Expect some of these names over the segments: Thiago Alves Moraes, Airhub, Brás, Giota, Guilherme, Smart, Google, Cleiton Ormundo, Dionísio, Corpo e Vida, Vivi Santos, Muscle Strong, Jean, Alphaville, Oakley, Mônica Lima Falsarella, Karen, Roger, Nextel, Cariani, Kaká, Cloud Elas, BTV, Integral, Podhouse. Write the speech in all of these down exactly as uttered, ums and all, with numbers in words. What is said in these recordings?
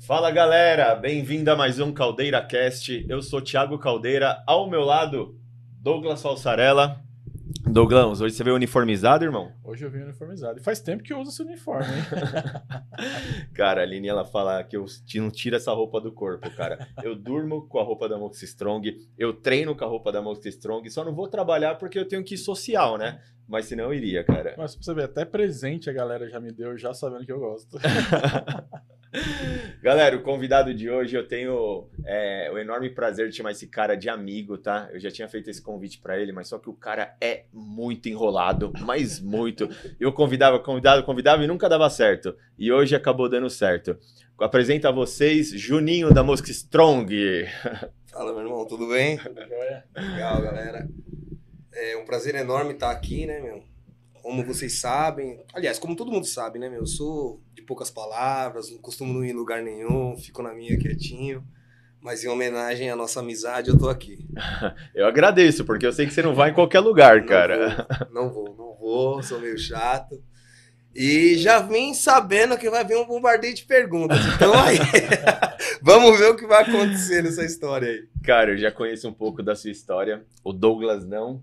Fala galera, bem-vindo a mais um Caldeira Cast. Eu sou Thiago Caldeira, ao meu lado, Douglas Falsarella. Douglas, hoje você veio uniformizado, irmão? Hoje eu vim uniformizado. E faz tempo que eu uso esse uniforme, hein? Cara, a Aline, ela fala que eu não tiro essa roupa do corpo, cara. Eu durmo com a roupa da Muscle Strong, eu treino com a roupa da Muscle Strong, só não vou trabalhar porque eu tenho que ir social, né? Mas senão eu iria, cara. Mas pra você ver, até presente a galera já me deu, já sabendo que eu gosto. Galera, o convidado de hoje, eu tenho é, o enorme prazer de chamar esse cara de amigo, tá? Eu já tinha feito esse convite pra ele, mas só que o cara é muito enrolado, mas muito. Eu convidava, convidava, convidava e nunca dava certo. E hoje acabou dando certo. Apresento a vocês, Juninho da Muscle Strong. Fala, meu irmão, tudo bem? Legal, galera. É um prazer enorme estar aqui, né, meu? Como vocês sabem, aliás, como todo mundo sabe, né, meu? Eu sou de poucas palavras, não costumo não ir em lugar nenhum, fico na minha quietinho. Mas em homenagem à nossa amizade, eu tô aqui. Eu agradeço, porque eu sei que você não vai em qualquer lugar, não, cara. Vou, não vou, não vou, sou meio chato. E já vim sabendo que vai vir um bombardeio de perguntas, então aí, vamos ver o que vai acontecer nessa história aí. Cara, eu já conheço um pouco da sua história, o Douglas não.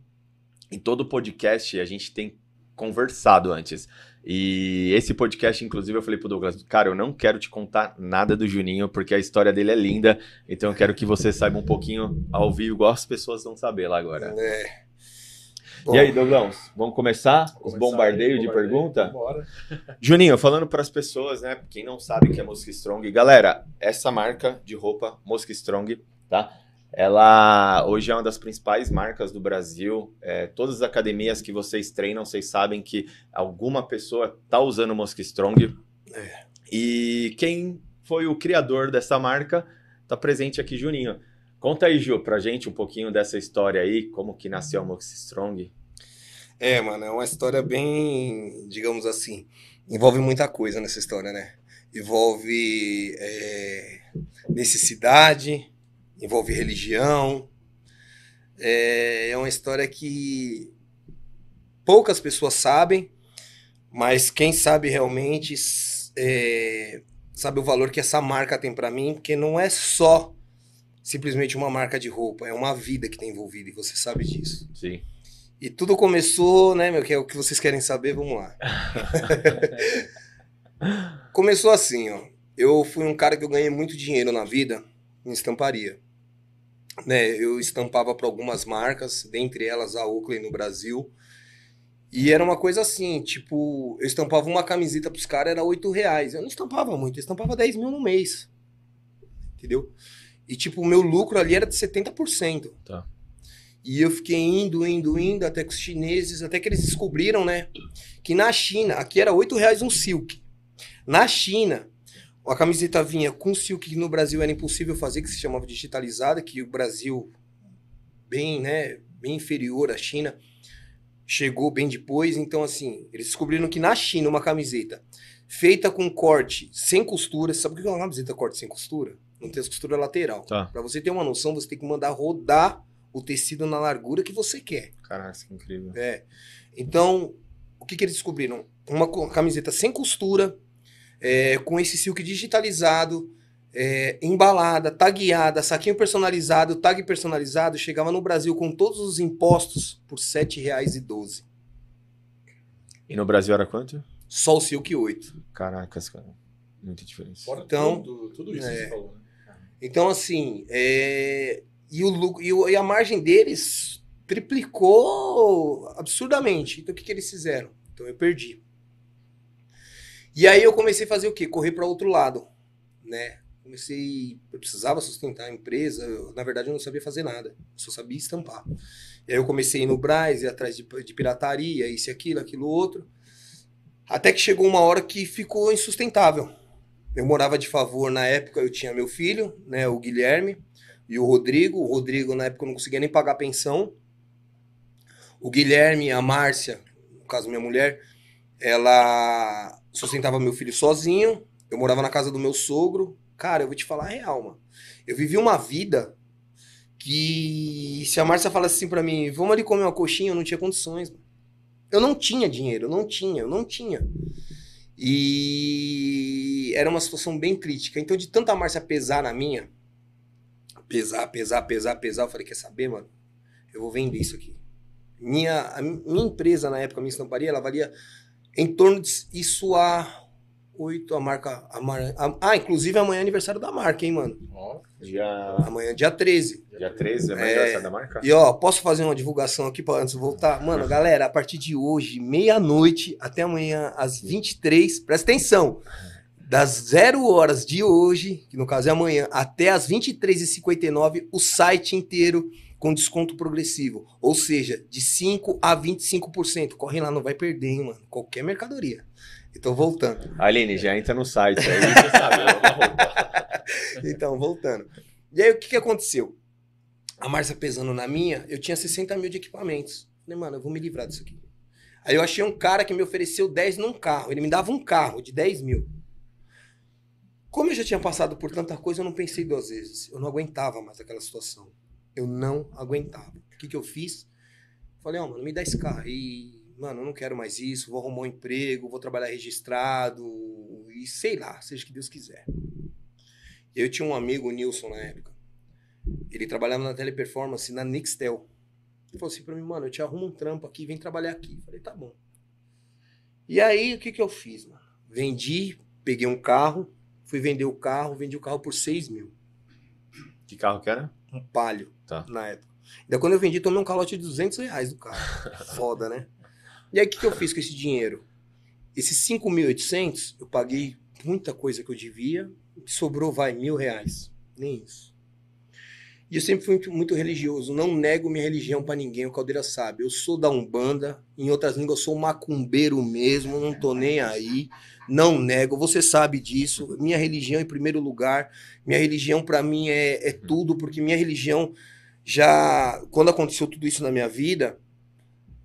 Em todo podcast a gente tem conversado antes. E esse podcast, inclusive, eu falei pro Douglas, cara, eu não quero te contar nada do Juninho, porque a história dele é linda, então eu quero que você saiba um pouquinho ao vivo, igual as pessoas vão saber lá agora. É. Bom, e aí, Douglas, vamos começar os bombardeios de pergunta? Bora. Juninho, falando para as pessoas, né, quem não sabe o que é Muscle Strong, galera, essa marca de roupa, Muscle Strong, tá? Ela hoje é uma das principais marcas do Brasil. É, todas as academias que vocês treinam, vocês sabem que alguma pessoa está usando Muscle Strong. É. E quem foi o criador dessa marca está presente aqui, Juninho. Conta aí, Ju, pra gente um pouquinho dessa história aí, como que nasceu a Muscle Strong. É, mano, é uma história bem, digamos assim, envolve muita coisa nessa história, né? Envolve é, necessidade... Envolve religião, é, é uma história que poucas pessoas sabem, mas quem sabe realmente é, sabe o valor que essa marca tem pra mim, porque não é só simplesmente uma marca de roupa, é uma vida que tem envolvida e você sabe disso. Sim. E tudo começou, né, meu, que é o que vocês querem saber, vamos lá. Começou assim, ó, eu fui um cara que eu ganhei muito dinheiro na vida em estamparia. Né, eu estampava para algumas marcas, dentre elas a Oakley no Brasil, e era uma coisa assim, tipo, eu estampava uma camiseta pros caras, era oito reais, eu não estampava muito, eu estampava dez mil no mês, entendeu? E tipo, o meu lucro ali era de setenta por cento, tá. E eu fiquei indo, indo, indo, até que os chineses, até que eles descobriram, né, que na China, aqui era oito reais um silk, na China, a camiseta vinha com silk que no Brasil era impossível fazer, que se chamava digitalizada, que o Brasil, bem, né, bem inferior à China, chegou bem depois. Então, assim, eles descobriram que na China uma camiseta feita com corte sem costura... Sabe o que é uma camiseta corte sem costura? Não tem as costuras lateral. Tá. Para você ter uma noção, você tem que mandar rodar o tecido na largura que você quer. Caraca, que incrível. É. Então, o que, que eles descobriram? Uma camiseta sem costura... É, com esse silk digitalizado, é, embalada, tagueada, saquinho personalizado, tag personalizado, chegava no Brasil com todos os impostos por sete reais e doze. E no Brasil era quanto? só o Silk oito. Caracas, cara. Muita diferença. Então, tudo, tudo isso é, que você falou. Né? Então, assim, é, e, o, e, o, e a margem deles triplicou absurdamente. Então, o que, que eles fizeram? Então, eu perdi. E aí, eu comecei a fazer o quê? Correr para outro lado, né? Comecei, eu precisava sustentar a empresa, eu, na verdade eu não sabia fazer nada, eu só sabia estampar. E aí eu comecei a ir no Brás, ir atrás de, de pirataria, isso e aquilo, aquilo outro, até que chegou uma hora que ficou insustentável. Eu morava de favor, na época eu tinha meu filho, né, o Guilherme, e o Rodrigo, o Rodrigo na época eu não conseguia nem pagar pensão, o Guilherme, a Márcia, no caso minha mulher, ela sustentava meu filho sozinho, eu morava na casa do meu sogro. Cara, eu vou te falar a real, mano. Eu vivi uma vida que se a Márcia falasse assim pra mim, vamos ali comer uma coxinha, eu não tinha condições, mano. Eu não tinha dinheiro, eu não tinha, eu não tinha. E era uma situação bem crítica. Então, de tanta Márcia pesar na minha, pesar, pesar, pesar, pesar, eu falei, quer saber, mano? Eu vou vender isso aqui. Minha, a minha empresa, na época, a minha estamparia, ela valia em torno disso a... oito, a marca... A mar... Ah, inclusive amanhã é aniversário da marca, hein, mano? Ó, dia... Amanhã, dia treze. Dia treze, amanhã é aniversário da marca? E ó, posso fazer uma divulgação aqui pra antes de voltar? Mano, galera, a partir de hoje, meia-noite, até amanhã, às vinte e três, presta atenção, das zero horas de hoje, que no caso é amanhã, até às vinte e três e cinquenta e nove, o site inteiro com desconto progressivo. Ou seja, de cinco a vinte e cinco por cento. Corre lá, não vai perder, hein, mano? Qualquer mercadoria. Então, voltando. Aline, já entra no site, aí você sabe, eu Então, voltando. E aí, o que, que aconteceu? A Márcia pesando na minha, eu tinha sessenta mil de equipamentos. Falei, mano, eu vou me livrar disso aqui. Aí eu achei um cara que me ofereceu dez num carro. Ele me dava um carro de dez mil. Como eu já tinha passado por tanta coisa, eu não pensei duas vezes. Eu não aguentava mais aquela situação. Eu não aguentava. O que, que eu fiz? Falei, ó, oh, mano, me dá esse carro aí. Mano, eu não quero mais isso, vou arrumar um emprego, vou trabalhar registrado e sei lá, seja que Deus quiser. Eu tinha um amigo, o Nilson, na época. Ele trabalhava na Teleperformance, na Nextel. Ele falou assim pra mim, mano, eu te arrumo um trampo aqui, vem trabalhar aqui. Eu falei, tá bom. E aí, o que que eu fiz, mano? Vendi, peguei um carro, fui vender o carro, vendi o carro por seis mil. Que carro que era? Um Palio, tá. Na época. Ainda quando eu vendi, tomei um calote de duzentos reais do carro. Foda, né? E aí, o que, que eu fiz com esse dinheiro? Esses cinco mil e oitocentos, eu paguei muita coisa que eu devia, sobrou, vai, mil reais. Nem isso. E eu sempre fui muito religioso, não nego minha religião pra ninguém, o Caldeira sabe. Eu sou da Umbanda, em outras línguas eu sou macumbeiro mesmo, não tô nem aí, não nego, você sabe disso. Minha religião em primeiro lugar, minha religião pra mim é, é tudo, porque minha religião já, quando aconteceu tudo isso na minha vida,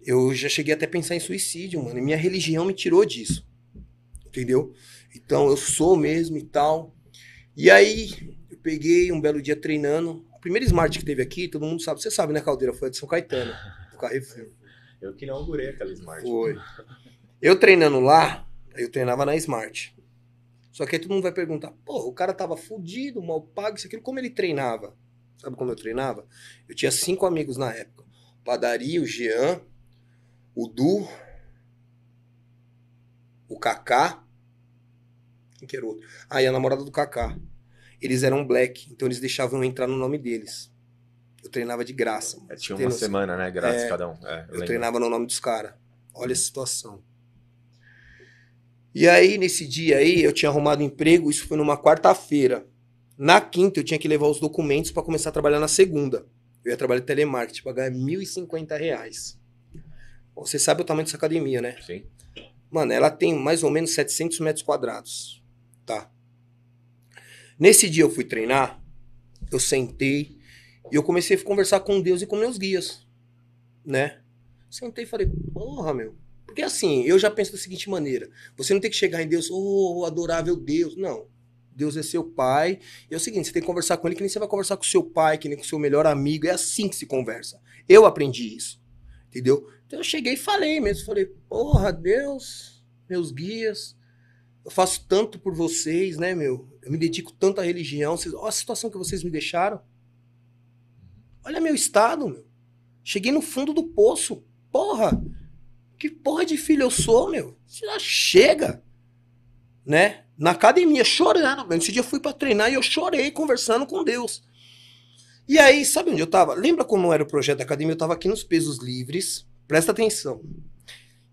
eu já cheguei até a pensar em suicídio, mano. E minha religião me tirou disso. Entendeu? Então, eu sou mesmo e tal. E aí, eu peguei um belo dia treinando. A primeira Smart que teve aqui, todo mundo sabe. Você sabe, né, Caldeira? Foi a de São Caetano. Do Carrefour. Eu que inaugurei aquela Smart. Foi. Eu treinando lá, eu treinava na Smart. Só que aí todo mundo vai perguntar, pô, o cara tava fudido, mal pago, isso aquilo. Como ele treinava? Sabe como eu treinava? Eu tinha cinco amigos na época. Padaria, o Jean... o Du, o Kaká, quem que era outro? Ah, e a namorada do Kaká. Eles eram black, então eles deixavam eu entrar no nome deles. Eu treinava de graça. É, tinha uma semana, né? Grátis é, cada um. É, eu eu treinava no nome dos caras. Olha a situação. E aí, nesse dia aí, eu tinha arrumado emprego, isso foi numa quarta-feira. Na quinta, eu tinha que levar os documentos para começar a trabalhar na segunda. Eu ia trabalhar em telemarketing, pagar mil e cinquenta reais. Você sabe o tamanho dessa academia, né? Sim. Mano, ela tem mais ou menos setecentos metros quadrados, tá? Nesse dia eu fui treinar, eu sentei e eu comecei a conversar com Deus e com meus guias, né? Sentei e falei, porra, meu. Porque assim, eu já penso da seguinte maneira, você não tem que chegar em Deus, ô, oh, adorável Deus, não. Deus é seu pai, e é o seguinte, você tem que conversar com ele que nem você vai conversar com seu pai, que nem com seu melhor amigo, é assim que se conversa. Eu aprendi isso, entendeu? Então eu cheguei e falei mesmo, falei, porra, Deus, meus guias, eu faço tanto por vocês, né, meu? Eu me dedico tanto à religião, vocês, olha a situação que vocês me deixaram. Olha meu estado, meu. Cheguei no fundo do poço, porra. O Que porra de filho eu sou, meu? Você já chega, né? Na academia, chorando. Esse dia eu fui pra treinar e eu chorei conversando com Deus. E aí, sabe onde eu tava? Lembra como era o projeto da academia? Eu tava aqui nos pesos livres. Presta atenção.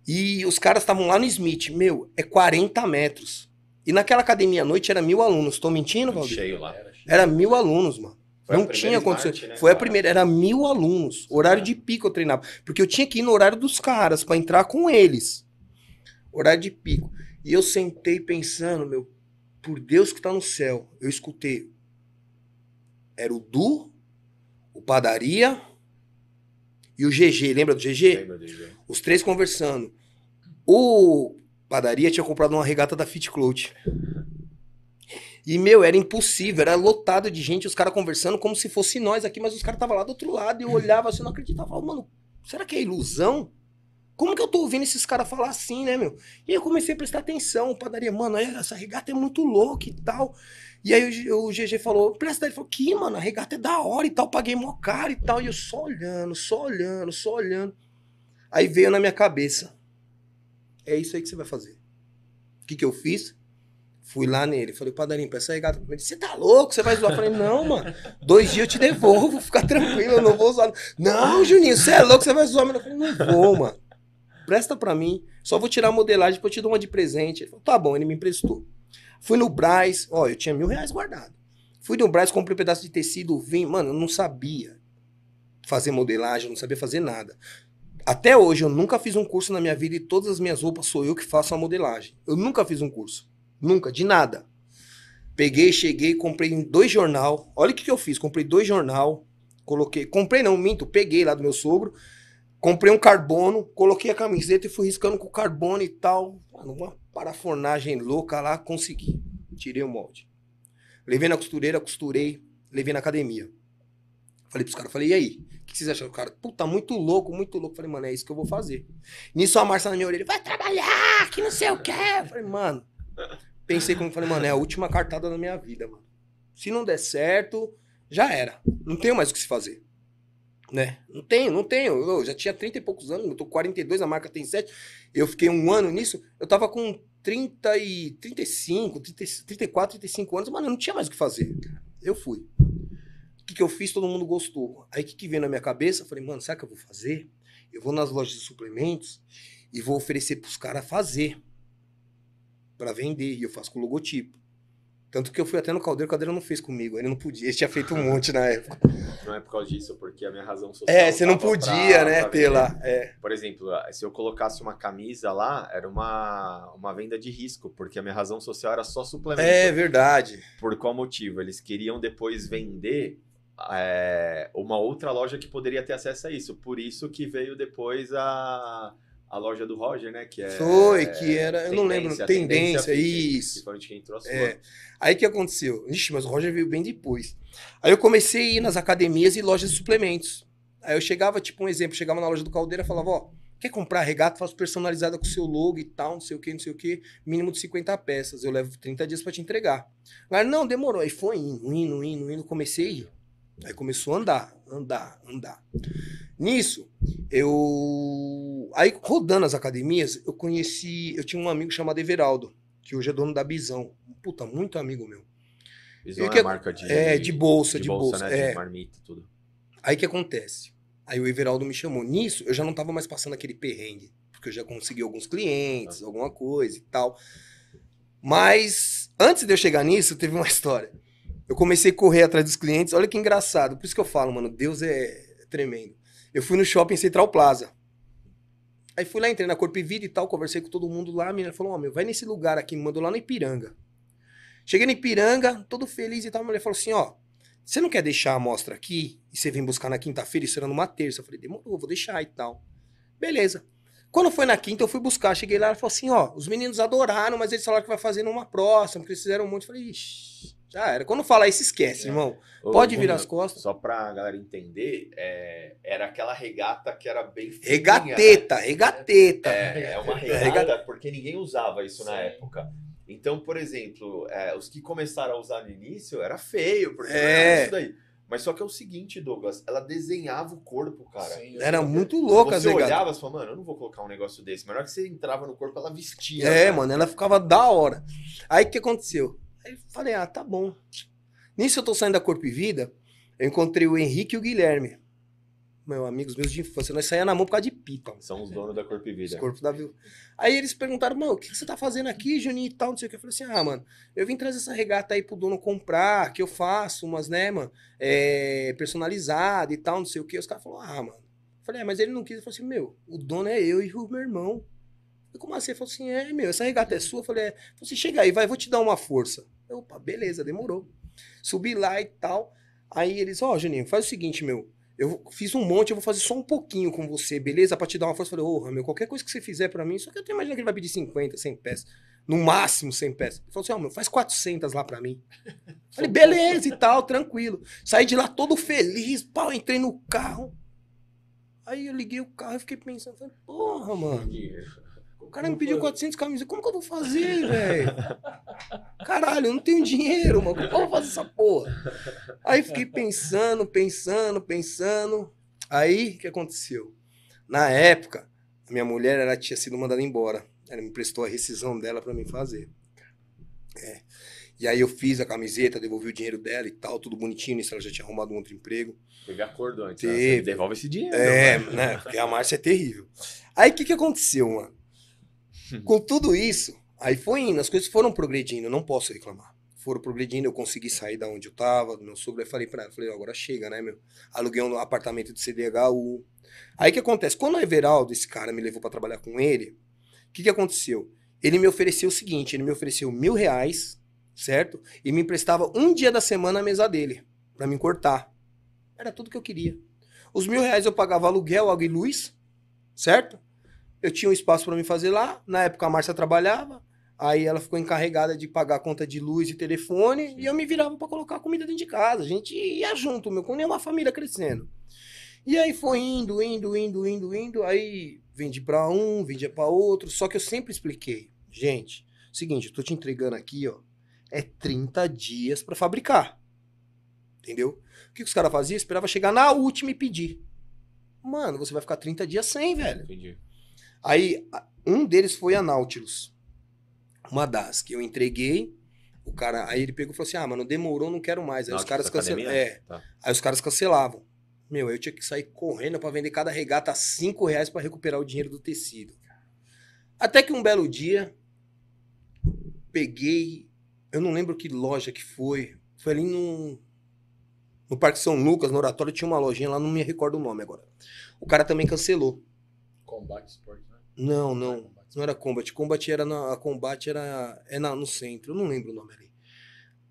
E os caras estavam lá no Smith. Meu, é quarenta metros. E naquela academia à noite era mil alunos. Tô mentindo, Valdir? Cheio lá. Era, cheio. Era mil alunos, mano. Foi não tinha condições. Smart, né, Foi cara? a primeira. Era mil alunos. Horário de pico eu treinava. Porque eu tinha que ir no horário dos caras pra entrar com eles. Horário de pico. E eu sentei pensando, meu, por Deus que tá no céu. Eu escutei. Era o Du, o Padaria e o G G. Lembra do G G? Lembra do G G. Os três conversando. O Padaria tinha comprado uma regata da Fit Clout. E, meu, era impossível. Era lotado de gente, os caras conversando como se fosse nós aqui. Mas os caras estavam lá do outro lado. E eu olhava assim, não acreditava. Falava, mano, será que é ilusão? Como que eu tô ouvindo esses caras falar assim, né, meu? E aí eu comecei a prestar atenção, Padaria, mano, essa regata é muito louca e tal. E aí o, o G G falou, presta, ele falou, que, mano, a regata é da hora e tal, paguei mó caro e tal. E eu só olhando, só olhando, só olhando. Aí veio na minha cabeça, é isso aí que você vai fazer. O que que eu fiz? Fui lá nele, falei, Padarinho, peça aí, gato. Ele disse, você tá louco? Você vai zoar? Eu falei, não, mano, dois dias eu te devolvo, fica tranquilo, eu não vou zoar. Não, Juninho, você é louco, você vai zoar? Eu falei, não vou, mano. Presta pra mim, só vou tirar a modelagem, depois eu te dou uma de presente. Ele falou, tá bom, ele me emprestou. Fui no Brás, ó, eu tinha mil reais guardado. Fui no Brás, comprei um pedaço de tecido, vim, mano, eu não sabia fazer modelagem, eu não sabia fazer nada. Até hoje, eu nunca fiz um curso na minha vida e todas as minhas roupas sou eu que faço a modelagem. Eu nunca fiz um curso. Nunca, de nada. Peguei, cheguei, comprei dois jornal. Olha o que, que eu fiz. Comprei dois jornal. Coloquei. Comprei, não, minto. Peguei lá do meu sogro. Comprei um carbono. Coloquei a camiseta e fui riscando com carbono e tal. Uma parafornagem louca lá. Consegui. Tirei o molde. Levei na costureira, costurei. Levei na academia. Falei pros caras. Falei, e aí? O que vocês acharam? O cara, puta, muito louco, muito louco. Falei, mano, é isso que eu vou fazer. Nisso a Márcia na minha orelha. Vai trabalhar, que não sei o quê. Falei, mano. Pensei como, falei, mano, é a última cartada da minha vida, mano. Se não der certo, já era. Não tenho mais o que se fazer, né? Não tenho, não tenho. Eu já tinha trinta e poucos anos, eu tô com quarenta e dois, a marca tem sete. Eu fiquei um ano nisso, eu tava com trinta e... trinta e cinco, trinta, trinta e quatro, trinta e cinco anos, mano, eu não tinha mais o que fazer. Eu fui. O que que eu fiz? Todo mundo gostou. Aí o que que veio na minha cabeça? Eu falei, mano, sabe o que eu vou fazer? Eu vou nas lojas de suplementos e vou oferecer pros caras fazer. Pra vender, e eu faço com logotipo. Tanto que eu fui até no Caldeira, o Caldeira não fez comigo, ele não podia, ele tinha feito um monte na época. Não é por causa disso, porque a minha razão social... É, você não podia, pra, né, pra ter lá. É. Por exemplo, se eu colocasse uma camisa lá, era uma, uma venda de risco, porque a minha razão social era só suplemento. É, verdade. Por qual motivo? Eles queriam depois vender... É, uma outra loja que poderia ter acesso a isso, por isso que veio depois a... A loja do Roger, né? Que é, Foi, que era... É, eu não lembro. Tendência, tendência isso. Principalmente quem trouxe. É. Aí o que aconteceu? Ixi, mas o Roger veio bem depois. Aí eu comecei a ir nas academias e lojas de suplementos. Aí eu chegava, tipo um exemplo, chegava na loja do Caldeira e falava, ó, quer comprar regata? Faço personalizada com seu logo e tal, não sei o que, não sei o que. Mínimo de cinquenta peças. Eu levo trinta dias pra te entregar. Mas não, demorou. Aí foi indo, indo, indo, indo. Comecei a ir. Aí começou a andar, andar, andar. Nisso, eu... Aí, rodando as academias, eu conheci... Eu tinha um amigo chamado Everaldo, que hoje é dono da Bizão. Puta, muito amigo meu. Bizão é que... marca de... É, de bolsa, de, de bolsa. bolsa. Né? É. De marmita, tudo. Aí, o que acontece? Aí, o Everaldo me chamou. Nisso, eu já não tava mais passando aquele perrengue, porque eu já consegui alguns clientes, ah. alguma coisa e tal. Mas, antes de eu chegar nisso, teve uma história. Eu comecei a correr atrás dos clientes. Olha que engraçado. Por isso que eu falo, mano, Deus é tremendo. Eu fui no shopping Central Plaza. Aí fui lá, entrei na Corpo e Vida e tal, conversei com todo mundo lá. A menina falou, ó, oh, meu, vai nesse lugar aqui. Me mandou lá no Ipiranga. Cheguei no Ipiranga, todo feliz e tal. A mulher falou assim, ó, você não quer deixar a amostra aqui? E você vem buscar na quinta-feira? Isso era numa terça. Eu falei, demorou, vou deixar e tal. Beleza. Quando foi na quinta, eu fui buscar. Cheguei lá, ela falou assim, ó, os meninos adoraram, mas eles falaram que vai fazer numa próxima, porque eles fizeram um monte. Eu falei, ixi. Já era. Quando falar isso, esquece, é. irmão. Ô, Pode virar as costas. Só pra galera entender, é, era aquela regata que era bem fininha. Regateta, né? regateta. É, é uma regata, regata porque ninguém usava isso Sim. na época. Então, por exemplo, é, os que começaram a usar no início era feio, porque é. não era isso daí. Mas só que é o seguinte, Douglas, ela desenhava o corpo, cara. Sim, era muito louca, Zé. Você olhava e falava, mano, eu não vou colocar um negócio desse. Melhor que você entrava no corpo, ela vestia. É, cara. Mano, ela ficava da hora. Aí o que aconteceu? Aí eu falei, ah, tá bom. Nisso eu tô saindo da Corpo e Vida, eu encontrei o Henrique e o Guilherme. Meus amigos meus de infância, nós saímos na mão por causa de pipa. São os donos da Corpo e Vida. Os corpos da Vila. Aí eles perguntaram, mano, o que você tá fazendo aqui, Juninho e tal, não sei o que. Eu falei assim, ah, mano, eu vim trazer essa regata aí pro dono comprar, que eu faço umas, né, mano, é, personalizada e tal, não sei o que. Os caras falaram, ah, mano. Eu falei, é, mas ele não quis. Eu falei assim, meu, o dono é eu e o meu irmão. Eu como assim? Ele falou assim, é, meu, essa regata é sua? Eu falei, é. Eu falei assim, chega aí, vai, vou te dar uma força. Eu, opa, beleza, demorou. Subi lá e tal. Aí eles, ó, oh, Juninho, faz o seguinte, meu. Eu fiz um monte, eu vou fazer só um pouquinho com você, beleza? Pra te dar uma força. Eu falei, ô, oh, meu, qualquer coisa que você fizer pra mim, só que eu tô imaginando que ele vai pedir cinquenta, cem peças. No máximo cem peças. Ele falou assim, ó, oh, meu, faz quatrocentas lá pra mim. Falei, beleza e tal, tranquilo. Saí de lá todo feliz, pau, entrei no carro. Aí eu liguei o carro e fiquei pensando, falei, porra, mano. O cara me pediu quatrocentas camisas, como que eu vou fazer, velho? Caralho, eu não tenho dinheiro, mano, como eu vou fazer essa porra? Aí fiquei pensando, pensando, pensando. Aí, o que aconteceu? Na época, a minha mulher ela tinha sido mandada embora. Ela me emprestou a rescisão dela pra mim fazer. É. E aí eu fiz a camiseta, devolvi o dinheiro dela e tal, tudo bonitinho, nisso ela já tinha arrumado um outro emprego. Teve acordo antes, Teve... né? Devolve esse dinheiro. É, mano. Né? Porque a Márcia é terrível. Aí, o que, que aconteceu, mano? Com tudo isso, aí foi indo, as coisas foram progredindo, eu não posso reclamar. Foram progredindo, eu consegui sair da onde eu tava, do meu sogro, aí falei pra ela, falei, oh, agora chega, né, meu? Aluguei um apartamento de C D H U. Aí o que acontece? Quando o Everaldo, esse cara, me levou pra trabalhar com ele, o que que aconteceu? Ele me ofereceu o seguinte, ele me ofereceu mil reais, certo? E me emprestava um dia da semana a mesa dele, pra me cortar. Era tudo que eu queria. Os mil reais eu pagava aluguel, água e luz, certo? Eu tinha um espaço para me fazer lá, na época a Márcia trabalhava, aí ela ficou encarregada de pagar a conta de luz e telefone, e eu me virava para colocar a comida dentro de casa, a gente ia junto, meu, com nenhuma família crescendo. E aí foi indo, indo, indo, indo, indo, aí vendi para um, vendia para outro, só que eu sempre expliquei, gente, seguinte, eu tô te entregando aqui, ó, é trinta dias para fabricar, entendeu? O que os caras faziam? Esperava chegar na última e pedir. Mano, você vai ficar trinta dias sem, velho. Entendi. Aí, um deles foi a Nautilus, uma das que eu entreguei, o cara, aí ele pegou e falou assim, ah, mano, demorou, não quero mais. Aí Nautilus os caras cancelavam. É, tá. Aí os caras cancelavam. Meu, eu tinha que sair correndo pra vender cada regata a cinco reais pra recuperar o dinheiro do tecido. Até que um belo dia, peguei, eu não lembro que loja que foi, foi ali no, no Parque São Lucas, no Oratório, tinha uma lojinha lá, não me recordo o nome agora. O cara também cancelou. Combat Sport, né? Não, não. Não era Combat. Combat era na, a Combat era é na, no centro. Eu não lembro o nome ali.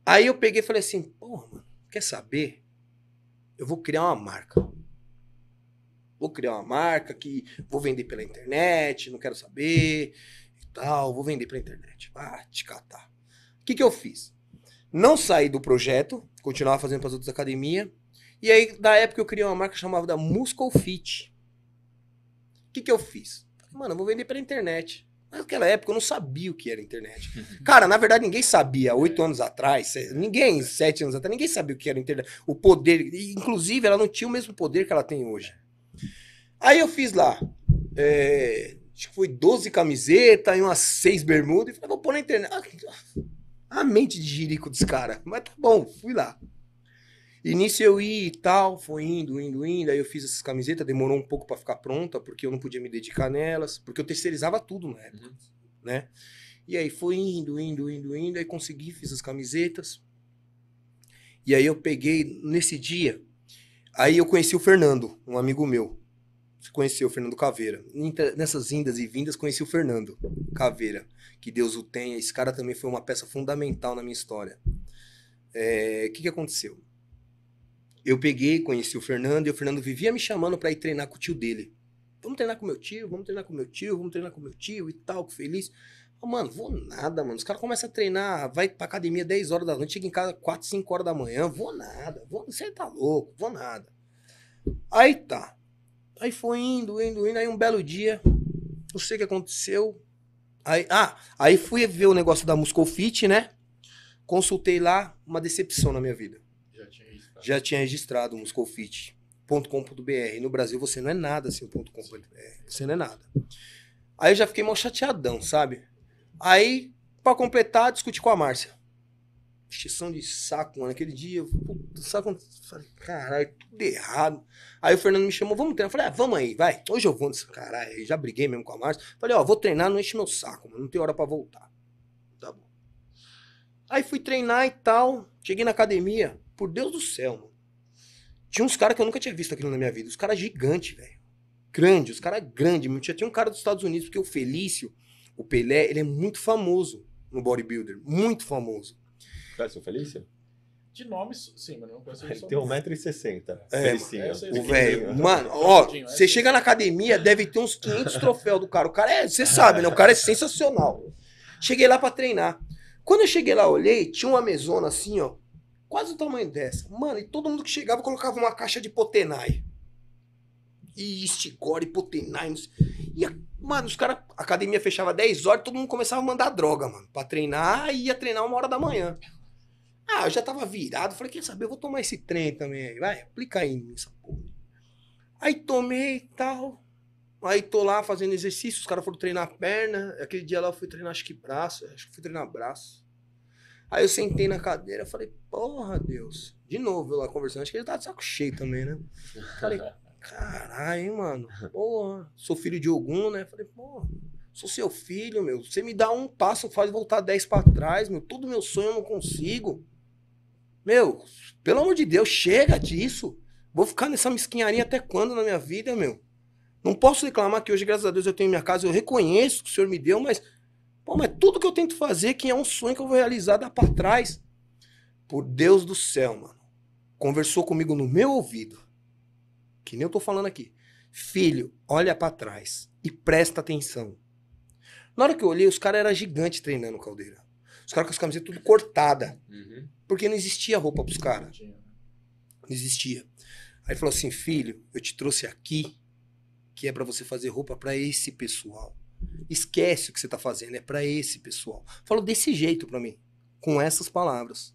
Aí eu peguei e falei assim, porra, mano, quer saber? Eu vou criar uma marca. Vou criar uma marca que vou vender pela internet, não quero saber e tal. Vou vender pela internet. Ah, te catar. O que que eu fiz? Não saí do projeto, continuava fazendo para as outras academias. E aí, da época, eu criei uma marca chamada da Muscle Fit. O que que eu fiz? Mano, eu vou vender pela internet. Naquela época eu não sabia o que era internet. Cara, na verdade ninguém sabia. Oito anos atrás, ninguém, sete anos atrás, ninguém sabia o que era internet. O poder, inclusive ela não tinha o mesmo poder que ela tem hoje. Aí eu fiz lá, é, acho que foi doze camisetas e umas seis bermudas. E falei, vou pôr na internet. A mente de jirico dos caras. Mas tá bom, fui lá. Início eu ia e tal, foi indo, indo, indo, aí eu fiz essas camisetas, demorou um pouco pra ficar pronta, porque eu não podia me dedicar nelas, porque eu terceirizava tudo na época, uhum. né? E aí foi indo, indo, indo, indo, aí consegui, fiz as camisetas, e aí eu peguei, nesse dia, aí eu conheci o Fernando, um amigo meu, conheceu o Fernando Caveira, nessas indas e vindas conheci o Fernando Caveira, que Deus o tenha, esse cara também foi uma peça fundamental na minha história. É, que que aconteceu? Eu peguei, conheci o Fernando, e o Fernando vivia me chamando pra ir treinar com o tio dele. Vamos treinar com meu tio, vamos treinar com meu tio, vamos treinar com meu tio e tal, que feliz. Oh, mano, vou nada, mano. Os caras começam a treinar, vai pra academia dez horas da noite, chega em casa quatro, cinco horas da manhã, vou nada, vou, você tá louco, vou nada. Aí tá. Aí foi indo, indo, indo, aí um belo dia, não sei o que aconteceu. Aí, ah, aí fui ver o negócio da Muscle Fit, né? Consultei lá, uma decepção na minha vida. Já tinha isso, tá? já tinha registrado muscle fit ponto com ponto b r. No Brasil você não é nada assim, .com.br. Você não é nada. Aí eu já fiquei mal chateadão, sabe? Aí, pra completar, discuti com a Márcia. Extinção de saco, mano. Aquele dia, puta, saco, falei, caralho, tudo errado. Aí o Fernando me chamou, vamos treinar. Eu falei, ah, vamos aí, vai. Hoje eu vou nessa, caralho. Eu já briguei mesmo com a Márcia. Falei, ó, vou treinar, não enche meu saco, mano. Não tem hora pra voltar. Tá bom. Aí fui treinar e tal. Cheguei na academia. Por Deus do céu, mano. Tinha uns caras que eu nunca tinha visto aquilo na minha vida. Os caras gigantes, velho. Grande, os caras grandes. Tinha, tinha um cara dos Estados Unidos, porque o Felício, o Pelé, ele é muito famoso no bodybuilder. Muito famoso. Conhece o Felício? De nomes, sim, mas não conheço ele. Ele tem um metro e sessenta. É, o velho. Mano, ó, você chega na academia, deve ter uns quinhentos troféus do cara. O cara é, você sabe, né? O cara é sensacional. Cheguei lá pra treinar. Quando eu cheguei lá, olhei, tinha uma mesona assim, ó. Quase o tamanho dessa. Mano, e todo mundo que chegava colocava uma caixa de Potenai. E Istigore, Potenai. E, a, mano, os caras... A academia fechava dez horas e todo mundo começava a mandar droga, mano. Pra treinar, e ia treinar uma hora da manhã. Ah, eu já tava virado. Falei, quer saber, eu vou tomar esse trem também. Vai, aplica aí nessa porra. Aí tomei e tal. Aí tô lá fazendo exercício. Os caras foram treinar a perna. Aquele dia lá eu fui treinar, acho que braço. Acho que fui treinar braço. Aí eu sentei na cadeira, falei, porra, Deus. De novo, eu lá conversando, acho que ele tava de saco cheio também, né? Falei, caralho, hein, mano? Porra, sou filho de Ogum, né? Falei, porra, sou seu filho, meu. Você me dá um passo, faz voltar dez pra trás, meu. Todo meu sonho eu não consigo. Meu, pelo amor de Deus, chega disso. Vou ficar nessa mesquinharia até quando na minha vida, meu? Não posso reclamar que hoje, graças a Deus, eu tenho minha casa. Eu reconheço que o Senhor me deu, mas... Pô, mas tudo que eu tento fazer, que é um sonho que eu vou realizar, dá pra trás. Por Deus do céu, mano. Conversou comigo no meu ouvido. Que nem eu tô falando aqui. Filho, olha pra trás e presta atenção. Na hora que eu olhei, os caras eram gigantes treinando Caldeira. Os caras com as camisetas tudo cortada. Uhum. Porque não existia roupa pros caras. Não existia. Aí falou assim, filho, eu te trouxe aqui, que é pra você fazer roupa pra esse pessoal. Esquece o que você tá fazendo, é pra esse pessoal. Falou desse jeito pra mim, com essas palavras.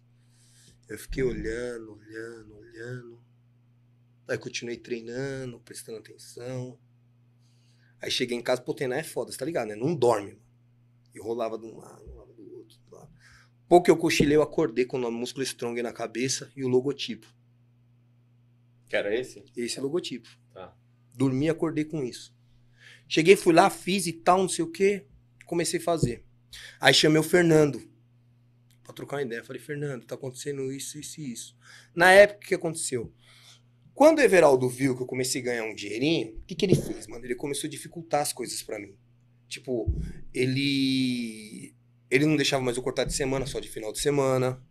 Eu fiquei olhando, olhando, olhando. Aí continuei treinando, prestando atenção. Aí cheguei em casa, pô, treinar é foda, você tá ligado, né? Não dorme, mano. Eu rolava de um lado, rolava do outro, do lado. Pouco que eu cochilei, eu acordei com o nome Muscle Strong na cabeça e o logotipo. Que era esse? Esse é o logotipo. Tá. Dormi e acordei com isso. Cheguei, fui lá, fiz e tal, não sei o que. Comecei a fazer. Aí chamei o Fernando pra trocar uma ideia. Falei, Fernando, tá acontecendo isso, isso e isso. Na época, o que aconteceu? Quando o Everaldo viu que eu comecei a ganhar um dinheirinho, o que, que ele fez, mano? Ele começou a dificultar as coisas pra mim. Tipo, ele... Ele não deixava mais eu cortar de semana, só de final de semana.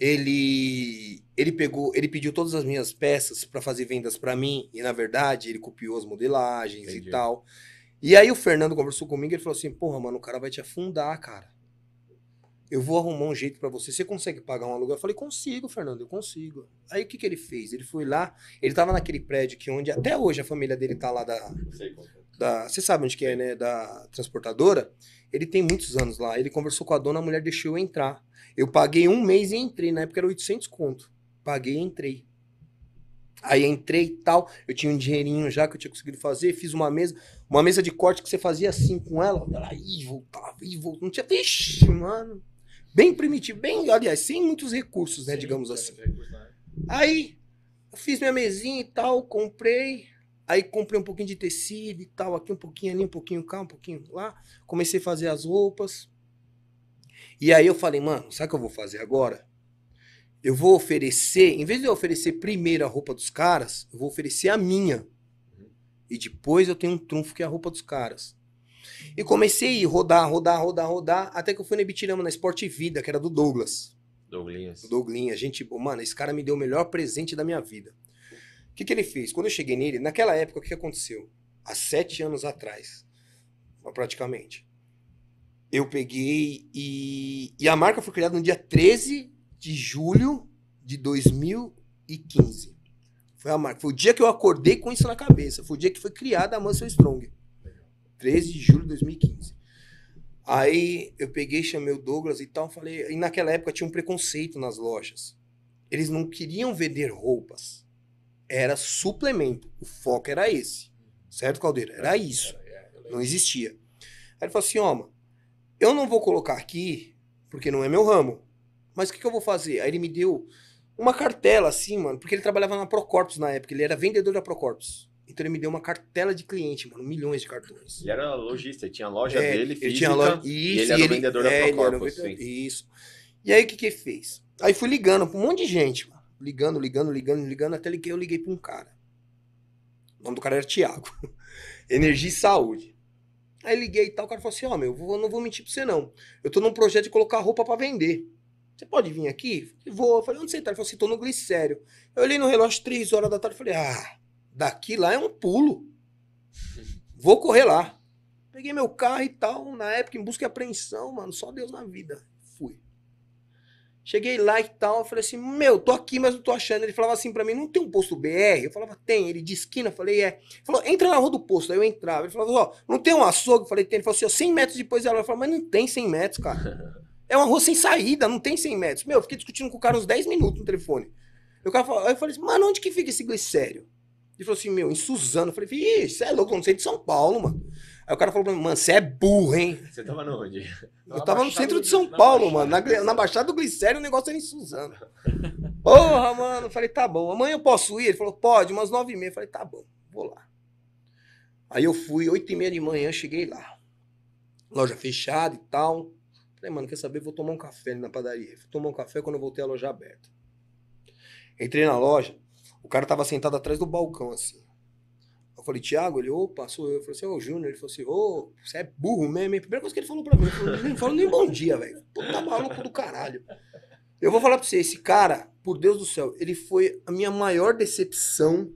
Ele... Ele pegou, ele pediu todas as minhas peças pra fazer vendas pra mim. E, na verdade, ele copiou as modelagens. Entendi. E tal. E aí o Fernando conversou comigo e ele falou assim, porra, mano, o cara vai te afundar, cara. Eu vou arrumar um jeito pra você. Você consegue pagar um aluguel? Eu falei, consigo, Fernando, eu consigo. Aí o que que ele fez? Ele foi lá, ele tava naquele prédio que onde até hoje a família dele tá lá da... Sei, da você sabe onde que é, né? Da transportadora. Ele tem muitos anos lá. Ele conversou com a dona, a mulher deixou eu entrar. Eu paguei um mês e entrei. Na época era oitocentos conto. Paguei e entrei. Aí entrei e tal. Eu tinha um dinheirinho já que eu tinha conseguido fazer. Fiz uma mesa. Uma mesa de corte que você fazia assim com ela. Ela ia, voltava, ia, voltava. Não tinha... Ixi, mano. Bem primitivo. Bem, aliás, sem muitos recursos, né? Sim, digamos assim. Aí, eu fiz minha mesinha e tal. Comprei. Aí comprei um pouquinho de tecido e tal. Aqui um pouquinho ali, um pouquinho cá, um pouquinho lá. Comecei a fazer as roupas. E aí eu falei, mano, sabe o que eu vou fazer agora? Eu vou oferecer, em vez de eu oferecer primeiro a roupa dos caras, eu vou oferecer a minha. Uhum. E depois eu tenho um trunfo que é a roupa dos caras. E comecei a rodar, rodar, rodar, rodar, até que eu fui na Ibitirama, na Sport Vida, que era do Douglas. Douglinhas. Douglinhas, gente, mano, esse cara me deu o melhor presente da minha vida. O que que ele fez? Quando eu cheguei nele, naquela época, o que aconteceu? Há sete anos atrás, praticamente, eu peguei e... E a marca foi criada no dia treze de julho de dois mil e quinze. Foi a marca. Foi o dia que eu acordei com isso na cabeça. Foi o dia que foi criada a Muscle Strong. treze de julho de dois mil e quinze. Aí eu peguei, chamei o Douglas e tal, falei... E naquela época tinha um preconceito nas lojas. eles não queriam vender roupas. Era suplemento. O foco era esse. Certo, Caldeira? Era isso. Não existia. Aí ele falou assim, ó, mano, eu não vou colocar aqui, porque não é meu ramo. Mas o que, que eu vou fazer? Aí ele me deu uma cartela, assim, mano, porque ele trabalhava na Procorpus na época, ele era vendedor da Procorpus. Então ele me deu uma cartela de cliente, mano, milhões de cartões. Ele era lojista, ele tinha a loja é, dele, física, ele tinha loja... Isso, e ele era ele... vendedor é, da Procorpus. Era... Isso. E aí o que que ele fez? Aí fui ligando pra um monte de gente, mano. Ligando, ligando, ligando, ligando, até que eu liguei pra um cara. O nome do cara era Thiago. Energia e Saúde. Aí liguei e tal, o cara falou assim, ó, oh, meu, eu não vou mentir pra você não. Eu tô num projeto de colocar roupa pra vender. Você pode vir aqui? Eu falei, vou. Eu falei, onde você tá? Ele falou assim, tô no Glicério. Eu olhei no relógio, três horas da tarde, falei, ah, daqui lá é um pulo. Vou correr lá. Peguei meu carro e tal, na época, em busca e apreensão, mano, só Deus na vida. Fui. Cheguei lá e tal, eu falei assim, meu, tô aqui, mas não tô achando. Ele falava assim pra mim, não tem um posto B R? Eu falava, tem. Ele de esquina, eu falei, é. Ele falou, entra na rua do posto. Aí eu entrava. Ele falava, ó, oh, não tem um açougue? Eu falei, tem. Ele falou assim, ó, cem metros depois dela. Eu falei, mas não tem cem metros, cara. É uma rua sem saída, não tem cem metros. Meu, eu fiquei discutindo com o cara uns dez minutos no telefone. Eu falei, eu falei assim, mano, onde que fica esse Glicério? Ele falou assim, meu, em Suzano. Eu falei, ih, você é louco, eu não sei de São Paulo, mano. Aí o cara falou pra mim, mano, você é burro, hein? Você tava no onde? Eu tava no centro de São Paulo, mano. Na, na Baixada do Glicério, o negócio era em Suzano. Porra, mano. Eu falei, tá bom. Amanhã eu posso ir? Ele falou, pode, umas nove e meia. Eu falei, tá bom, vou lá. Aí eu fui, oito e meia de manhã, cheguei lá. Loja fechada e tal. Falei, mano, quer saber? Vou tomar um café ali na padaria. Fui tomar um café quando eu voltei a loja aberta. Entrei na loja, o cara tava sentado atrás do balcão, assim. Eu falei, Thiago, ele, opa, sou eu. Eu falei assim, ô, Júnior. Ele falou assim, ô, você é burro mesmo, hein? Primeira coisa que ele falou pra mim, ele não falou nem bom dia, velho. Tá maluco do caralho. Eu vou falar pra você, esse cara, por Deus do céu, ele foi a minha maior decepção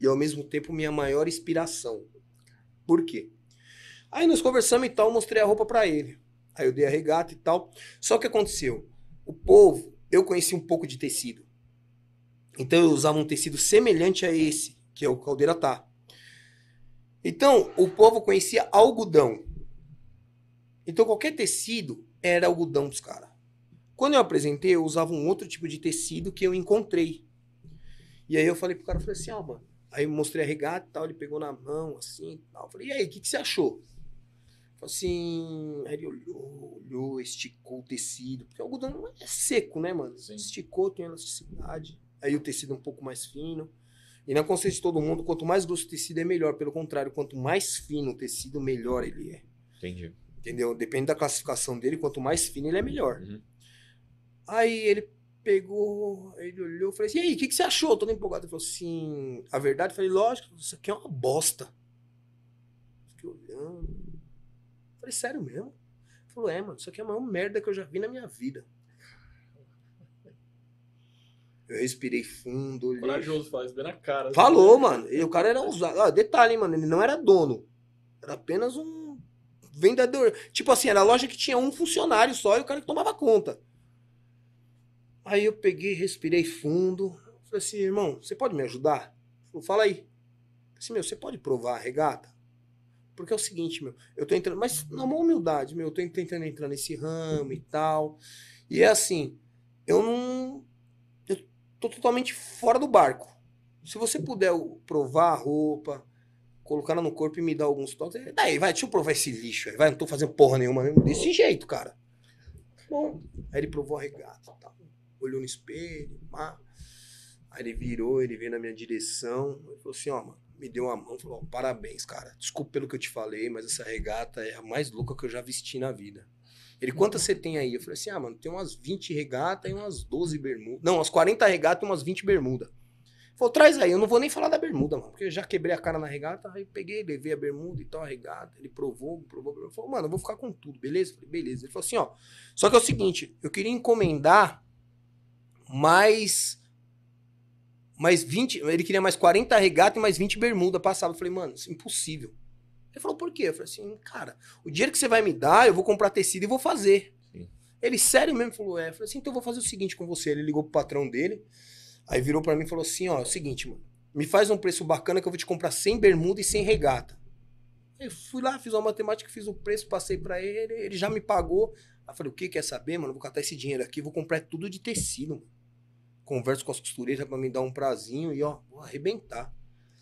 e, ao mesmo tempo, minha maior inspiração. Por quê? Aí nós conversamos e tal, mostrei a roupa pra ele. Aí eu dei a regata e tal. Só que aconteceu, o povo, eu conheci um pouco de tecido. Então eu usava um tecido semelhante a esse, que é o Caldeira tá. Então o povo conhecia algodão. Então qualquer tecido era algodão dos caras. Quando eu apresentei, eu usava um outro tipo de tecido que eu encontrei. E aí eu falei pro cara, falei assim, ó, ah, mano. Aí eu mostrei a regata e tal, ele pegou na mão, assim e tal. Eu falei, e aí, o que, que você achou? Assim, aí ele olhou, olhou, esticou o tecido, porque o algodão não é seco, né, mano? Sim. Esticou, tem elasticidade, aí o tecido é um pouco mais fino, e na consciência de todo mundo, quanto mais grosso o tecido é melhor, pelo contrário, quanto mais fino o tecido, melhor ele é. Entendi. Entendeu? Depende da classificação dele, quanto mais fino ele é, melhor. Uhum. Aí ele pegou, ele olhou, falei assim, e aí, o que, que você achou? Todo empolgado, ele falou assim, a verdade, eu falei, lógico, isso aqui é uma bosta. Fiquei olhando... Falei, sério mesmo? Ele falou, é, mano, isso aqui é a maior merda que eu já vi na minha vida. Eu respirei fundo, olhei. Corajoso, faz bem na cara. Falou, mano. E o cara era ousado. Ah, detalhe, hein, mano, ele não era dono. Era apenas um vendedor. Tipo assim, era a loja que tinha um funcionário só e o cara que tomava conta. Aí eu peguei, respirei fundo. Falei assim, irmão, você pode me ajudar? Ele falou, fala aí. Eu falei assim, meu, você pode provar a regata? Porque é o seguinte, meu, eu tô entrando, mas na maior humildade, meu, eu tô tentando entrar nesse ramo e tal, e é assim, eu não, eu tô totalmente fora do barco. Se você puder provar a roupa, colocar ela no corpo e me dar alguns toques, daí, vai, deixa eu provar esse lixo aí, vai, não tô fazendo porra nenhuma mesmo, desse jeito, cara. Bom, aí ele provou a regata e tal, olhou no espelho, pá. Aí ele virou, ele veio na minha direção, ele falou assim, ó, mano, me deu uma mão e falou, oh, parabéns, cara. Desculpa pelo que eu te falei, mas essa regata é a mais louca que eu já vesti na vida. Ele, quantas você tem aí? Eu falei assim, ah, mano, tem umas vinte regatas e umas doze bermudas. Não, umas quarenta regatas e umas vinte bermudas. Ele falou, traz aí, eu não vou nem falar da bermuda, mano, porque eu já quebrei a cara na regata, aí peguei, levei a bermuda e tal, a regata. Ele provou, provou, provou. Ele falou, mano, eu vou ficar com tudo, beleza? Eu falei, beleza. Ele falou assim, ó, só que é o seguinte, eu queria encomendar mais... mais vinte, ele queria mais quarenta regatas e mais vinte bermudas, passava. Eu falei, mano, isso é impossível. Ele falou, por quê? Eu falei assim, cara, o dinheiro que você vai me dar, eu vou comprar tecido e vou fazer. Sim. Ele, sério mesmo, falou, é. Eu falei assim, então eu vou fazer o seguinte com você. Ele ligou pro patrão dele, aí virou pra mim e falou assim, ó, é o seguinte, mano, me faz um preço bacana que eu vou te comprar cem bermudas e cem regatas. Eu fui lá, fiz uma matemática, fiz o preço, passei pra ele, ele já me pagou. Aí eu falei, o que, quer saber, mano? Eu vou catar esse dinheiro aqui, vou comprar tudo de tecido, mano. converso com as costureiras para me dar um prazinho e, ó, vou arrebentar.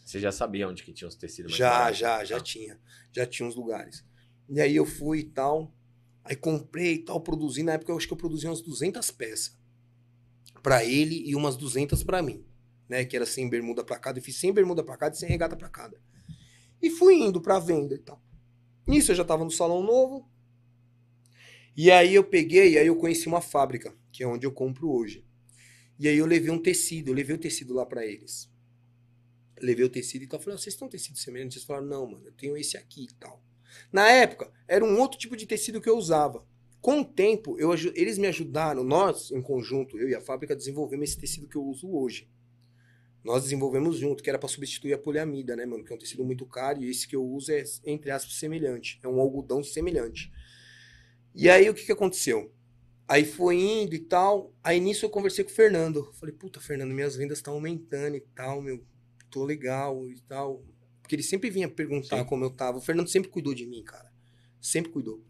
Você já sabia onde que tinha os tecidos? Mais já, barato, já, tá? já tinha. Já tinha uns lugares. E aí eu fui e tal, aí comprei e tal, produzi. Na época eu acho que eu produzi umas duzentas peças para ele e umas duzentas para mim, né? Que era sem bermuda para cada. Eu fiz sem bermuda para cada e sem regata para cada. E fui indo para venda e tal. Nisso eu já tava no salão novo. E aí eu peguei, aí eu conheci uma fábrica, que é onde eu compro hoje. E aí eu levei um tecido, eu levei o tecido lá para eles. Levei o tecido e tal. Falei, oh, vocês têm um tecido semelhante? Eles falaram, não, mano, eu tenho esse aqui e tal. Na época, era um outro tipo de tecido que eu usava. Com o tempo, eu, eles me ajudaram, nós, em conjunto, eu e a fábrica, desenvolvemos esse tecido que eu uso hoje. Nós desenvolvemos junto, que era para substituir a poliamida, né, mano? Que é um tecido muito caro e esse que eu uso é, entre aspas, semelhante. É um algodão semelhante. E aí, o que que aconteceu? Aí foi indo e tal. Aí, nisso, eu conversei com o Fernando. Falei, puta, Fernando, minhas vendas estão aumentando e tal, meu. Tô legal e tal. Porque ele sempre vinha perguntar Sim. como eu tava. O Fernando sempre cuidou de mim, cara. Sempre cuidou.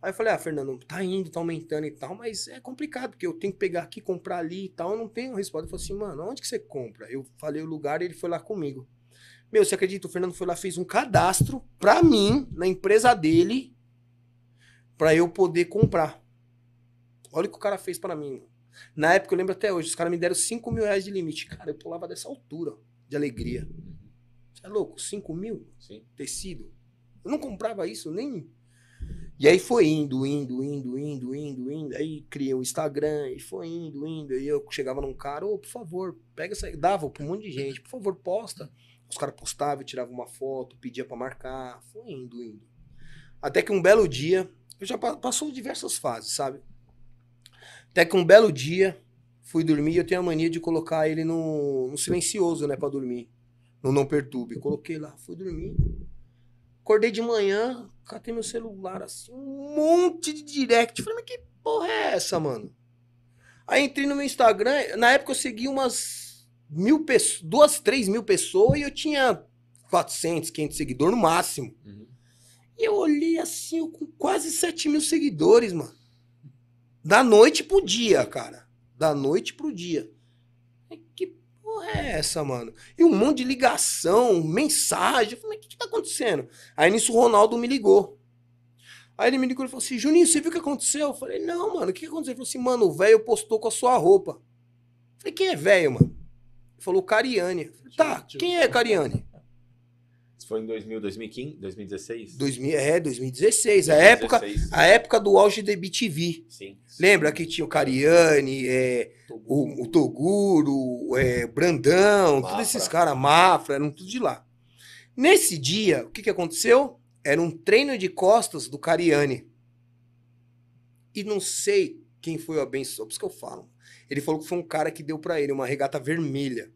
Aí eu falei, ah, Fernando, tá indo, tá aumentando e tal, mas é complicado, porque eu tenho que pegar aqui, comprar ali e tal, eu não tenho resposta. Ele falou assim, mano, onde que você compra? Eu falei o lugar e ele foi lá comigo. Meu, você acredita? O Fernando foi lá, fez um cadastro pra mim, na empresa dele, pra eu poder comprar. Olha o que o cara fez pra mim. Na época, eu lembro até hoje, os caras me deram cinco mil reais de limite. Cara, eu pulava dessa altura de alegria. Você é louco? cinco mil? Sim. Tecido. Eu não comprava isso, nem... E aí foi indo, indo, indo, indo, indo, indo. Aí criei um Instagram e foi indo, indo. E eu chegava num cara, ô, oh, por favor, pega essa... Dava pra um monte de gente, por favor, posta. Os caras postavam, tiravam uma foto, pedia pra marcar. Foi indo, indo. Até que um belo dia... Eu já passou diversas fases, sabe? Até que um belo dia, fui dormir e eu tenho a mania de colocar ele no, no silencioso, né? Pra dormir. No não perturbe. Coloquei lá, fui dormir. Acordei de manhã, catei meu celular, assim, um monte de direct. Falei, mas que porra é essa, mano? Aí entrei no meu Instagram, na época eu segui umas mil pessoas, duas, três mil pessoas e eu tinha quatrocentos, quinhentos seguidores no máximo. Uhum. E eu olhei assim, eu com quase sete mil seguidores, mano. Da noite pro dia, cara. Da noite pro dia. Que é essa, mano? E um monte de ligação, mensagem. Eu falei, o que que tá acontecendo? Aí nisso o Ronaldo me ligou. Aí ele me ligou e falou assim, Juninho, você viu o que aconteceu? Eu falei, não, mano, o que aconteceu? Ele falou assim, mano, o velho postou com a sua roupa. Eu falei, quem é velho, mano? Ele falou, Cariani. Eu falei, tá, quem é Cariani? Isso foi em dois mil, dois mil e quinze, dois mil e dezesseis? dois mil, é, dois mil e dezesseis. dois mil e dezesseis. A época, a época do auge da B T V. Sim, sim. Lembra que tinha o Cariani, é, o, o Toguro, é, Brandão, Mafra. Todos esses caras, Mafra, eram tudo de lá. Nesse dia, o que que aconteceu? Era um treino de costas do Cariani. E não sei quem foi o abençoado, por isso que eu falo. Ele falou que foi um cara que deu pra ele uma regata vermelha.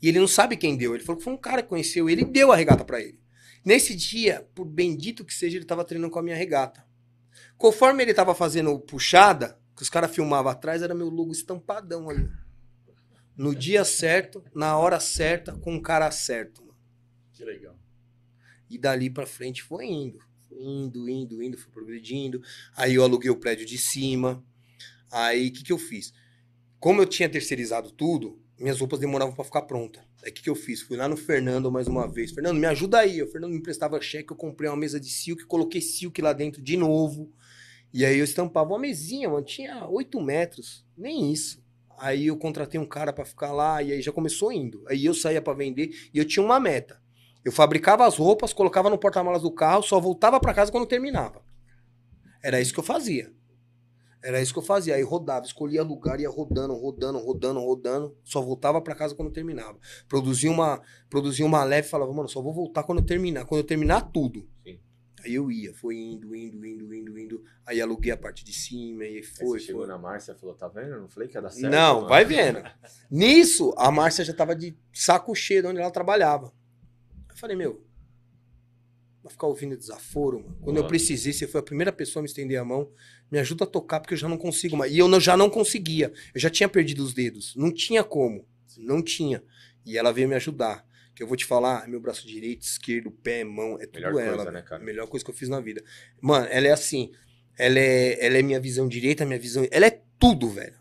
E ele não sabe quem deu. Ele falou que foi um cara que conheceu ele e deu a regata pra ele. Nesse dia, por bendito que seja, ele tava treinando com a minha regata. Conforme ele tava fazendo puxada, que os caras filmavam atrás, era meu logo estampadão ali. No dia certo, na hora certa, com o cara certo, mano. Que legal. E dali pra frente foi indo. Foi indo, indo, indo, foi progredindo. Aí eu aluguei o prédio de cima. Aí, o que que eu fiz? Como eu tinha terceirizado tudo, minhas roupas demoravam pra ficar pronta. Aí o que que eu fiz? Fui lá no Fernando mais uma vez. Fernando, me ajuda aí. O Fernando me emprestava cheque, eu comprei uma mesa de silk, coloquei silk lá dentro de novo. E aí eu estampava uma mesinha, mano. Tinha oito metros, nem isso. Aí eu contratei um cara pra ficar lá e aí já começou indo. Aí eu saía pra vender e eu tinha uma meta. Eu fabricava as roupas, colocava no porta-malas do carro, só voltava pra casa quando terminava. Era isso que eu fazia. Era isso que eu fazia, aí rodava, escolhia lugar, ia rodando, rodando, rodando, rodando, só voltava pra casa quando eu terminava. Produzia uma, produzia uma leve e falava, mano, só vou voltar quando eu terminar, quando eu terminar tudo. Sim. Aí eu ia, foi indo, indo, indo, indo, indo, aí aluguei a parte de cima, aí foi. Aí você chegou foi. Na Márcia e falou, tá vendo? Eu não falei que ia dar certo. Não, mano. Vai vendo. Nisso, a Márcia já tava de saco cheio de onde ela trabalhava. Eu falei, meu, vai ficar ouvindo desaforo, mano. Quando mano. Eu precisei, você foi a primeira pessoa a me estender a mão. Me ajuda a tocar, porque eu já não consigo mais. E eu não, já não conseguia. Eu já tinha perdido os dedos. Não tinha como. Não tinha. E ela veio me ajudar. Que eu vou te falar, meu braço direito, esquerdo, pé, mão, é tudo ela. Melhor coisa, né, cara? Melhor coisa que eu fiz na vida. Mano, ela é assim. Ela é, ela é minha visão direita, minha visão... Ela é tudo, velho.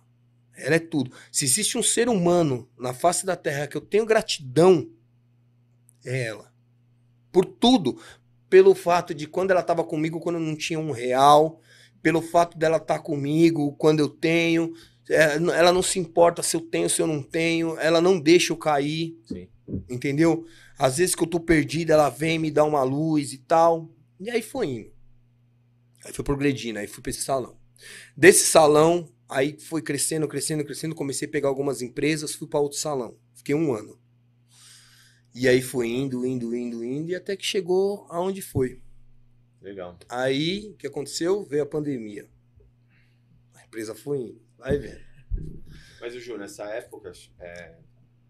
Ela é tudo. Se existe um ser humano na face da Terra que eu tenho gratidão, é ela. Por tudo. Pelo fato de quando ela estava comigo, quando eu não tinha um real. Pelo fato dela estar tá comigo, quando eu tenho. Ela não se importa se eu tenho, se eu não tenho. Ela não deixa eu cair. Sim. Entendeu? Às vezes que eu tô perdido, ela vem me dar uma luz e tal. E aí foi indo. Aí foi progredindo, aí fui pra esse salão. Desse salão, aí foi crescendo, crescendo, crescendo. Comecei a pegar algumas empresas, fui pra outro salão. Fiquei um ano. E aí foi indo, indo, indo, indo. E até que chegou aonde foi. Legal. Aí, o que aconteceu? Veio a pandemia. A empresa foi indo. Vai vendo. Mas, o Ju, nessa época, é,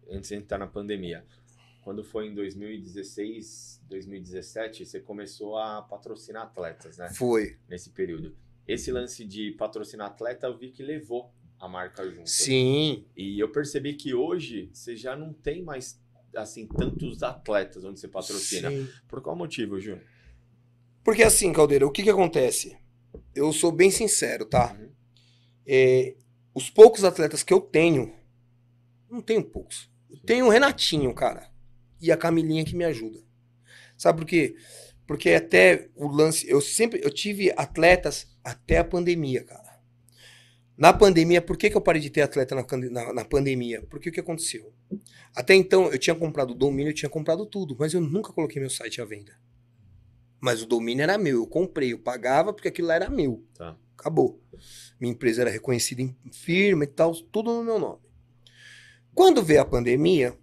antes de entrar na pandemia, quando foi em dois mil e dezesseis, dois mil e dezessete, você começou a patrocinar atletas, né? Foi. Nesse período. Esse lance de patrocinar atleta, eu vi que levou a marca junto. Sim. E eu percebi que hoje você já não tem mais, assim, tantos atletas onde você patrocina. Sim. Por qual motivo, Ju? Porque assim, Caldeira, o que que acontece? Eu sou bem sincero, tá? Uhum. É, os poucos atletas que eu tenho, não tenho poucos. Eu tenho o Renatinho, cara, e a Camilinha que me ajuda. Sabe por quê? Porque até o lance, eu sempre, eu tive atletas até a pandemia, cara. Na pandemia, por que que eu parei de ter atleta na, na, na pandemia? Porque o que aconteceu? Até então, eu tinha comprado o domínio, eu tinha comprado tudo, mas eu nunca coloquei meu site à venda. Mas o domínio era meu, eu comprei, eu pagava porque aquilo lá era meu. Tá. Acabou. Minha empresa era reconhecida em firma e tal, tudo no meu nome. Quando veio a pandemia,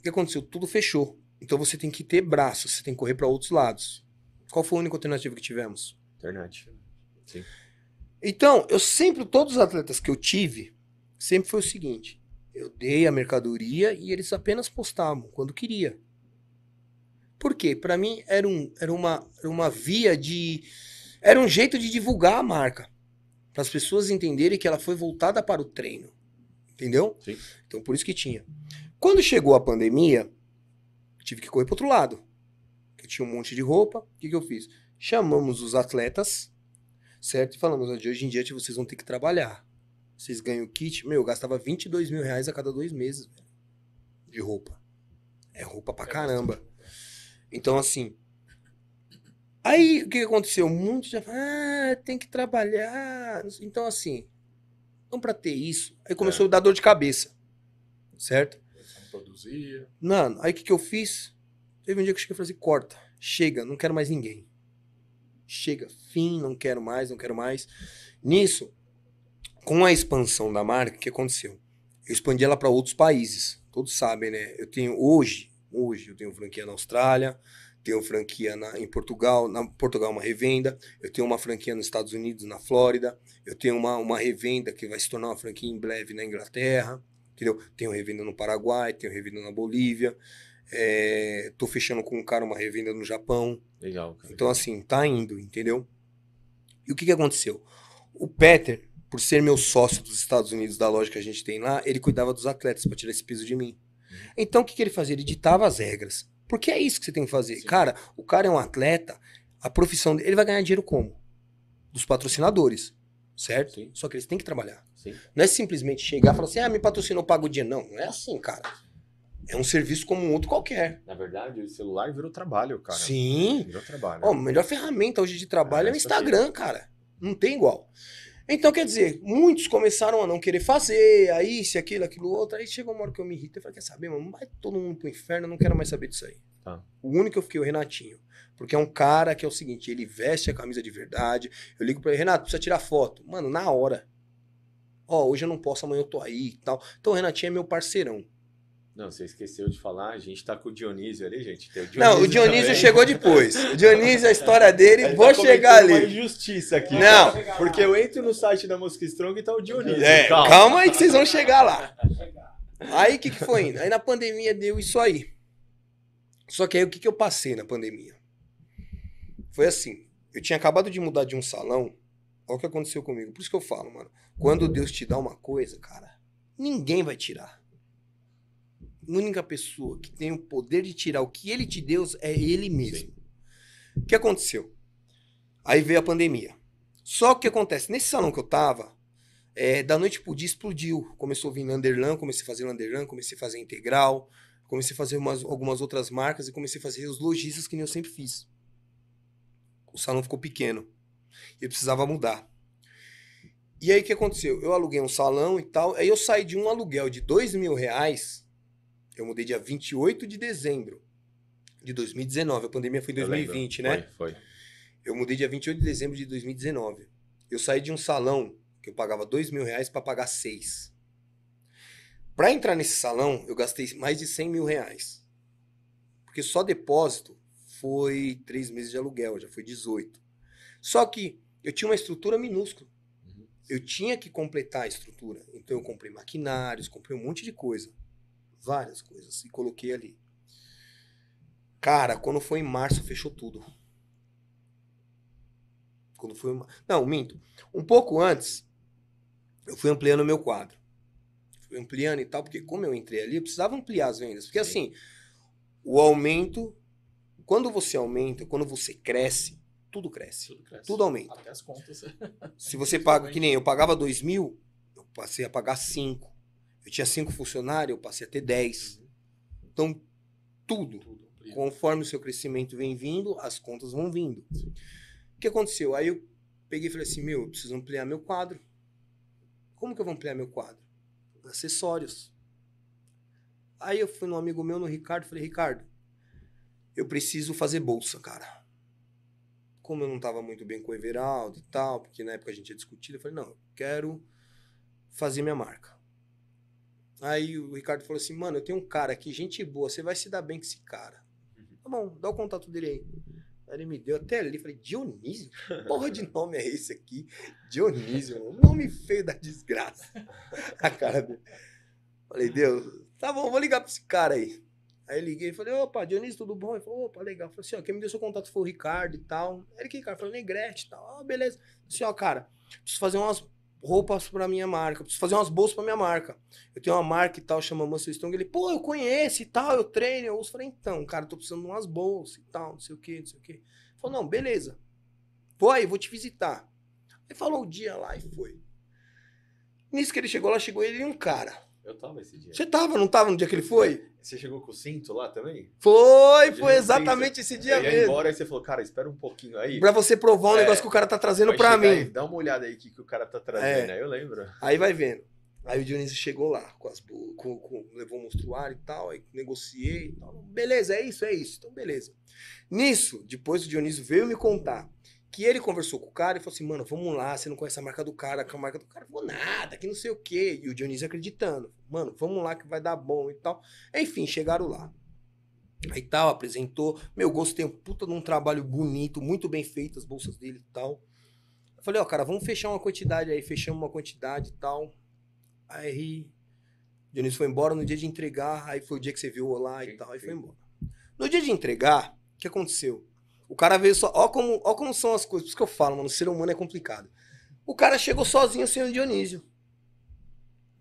o que aconteceu? Tudo fechou. Então você tem que ter braços, você tem que correr para outros lados. Qual foi a única alternativa que tivemos? Internet. Sim. Então, eu sempre, todos os atletas que eu tive, sempre foi o seguinte, eu dei a mercadoria e eles apenas postavam quando queria. Por quê? Para mim era, um, era, uma, era uma via de... Era um jeito de divulgar a marca. Para as pessoas entenderem que ela foi voltada para o treino. Entendeu? Sim. Então, por isso que tinha. Quando chegou a pandemia, eu tive que correr para o outro lado. Eu tinha um monte de roupa. O que que eu fiz? Chamamos os atletas, certo? E falamos, de hoje em dia vocês vão ter que trabalhar. Vocês ganham o kit. Meu, eu gastava vinte e dois mil reais a cada dois meses, velho, de roupa. É roupa pra caramba. Então, assim... Aí, o que aconteceu? Muitos já falaram, ah, tem que trabalhar. Então, assim, não para ter isso. Aí começou é. a dar dor de cabeça, certo? Não produzia. Não, aí o que que eu fiz? Teve um dia que eu cheguei e falei assim, corta, chega, não quero mais ninguém. Chega, fim, não quero mais, não quero mais. Nisso, com a expansão da marca, o que aconteceu? Eu expandi ela para outros países. Todos sabem, né? Eu tenho hoje, hoje eu tenho franquia na Austrália, tenho franquia na, em Portugal, na Portugal uma revenda, eu tenho uma franquia nos Estados Unidos, na Flórida, eu tenho uma, uma revenda que vai se tornar uma franquia em breve na Inglaterra, entendeu? Tenho revenda no Paraguai, tenho revenda na Bolívia, é, tô fechando com um cara uma revenda no Japão. Legal, cara. Então assim, tá indo, entendeu? E o que que aconteceu? O Peter, por ser meu sócio dos Estados Unidos, da loja que a gente tem lá, ele cuidava dos atletas para tirar esse peso de mim. Uhum. Então o que que ele fazia? Ele ditava as regras. Porque é isso que você tem que fazer. Sim. Cara, o cara é um atleta, a profissão dele, ele vai ganhar dinheiro como? Dos patrocinadores, certo? Sim. Só que eles têm que trabalhar. Sim. Não é simplesmente chegar e falar assim, ah, me patrocinou, pago o dinheiro. Não, não é assim, cara. É um serviço como um outro qualquer. Na verdade, o celular virou trabalho, cara. Sim. Virou trabalho. Ó, a melhor ferramenta hoje de trabalho é, é o Instagram, cara. Não tem igual. Então, quer dizer, muitos começaram a não querer fazer, aí, se aquilo, aquilo, outro. Aí chegou uma hora que eu me irritei e falei, quer saber, mano, vai todo mundo pro inferno, eu não quero mais saber disso aí. Tá. O único que eu fiquei é o Renatinho. Porque é um cara que é o seguinte, ele veste a camisa de verdade. Eu ligo pra ele, Renato, precisa tirar foto. Mano, na hora. Ó, oh, hoje eu não posso, amanhã eu tô aí e tal. Então, o Renatinho é meu parceirão. Não, você esqueceu de falar, a gente tá com o Dionísio ali, gente. Tem o Dionísio não, o Dionísio também. Chegou depois. O Dionísio, a história dele, ele vou tá chegar ali. Uma injustiça aqui. Não, cara, porque eu entro no site da Muscle Strong e tá o Dionísio. É, calma. calma aí que vocês vão chegar lá. Aí o que que foi indo? Aí na pandemia deu isso aí. Só que aí o que que eu passei na pandemia? Foi assim, eu tinha acabado de mudar de um salão, olha o que aconteceu comigo. Por isso que eu falo, mano, quando Deus te dá uma coisa, cara, ninguém vai tirar. A única pessoa que tem o poder de tirar o que ele te deu é ele mesmo. Sim. O que aconteceu? Aí veio a pandemia. Só que o que acontece? Nesse salão que eu tava, É, da noite pro dia explodiu. Começou a vir Landerlan, comecei a fazer Landerlan, comecei a fazer Integral, comecei a fazer umas, algumas outras marcas e comecei a fazer os lojistas, que nem eu sempre fiz. O salão ficou pequeno e eu precisava mudar. E aí o que aconteceu? Eu aluguei um salão e tal, aí eu saí de um aluguel de dois mil reais, eu mudei dia vinte e oito de dezembro de dois mil e dezenove, a pandemia foi em dois mil e vinte, né? Foi, foi. Eu mudei dia vinte e oito de dezembro de dois mil e dezenove. Eu saí de um salão que eu pagava dois mil reais para pagar seis. Para entrar nesse salão, eu gastei mais de cem mil reais. Porque só depósito foi três meses de aluguel, já foi dezoito. Só que eu tinha uma estrutura minúscula. Uhum. Eu tinha que completar a estrutura. Então eu comprei maquinários, comprei um monte de coisa. Várias coisas. E coloquei ali. Cara, quando foi em março, fechou tudo. Quando foi uma... Não, minto. Um pouco antes, eu fui ampliando o meu quadro. Fui ampliando e tal, porque como eu entrei ali, eu precisava ampliar as vendas. Porque assim, o aumento, quando você aumenta, quando você cresce, tudo cresce. Tudo cresce. Tudo aumenta. Até as contas. Se você paga, que nem eu pagava dois mil, eu passei a pagar cinco. Eu tinha cinco funcionários, eu passei a ter dez. Uhum. Então, tudo. tudo Conforme o seu crescimento vem vindo, as contas vão vindo. Sim. O que aconteceu? Aí eu peguei e falei assim, meu, eu preciso ampliar meu quadro. Como que eu vou ampliar meu quadro? Acessórios. Aí eu fui num amigo meu, no Ricardo, falei, Ricardo, eu preciso fazer bolsa, cara. Como eu não tava muito bem com o Everaldo e tal, porque na época a gente tinha discutido, eu falei, não, eu quero fazer minha marca. Aí o Ricardo falou assim, mano, eu tenho um cara aqui, gente boa, você vai se dar bem com esse cara. Uhum. Tá bom, dá o contato dele aí. Aí ele me deu até ali, falei, Dionísio? Porra de nome é esse aqui? Dionísio, mano, nome feio da desgraça. A cara dele. Falei, Deus, tá bom, vou ligar pra esse cara aí. Aí eu liguei e falei, opa, Dionísio, tudo bom? Ele falou, opa, legal. Eu falei assim, ó, quem me deu seu contato foi o Ricardo e tal. Ele que, cara, falou, Negrete e tal. Ah, beleza. Eu falei, ó, cara, preciso fazer umas roupas pra minha marca, preciso fazer umas bolsas pra minha marca. Eu tenho uma marca e tal, chama Muscle Strong. Ele, pô, eu conheço e tal, eu treino, eu uso. Falei, então, cara, tô precisando de umas bolsas e tal, não sei o que, não sei o que. Ele falou, não, beleza. Vou aí, vou te visitar. Ele falou o dia lá e foi. Nisso que ele chegou lá, chegou ele e um cara. Eu tava esse dia. Você tava, não tava no dia que ele foi? Você chegou com o cinto lá também? Foi, foi exatamente esse dia mesmo. Aí embora, aí você falou, cara, espera um pouquinho aí. Pra você provar um é, negócio que o cara tá trazendo pra mim. Aí, dá uma olhada aí o que, que o cara tá trazendo, é. Aí eu lembro. Aí vai vendo. Aí o Dionísio chegou lá, com as, com, com, levou o monstruário e tal, aí negociei e tal. Beleza, é isso, é isso. Então, beleza. Nisso, depois o Dionísio veio me contar que ele conversou com o cara e falou assim, mano, vamos lá, você não conhece a marca do cara, que a marca do cara não falou nada, que não sei o quê. E o Dionísio acreditando. Mano, vamos lá que vai dar bom e tal. Enfim, chegaram lá. Aí tal, apresentou. Meu, gostei, um puta de um trabalho bonito, muito bem feito, as bolsas dele e tal. Eu falei, ó, cara, vamos fechar uma quantidade aí. Fechamos uma quantidade e tal. Aí o Dionísio foi embora no dia de entregar. Aí foi o dia que você viu lá e tal. Aí foi embora. No dia de entregar, o que aconteceu? O cara veio só... Ó como, ó como são as coisas. Por isso que eu falo, mano. O ser humano é complicado. O cara chegou sozinho, sem o Dionísio.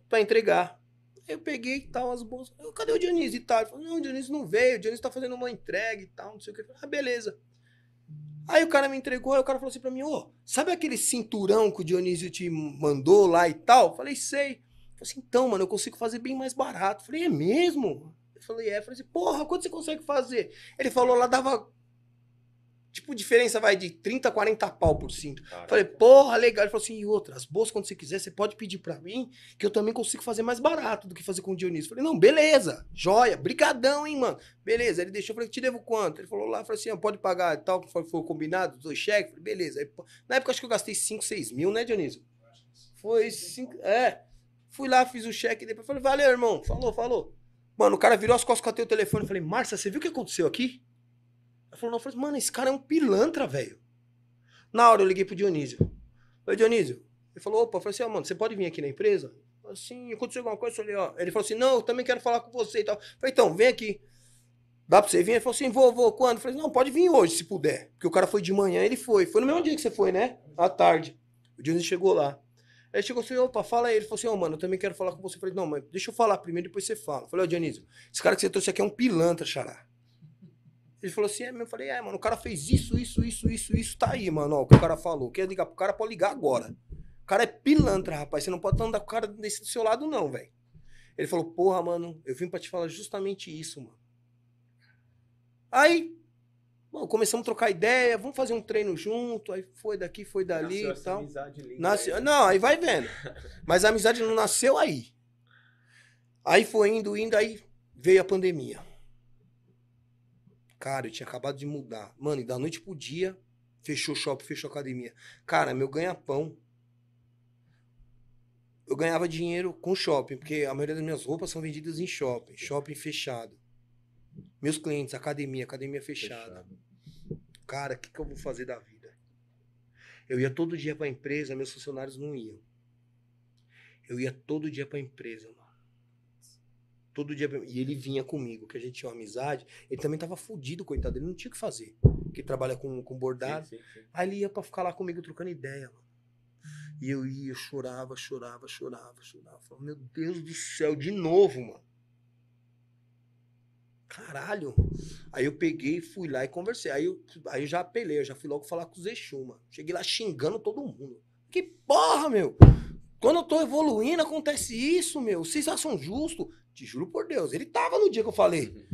Pra entregar. Eu peguei e tal, as bolsas. Eu, cadê o Dionísio e tal? Ele falou, não, o Dionísio não veio. O Dionísio tá fazendo uma entrega e tal, não sei o que. Eu falei, ah, beleza. Aí o cara me entregou. Aí o cara falou assim pra mim, ô, oh, sabe aquele cinturão que o Dionísio te mandou lá e tal? Eu falei, sei. Ele falou assim, então, mano, eu consigo fazer bem mais barato. Eu falei, é mesmo? Eu falei, é. Eu falei assim, porra, quanto você consegue fazer? Ele falou lá, dava... Tipo, diferença vai de trinta, quarenta pau por cinto. Caraca. Falei, porra, legal. Ele falou assim, e outras, as bolsas, quando você quiser, você pode pedir pra mim, que eu também consigo fazer mais barato do que fazer com o Dionísio. Falei, não, beleza, joia, brigadão, hein, mano. Beleza, ele deixou, falei, te devo quanto? Ele falou lá, falei assim, ah, pode pagar e tal, que foi, foi combinado, dois cheques, falei, beleza. Aí, na época, acho que eu gastei cinco, seis mil, né, Dionísio? Foi cinco, é. Fui lá, fiz o cheque, depois falei, valeu, irmão, falou, falou. Mano, o cara virou as costas com o teu telefone, falei, Márcia, você viu o que aconteceu aqui? Ela falou, não, eu falei, mano, esse cara é um pilantra, velho. Na hora eu liguei pro Dionísio. Falei, Dionísio. Ele falou, opa, eu falei assim, ó, oh, mano, você pode vir aqui na empresa? Eu falei assim, aconteceu alguma coisa? Eu falei, ó. Ele falou assim, não, eu também quero falar com você e tal. Eu falei, então, vem aqui. Dá pra você vir? Ele falou assim, vou, vou, quando? Eu falei, não, pode vir hoje, se puder. Porque o cara foi de manhã, ele foi. Foi no mesmo dia que você foi, né? À tarde. O Dionísio chegou lá. Aí chegou assim, opa, fala aí. Ele falou assim, ó, oh, mano, eu também quero falar com você. Eu falei, não, mas deixa eu falar primeiro, depois você fala. Eu falei, ó, oh, Dionísio, esse cara que você trouxe aqui é um pilantra, xará. Ele falou assim, é, eu falei, é, mano, o cara fez isso, isso, isso, isso, isso, tá aí, mano, ó, o que o cara falou, quer ligar pro cara, pode ligar agora. O cara é pilantra, rapaz. Você não pode andar com o cara desse do seu lado, não, velho. Ele falou, porra, mano, eu vim pra te falar justamente isso, mano. Aí, bom, começamos a trocar ideia, vamos fazer um treino junto, aí foi daqui, foi dali e tal. Amizade linda Nasce... aí. Não, aí vai vendo. Mas a amizade não nasceu aí. Aí foi indo, indo, aí veio a pandemia. Cara, eu tinha acabado de mudar. Mano, e da noite pro dia, fechou o shopping, fechou a academia. Cara, meu ganha-pão. Eu ganhava dinheiro com shopping, porque a maioria das minhas roupas são vendidas em shopping. Shopping fechado. Meus clientes, academia, academia fechada. Fechado. Cara, o que, que eu vou fazer da vida? Eu ia todo dia pra empresa, meus funcionários não iam. Eu ia todo dia pra empresa, mano. Todo dia. E ele vinha comigo, que a gente tinha uma amizade. Ele também tava fudido, coitado. Ele não tinha o que fazer. Porque trabalha com, com bordado. Sim, sim, sim. Aí ele ia pra ficar lá comigo trocando ideia, mano. E eu ia, eu chorava, chorava, chorava, chorava. Falava, meu Deus do céu, de novo, mano. Caralho. Aí eu peguei, fui lá e conversei. Aí eu, aí eu já apelei, eu já fui logo falar com os Exu, mano. Cheguei lá xingando todo mundo. Que porra, meu! Quando eu tô evoluindo, acontece isso, meu. Vocês acham justo? Te juro por Deus. Ele tava no dia que eu falei.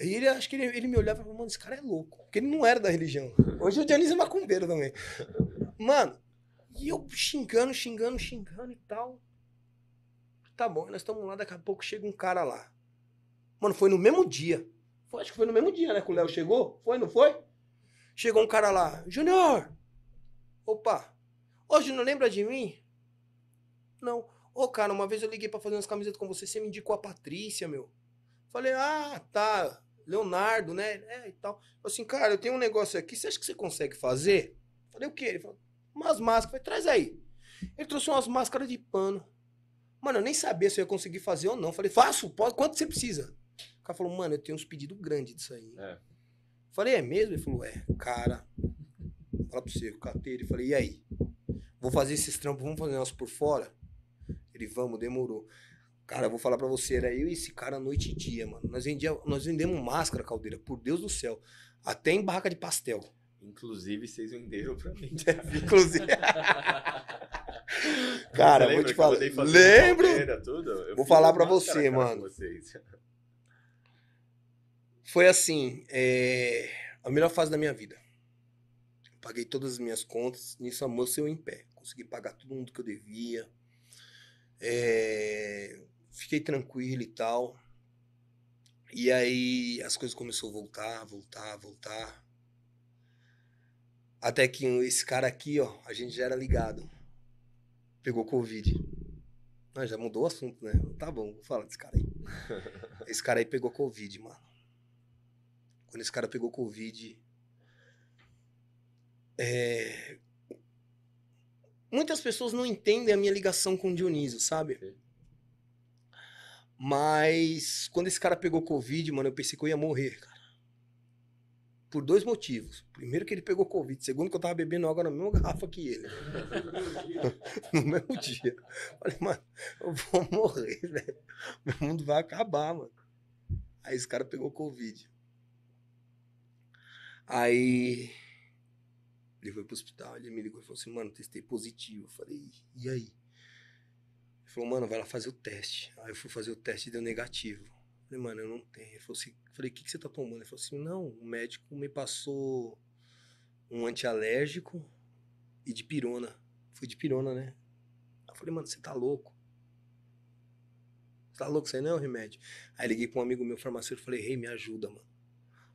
Aí ele, acho que ele, ele me olhava e falou, mano, esse cara é louco. Porque ele não era da religião. Hoje o Dionísio é macumbeiro também. Mano, e eu xingando, xingando, xingando e tal. Tá bom, nós estamos lá, daqui a pouco chega um cara lá. Mano, foi no mesmo dia. Foi, acho que foi no mesmo dia, né? Que o Léo chegou. Foi, não foi? Chegou um cara lá. Junior! Opa! Hoje não lembra de mim? Não. Ô, cara, uma vez eu liguei pra fazer umas camisetas com você, você me indicou a Patrícia, meu. Falei, ah, tá, Leonardo, né? É, e tal. Eu assim, cara, eu tenho um negócio aqui, você acha que você consegue fazer? Falei, o quê? Ele falou, umas máscaras. Falei, traz aí. Ele trouxe umas máscaras de pano. Mano, eu nem sabia se eu ia conseguir fazer ou não. Falei, faço, pode, quanto você precisa? O cara falou, mano, eu tenho uns pedidos grandes disso aí. É. Falei, é mesmo? Ele falou, é, cara, fala pra você, eu catei ele. Falei, e aí? Vou fazer esses trampos, vamos fazer negócio por fora? Ele, vamos, demorou. Cara, eu vou falar pra você, era eu e esse cara noite e dia, mano. Nós, vendia, nós vendemos máscara, Caldeira, por Deus do céu. Até em barraca de pastel. Inclusive, vocês venderam pra mim. Inclusive. Cara, lembra, vou te falar. Lembro. Caldeira, tudo? Eu vou falar pra você, mano. Foi assim, é... a melhor fase da minha vida. Eu paguei todas as minhas contas, nisso a moça eu em pé. Consegui pagar todo mundo que eu devia. É, fiquei tranquilo e tal. E aí as coisas começaram a voltar, voltar, voltar. Até que esse cara aqui, ó, a gente já era ligado. Pegou Covid. Ah, já mudou o assunto, né? Tá bom, vou falar desse cara aí. Esse cara aí pegou Covid, mano. Quando esse cara pegou Covid... É... Muitas pessoas não entendem a minha ligação com o Dionísio, sabe? Sim. Mas quando esse cara pegou Covid, mano, eu pensei que eu ia morrer, cara. Por dois motivos. Primeiro que ele pegou Covid. Segundo que eu tava bebendo água na mesma garrafa que ele. No mesmo dia. Falei, mano, eu vou morrer, velho. Meu mundo vai acabar, mano. Aí esse cara pegou Covid. Aí... Ele foi pro hospital, ele me ligou e falou assim, mano, testei positivo. Eu falei, e aí? Ele falou, mano, vai lá fazer o teste. Aí eu fui fazer o teste e deu negativo. Eu falei, mano, eu não tenho. Ele falou assim, eu falei, o que, que você tá tomando? Ele falou assim, não, o médico me passou um antialérgico e dipirona. Foi dipirona, né? Aí eu falei, mano, você tá louco? Você tá louco? Isso aí não é um remédio. Aí liguei pra um amigo meu, farmacêutico, falei, ei, me ajuda, mano.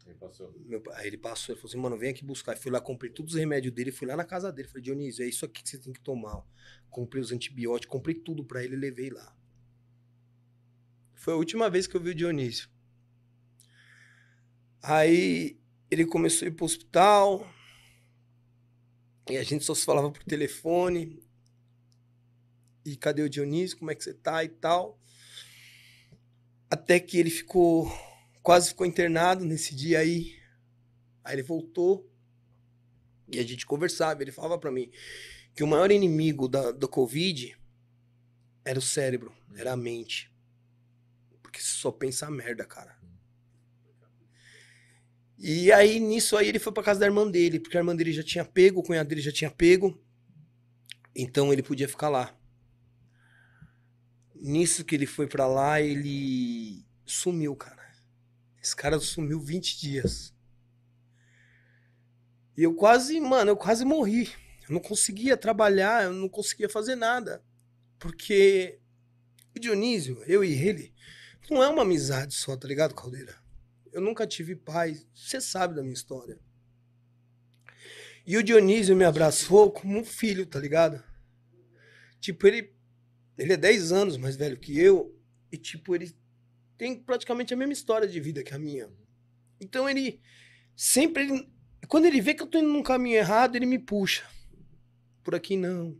Ele passou. Meu, aí ele passou, ele falou assim, mano, vem aqui buscar. Eu fui lá, comprei todos os remédios dele, fui lá na casa dele, falei, Dionísio, é isso aqui que você tem que tomar. Comprei os antibióticos, comprei tudo pra ele e levei lá. Foi a última vez que eu vi o Dionísio. Aí ele começou a ir pro hospital, e a gente só se falava por telefone, e cadê o Dionísio, como é que você tá e tal. Até que ele ficou... Quase ficou internado nesse dia aí. Aí ele voltou e a gente conversava. Ele falava pra mim que o maior inimigo da, da Covid era o cérebro, era a mente. Porque você só pensa a merda, cara. E aí, nisso aí, ele foi pra casa da irmã dele, porque a irmã dele já tinha pego, o cunhado dele já tinha pego. Então ele podia ficar lá. Nisso que ele foi pra lá, ele sumiu, cara. Esse cara sumiu vinte dias. E eu quase, mano, eu quase morri. Eu não conseguia trabalhar, eu não conseguia fazer nada. Porque o Dionísio, eu e ele, não é uma amizade só, tá ligado, Caldeira? Eu nunca tive paz, você sabe da minha história. E o Dionísio me abraçou como um filho, tá ligado? Tipo, ele, ele é dez anos mais velho que eu, e tipo, ele tem praticamente a mesma história de vida que a minha. Então ele sempre, ele, quando ele vê que eu tô indo num caminho errado, ele me puxa. Por aqui não,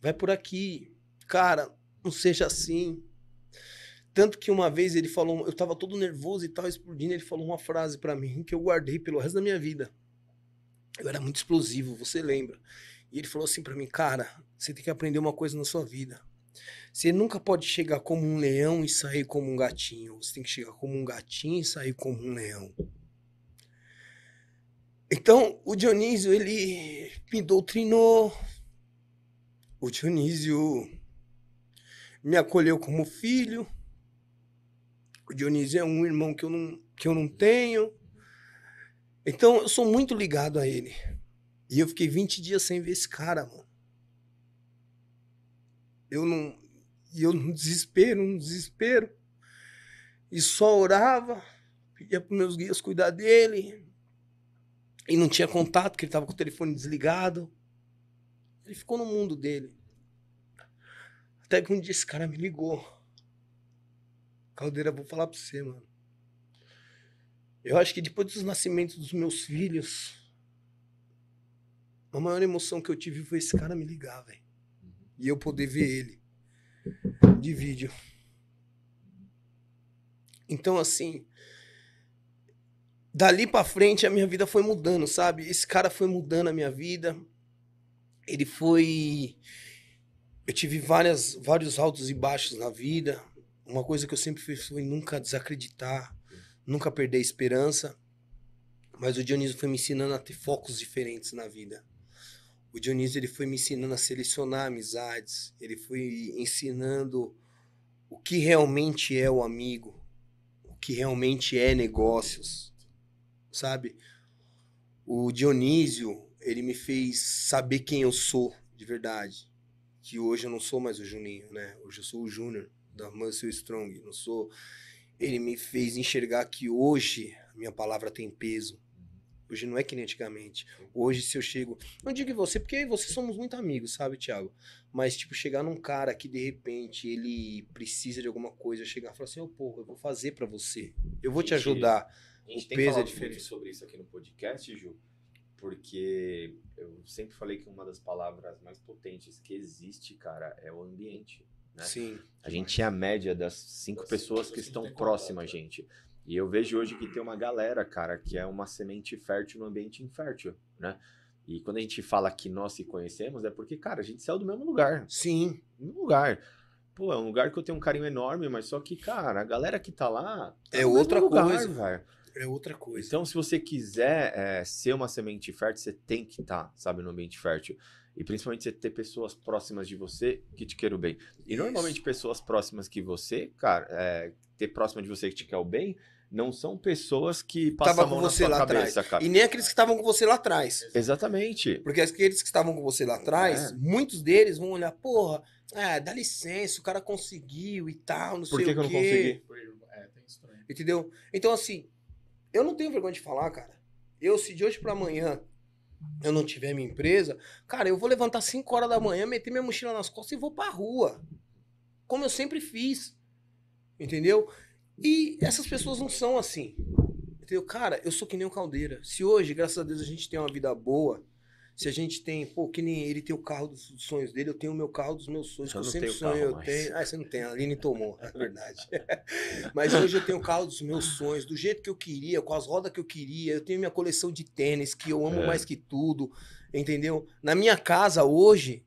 vai por aqui, cara, não seja assim. Tanto que uma vez ele falou, eu tava todo nervoso e tava explodindo, ele falou uma frase pra mim que eu guardei pelo resto da minha vida. Eu era muito explosivo, você lembra? E ele falou assim pra mim, cara, você tem que aprender uma coisa na sua vida. Você nunca pode chegar como um leão e sair como um gatinho. Você tem que chegar como um gatinho e sair como um leão. Então, o Dionísio, ele me doutrinou. O Dionísio me acolheu como filho. O Dionísio é um irmão que eu não, que eu não tenho. Então, eu sou muito ligado a ele. E eu fiquei vinte dias sem ver esse cara, mano. Eu não... E eu não desespero, não desespero. E só orava, pedia para meus guias cuidar dele. E não tinha contato, porque ele estava com o telefone desligado. Ele ficou no mundo dele. Até que um dia esse cara me ligou. Caldeira, vou falar para você, mano. Eu acho que depois dos nascimentos dos meus filhos, a maior emoção que eu tive foi esse cara me ligar, velho. E eu poder ver ele de vídeo. Então, assim, dali pra frente a minha vida foi mudando, sabe? Esse cara foi mudando a minha vida. Ele foi... Eu tive várias, vários altos e baixos na vida. Uma coisa que eu sempre fiz foi nunca desacreditar, nunca perder a esperança. Mas o Dionísio foi me ensinando a ter focos diferentes na vida. O Dionísio, ele foi me ensinando a selecionar amizades, ele foi ensinando o que realmente é o amigo, o que realmente é negócios, sabe? O Dionísio, ele me fez saber quem eu sou de verdade, que hoje eu não sou mais o Juninho, né? Hoje eu sou o Júnior da Muscle Strong, não sou... Ele me fez enxergar que hoje a minha palavra tem peso. Hoje não é que nem antigamente. Hoje, se eu chego... Não digo você, porque vocês somos muito amigos, sabe, Thiago? Mas, tipo, chegar num cara que, de repente, ele precisa de alguma coisa, chegar e falar assim, ô, oh, porra, eu vou fazer pra você. Eu vou gente, te ajudar. A gente o tem peso é diferente sobre isso aqui no podcast, Ju, porque eu sempre falei que uma das palavras mais potentes que existe, cara, é o ambiente, né? Sim. A gente é a média das cinco das pessoas cinco que estão próximas a gente. E eu vejo hoje que tem uma galera, cara, que é uma semente fértil no ambiente infértil, né? E quando a gente fala que nós se conhecemos, é porque, cara, a gente saiu do mesmo lugar. Sim. Do mesmo lugar. Pô, é um lugar que eu tenho um carinho enorme, mas só que, cara, a galera que tá lá... É outra coisa, velho. É outra coisa. Então, se você quiser é, ser uma semente fértil, você tem que estar, sabe, no ambiente fértil. E principalmente você ter pessoas próximas de você que te queiram bem. E Isso. normalmente pessoas próximas que você, cara, é, ter próxima de você que te quer o bem... Não são pessoas que passavam com você na sua lá cabeça, atrás. Cara. E nem aqueles que estavam com você lá atrás. Exatamente. Porque aqueles que estavam com você lá atrás, é. muitos deles vão olhar, porra, é, dá licença, o cara conseguiu e tal, não sei o quê. Por que eu não consegui? É, tem isso também. Entendeu? Então, assim, eu não tenho vergonha de falar, cara. Eu, se de hoje pra amanhã eu não tiver minha empresa, cara, eu vou levantar cinco horas da manhã, meter minha mochila nas costas e vou pra rua. Como eu sempre fiz. Entendeu? E essas pessoas não são assim. Entendeu? Cara, eu sou que nem o Caldeira. Se hoje, graças a Deus, a gente tem uma vida boa, se a gente tem, pô, que nem ele tem o carro dos sonhos dele, eu tenho o meu carro dos meus sonhos, que eu sempre sonho, eu tenho... Ah, você não tem, a Aline tomou, é verdade. Mas hoje eu tenho o carro dos meus sonhos, do jeito que eu queria, com as rodas que eu queria, eu tenho minha coleção de tênis, que eu amo é. mais que tudo, entendeu? Na minha casa hoje...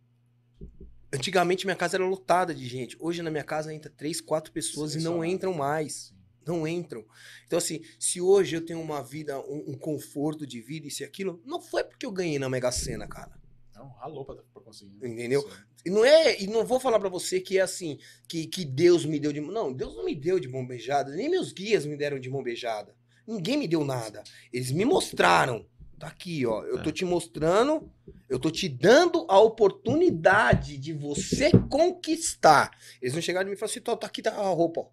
Antigamente, minha casa era lotada de gente. Hoje, na minha casa, entra três, quatro pessoas Sim, e não entram mais. Não entram. Então, assim, se hoje eu tenho uma vida, um, um conforto de vida, isso e aquilo, não foi porque eu ganhei na Mega Sena, cara. Não, ralou pra, pra assim. Né? Entendeu? E não é, e não vou falar pra você que é assim, que, que Deus me deu de... Não, Deus não me deu de mão beijada, nem meus guias me deram de mão beijada. Ninguém me deu nada. Eles me mostraram. Tá aqui, ó. Eu tô te mostrando, eu tô te dando a oportunidade de você conquistar. Eles não chegaram e me falaram assim, tá aqui, tá a roupa, ó.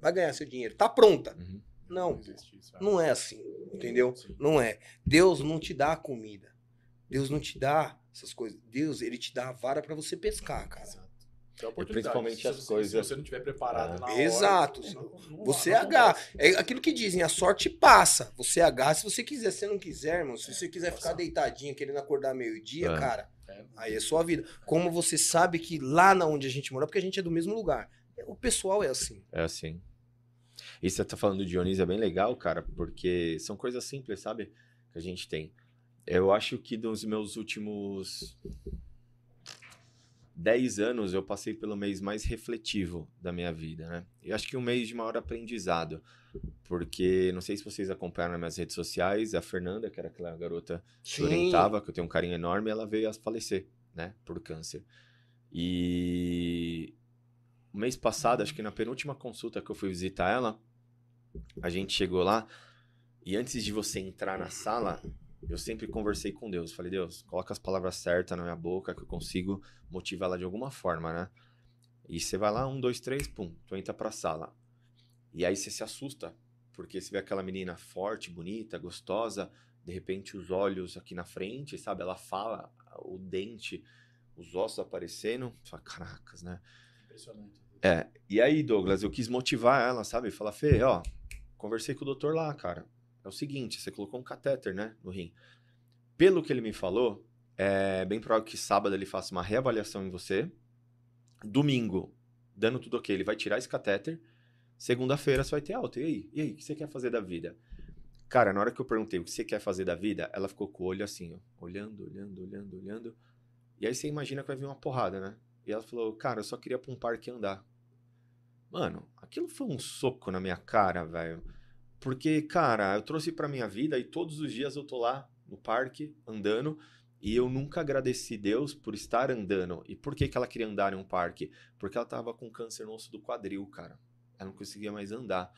Vai ganhar seu dinheiro. Tá pronta. Uhum. Não, não é assim, entendeu? Não é. Deus não te dá comida. Deus não te dá essas coisas. Deus, ele te dá a vara pra você pescar, cara. Exato. É principalmente se, as se, coisas. Se você não estiver preparado ah, na exato. Hora. Exato. Você não agarra. É aquilo que dizem, a sorte passa. Você agarra se você quiser. Se você não quiser, irmão, se é, você quiser ficar deitadinho, querendo acordar meio-dia, é. cara, é. aí é sua vida. Como você sabe que lá na onde a gente mora, porque a gente é do mesmo lugar. O pessoal é assim. É assim. E você tá falando do Dionísio, é bem legal, cara, porque são coisas simples, sabe? Que a gente tem. Eu acho que dos meus últimos dez anos eu passei pelo mês mais refletivo da minha vida, né? Eu acho que um mês de maior aprendizado, porque não sei se vocês acompanharam nas minhas redes sociais, a Fernanda, que era aquela garota que orientava, que eu tenho um carinho enorme, ela veio a falecer, né? Por câncer. E o mês passado, acho que na penúltima consulta que eu fui visitar ela, a gente chegou lá e antes de você entrar na sala, eu sempre conversei com Deus. Falei, Deus, coloca as palavras certas na minha boca que eu consigo motivar ela de alguma forma, né? E você vai lá, um, dois, três, pum, tu entra pra sala. E aí você se assusta, porque você vê aquela menina forte, bonita, gostosa, de repente os olhos aqui na frente, sabe? Ela fala, o dente, os ossos aparecendo. Você fala, caracas, né? Impressionante. É, e aí, Douglas, eu quis motivar ela, sabe? Falar, Fê, ó, conversei com o doutor lá, cara. É o seguinte, você colocou um catéter, né, no rim. Pelo que ele me falou, é bem provável que sábado ele faça uma reavaliação em você. Domingo, dando tudo ok, ele vai tirar esse catéter. Segunda-feira você vai ter alta. E aí? E aí, o que você quer fazer da vida? Cara, na hora que eu perguntei o que você quer fazer da vida, ela ficou com o olho assim, ó, olhando, olhando, olhando, olhando. E aí você imagina que vai vir uma porrada, né? E ela falou, cara, eu só queria pra um parque andar. Mano, aquilo foi um soco na minha cara, velho. Porque, cara, eu trouxe pra minha vida e todos os dias eu tô lá no parque andando e eu nunca agradeci Deus por estar andando. E por que que ela queria andar em um parque? Porque ela tava com câncer no osso do quadril, cara. Ela não conseguia mais andar.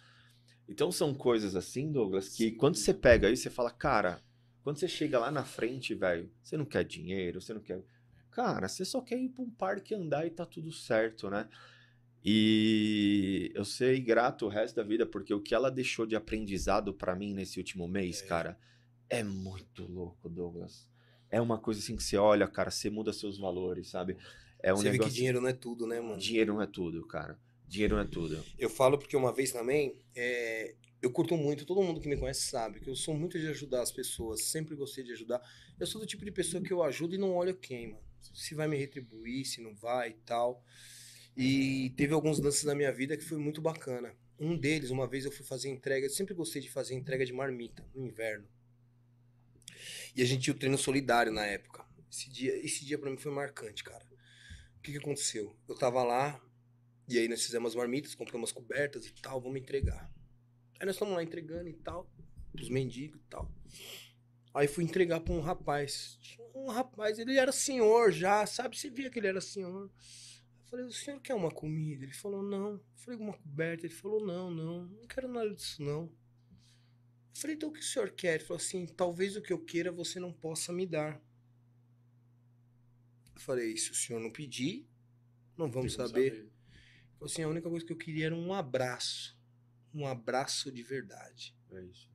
Então são coisas assim, Douglas, que quando você pega aí, você fala, cara, quando você chega lá na frente, velho, você não quer dinheiro, você não quer... Cara, você só quer ir pra um parque andar e tá tudo certo, né? E eu sei grato o resto da vida, porque o que ela deixou de aprendizado pra mim nesse último mês, é. cara, é muito louco, Douglas. É uma coisa assim que você olha, cara, você muda seus valores, sabe? É um você negócio... vê que dinheiro não é tudo, né, mano? Dinheiro não é tudo, cara. Dinheiro não é tudo. Eu falo porque uma vez também, é... eu curto muito, todo mundo que me conhece sabe, que eu sou muito de ajudar as pessoas, sempre gostei de ajudar. Eu sou do tipo de pessoa que eu ajudo e não olho quem, mano. Se vai me retribuir, se não vai e tal... E teve alguns lances na minha vida que foi muito bacana. Um deles, uma vez eu fui fazer entrega, eu sempre gostei de fazer entrega de marmita, no inverno. E a gente tinha o treino solidário na época. Esse dia, esse dia pra mim foi marcante, cara. O que que aconteceu? Eu tava lá, e aí nós fizemos as marmitas, compramos umas cobertas e tal, vamos entregar. Aí nós estamos lá entregando e tal, pros mendigos e tal. Aí fui entregar pra um rapaz. Um rapaz, ele era senhor já, sabe? Você via que ele era senhor. Eu falei, o senhor quer uma comida? Ele falou, não. Eu falei, uma coberta? Ele falou, não, não. Não quero nada disso, não. Eu falei, então o que o senhor quer? Ele falou assim, talvez o que eu queira você não possa me dar. Eu falei, se o senhor não pedir, não vamos saber. saber. Ele falou assim, a única coisa que eu queria era um abraço. Um abraço de verdade. É isso.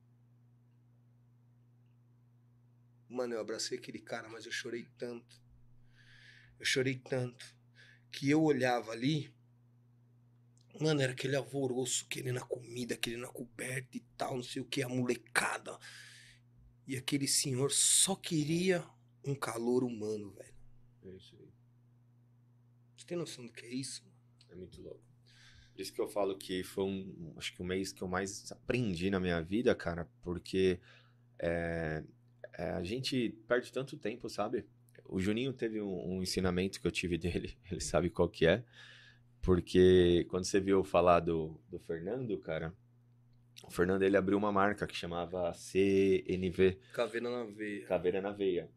Mano, eu abracei aquele cara, mas eu chorei tanto. Eu chorei tanto. Que eu olhava ali, mano, era aquele alvoroço, querendo a comida, querendo a coberta e tal, não sei o que, a molecada. E aquele senhor só queria um calor humano, velho. É isso aí. Você tem noção do que é isso? É muito louco. Por isso que eu falo que foi um, acho que o mês que eu mais aprendi na minha vida, cara, porque é, é, a gente perde tanto tempo, sabe? O Juninho teve um, um ensinamento que eu tive dele, ele sabe qual que é, porque quando você viu falar do, do Fernando, cara, o Fernando, ele abriu uma marca que chamava C N V. Caveira na Veia. Caveira na Veia.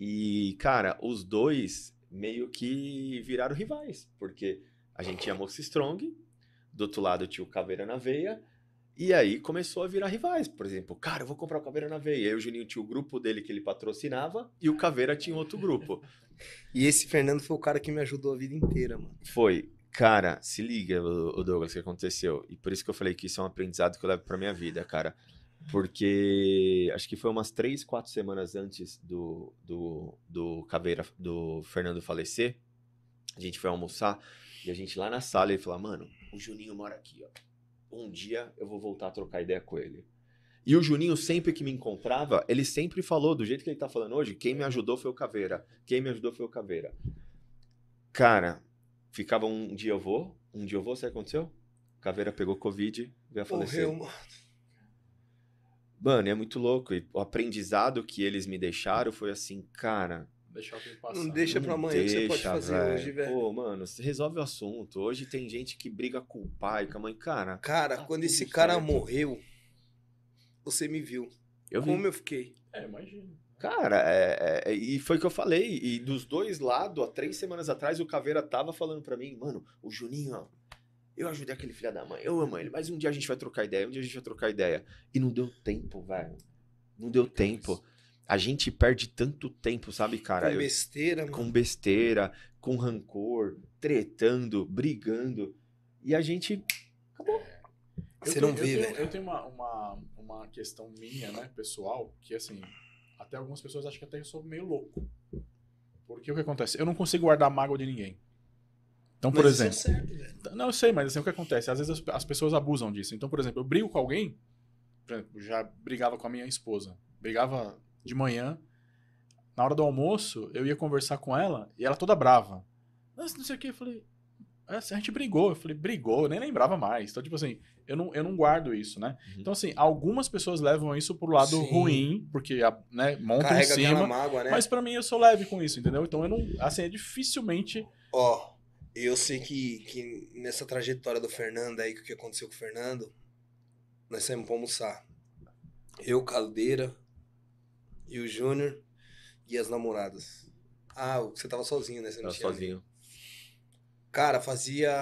E, cara, os dois meio que viraram rivais, porque a gente tinha Muscle Strong, do outro lado tinha o Caveira na Veia, e aí começou a virar rivais. Por exemplo, cara, eu vou comprar o Caveira na Veia. Aí o Juninho tinha o grupo dele que ele patrocinava e o Caveira tinha outro grupo. E esse Fernando foi o cara que me ajudou a vida inteira, mano. Foi. Cara, se liga, o Douglas, o que aconteceu. E por isso que eu falei que isso é um aprendizado que eu levo pra minha vida, cara. Porque acho que foi umas três, quatro semanas antes do, do, do Caveira, do Fernando falecer, a gente foi almoçar e a gente lá na sala, ele falou, mano, o Juninho mora aqui, ó. Um dia eu vou voltar a trocar ideia com ele. E o Juninho, sempre que me encontrava, ele sempre falou, do jeito que ele tá falando hoje, quem me ajudou foi o Caveira, quem me ajudou foi o Caveira. Cara, ficava um dia eu vou, um dia eu vou, sabe o que aconteceu? O Caveira pegou Covid, veio a falecer. Morreu, mano. Mano, é muito louco. E o aprendizado que eles me deixaram foi assim, cara... Deixar o tempo passar. Não deixa pra amanhã, deixa, o que você pode fazer véio. Hoje, velho. Pô, mano, você resolve o assunto. Hoje tem gente que briga com o pai, com a mãe. Cara, cara tá quando esse cara certo. Morreu, você me viu. Eu Como vi. eu fiquei. É, imagina. Cara, é, é, e foi o que eu falei. E dos dois lados, há três semanas atrás, o Caveira tava falando pra mim, mano, o Juninho, ó, eu ajudei aquele filho da mãe, eu amo ele, mas um dia a gente vai trocar ideia, um dia a gente vai trocar ideia. E não deu tempo, velho. Não deu tempo. A gente perde tanto tempo, sabe, cara? Com besteira, eu, mano. Com besteira, com rancor, tretando, brigando. E a gente... Acabou. Eu Você tenho, não vê, velho. Eu tenho uma, uma, uma questão minha, né, pessoal, que assim, até algumas pessoas acham que até eu sou meio louco. Porque o que acontece? Eu não consigo guardar mágoa de ninguém. Então, por mas exemplo... Isso é certo, velho. Não, eu sei, mas assim, o que acontece? Às vezes as, as pessoas abusam disso. Então, por exemplo, eu brigo com alguém, por exemplo, já brigava com a minha esposa. Brigava... de manhã, na hora do almoço, eu ia conversar com ela e ela toda brava. Nossa, não sei o que, eu falei, a gente brigou. Eu falei, brigou, eu nem lembrava mais. Então, tipo assim, eu não, eu não guardo isso, né? Uhum. Então, assim, algumas pessoas levam isso pro lado Sim. ruim, porque, né, montam Carrega em cima. Mágoa, né? Mas pra mim, eu sou leve com isso, entendeu? Então, eu não, assim, é dificilmente... Ó, oh, eu sei que, que nessa trajetória do Fernando aí, o que aconteceu com o Fernando, nós saímos pra almoçar. Eu, Caldeira... E o Júnior e as namoradas. Ah, você tava sozinho, né? Você não tava tinha sozinho. Amigo. Cara, fazia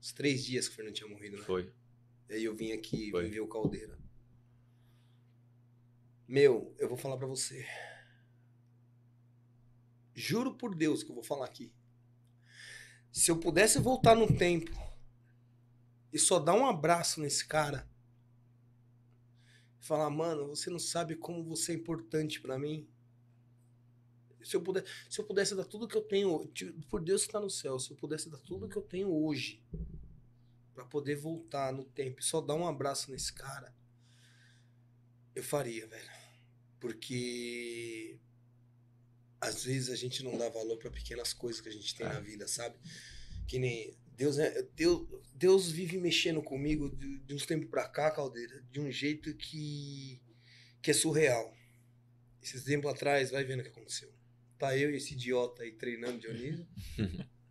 uns três dias que o Fernando tinha morrido, né? Foi. E aí eu vim aqui Foi. ver o Caldeira. Meu, eu vou falar pra você. Juro por Deus que eu vou falar aqui. Se eu pudesse voltar no tempo e só dar um abraço nesse cara... Falar, mano, você não sabe como você é importante pra mim. Se eu, puder, se eu pudesse dar tudo que eu tenho... Por Deus que tá no céu. Se eu pudesse dar tudo que eu tenho hoje pra poder voltar no tempo e só dar um abraço nesse cara, eu faria, velho. Porque às vezes a gente não dá valor pra pequenas coisas que a gente tem é. na vida, sabe? Que nem... Deus, Deus, Deus vive mexendo comigo de, de uns tempos pra cá, Caldeira, de um jeito que, que é surreal. Esses tempos atrás, vai vendo o que aconteceu. Tá eu e esse idiota aí treinando, Dionísio.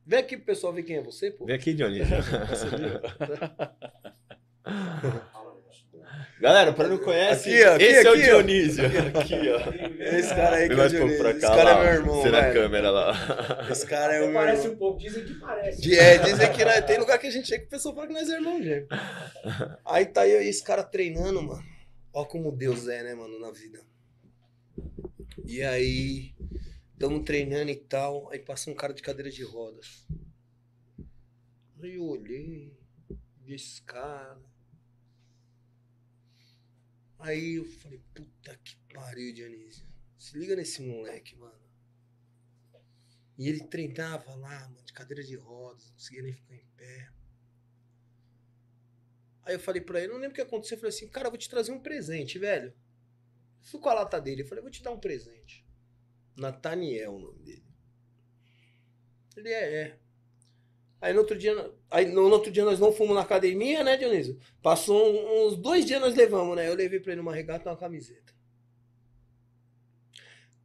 Vem aqui pro pessoal ver quem é você, pô. Vem aqui, Dionísio. Galera, pra não conhece, aqui, ó, aqui, esse aqui, é o Dionísio. Aqui, aqui, ó. Esse cara aí que é o Dionísio. Esse cara é meu irmão, velho. Na câmera lá. Esse cara é o meu irmão. Parece um pouco, dizem que parece. É, dizem que nós, tem lugar que a gente chega que o pessoal fala que nós é irmão gêmeo. Aí tá eu e esse cara treinando, mano. Ó como Deus é, né, mano, na vida. E aí, tamo treinando e tal. Aí passa um cara de cadeira de rodas. Aí eu olhei, vi esse cara... Aí eu falei, puta que pariu, Dionísio. Se liga nesse moleque, mano. E ele treinava lá, mano, de cadeira de rodas, não conseguia nem ficar em pé. Aí eu falei pra ele, não lembro o que aconteceu, eu falei assim, cara, eu vou te trazer um presente, velho. Fui com a lata dele, eu falei, eu vou te dar um presente. Nathaniel, o nome dele. Ele é, é. Aí no outro dia, aí no outro dia nós não fomos na academia, né, Dionísio? Passou uns dois dias nós levamos, né? Eu levei pra ele uma regata e uma camiseta.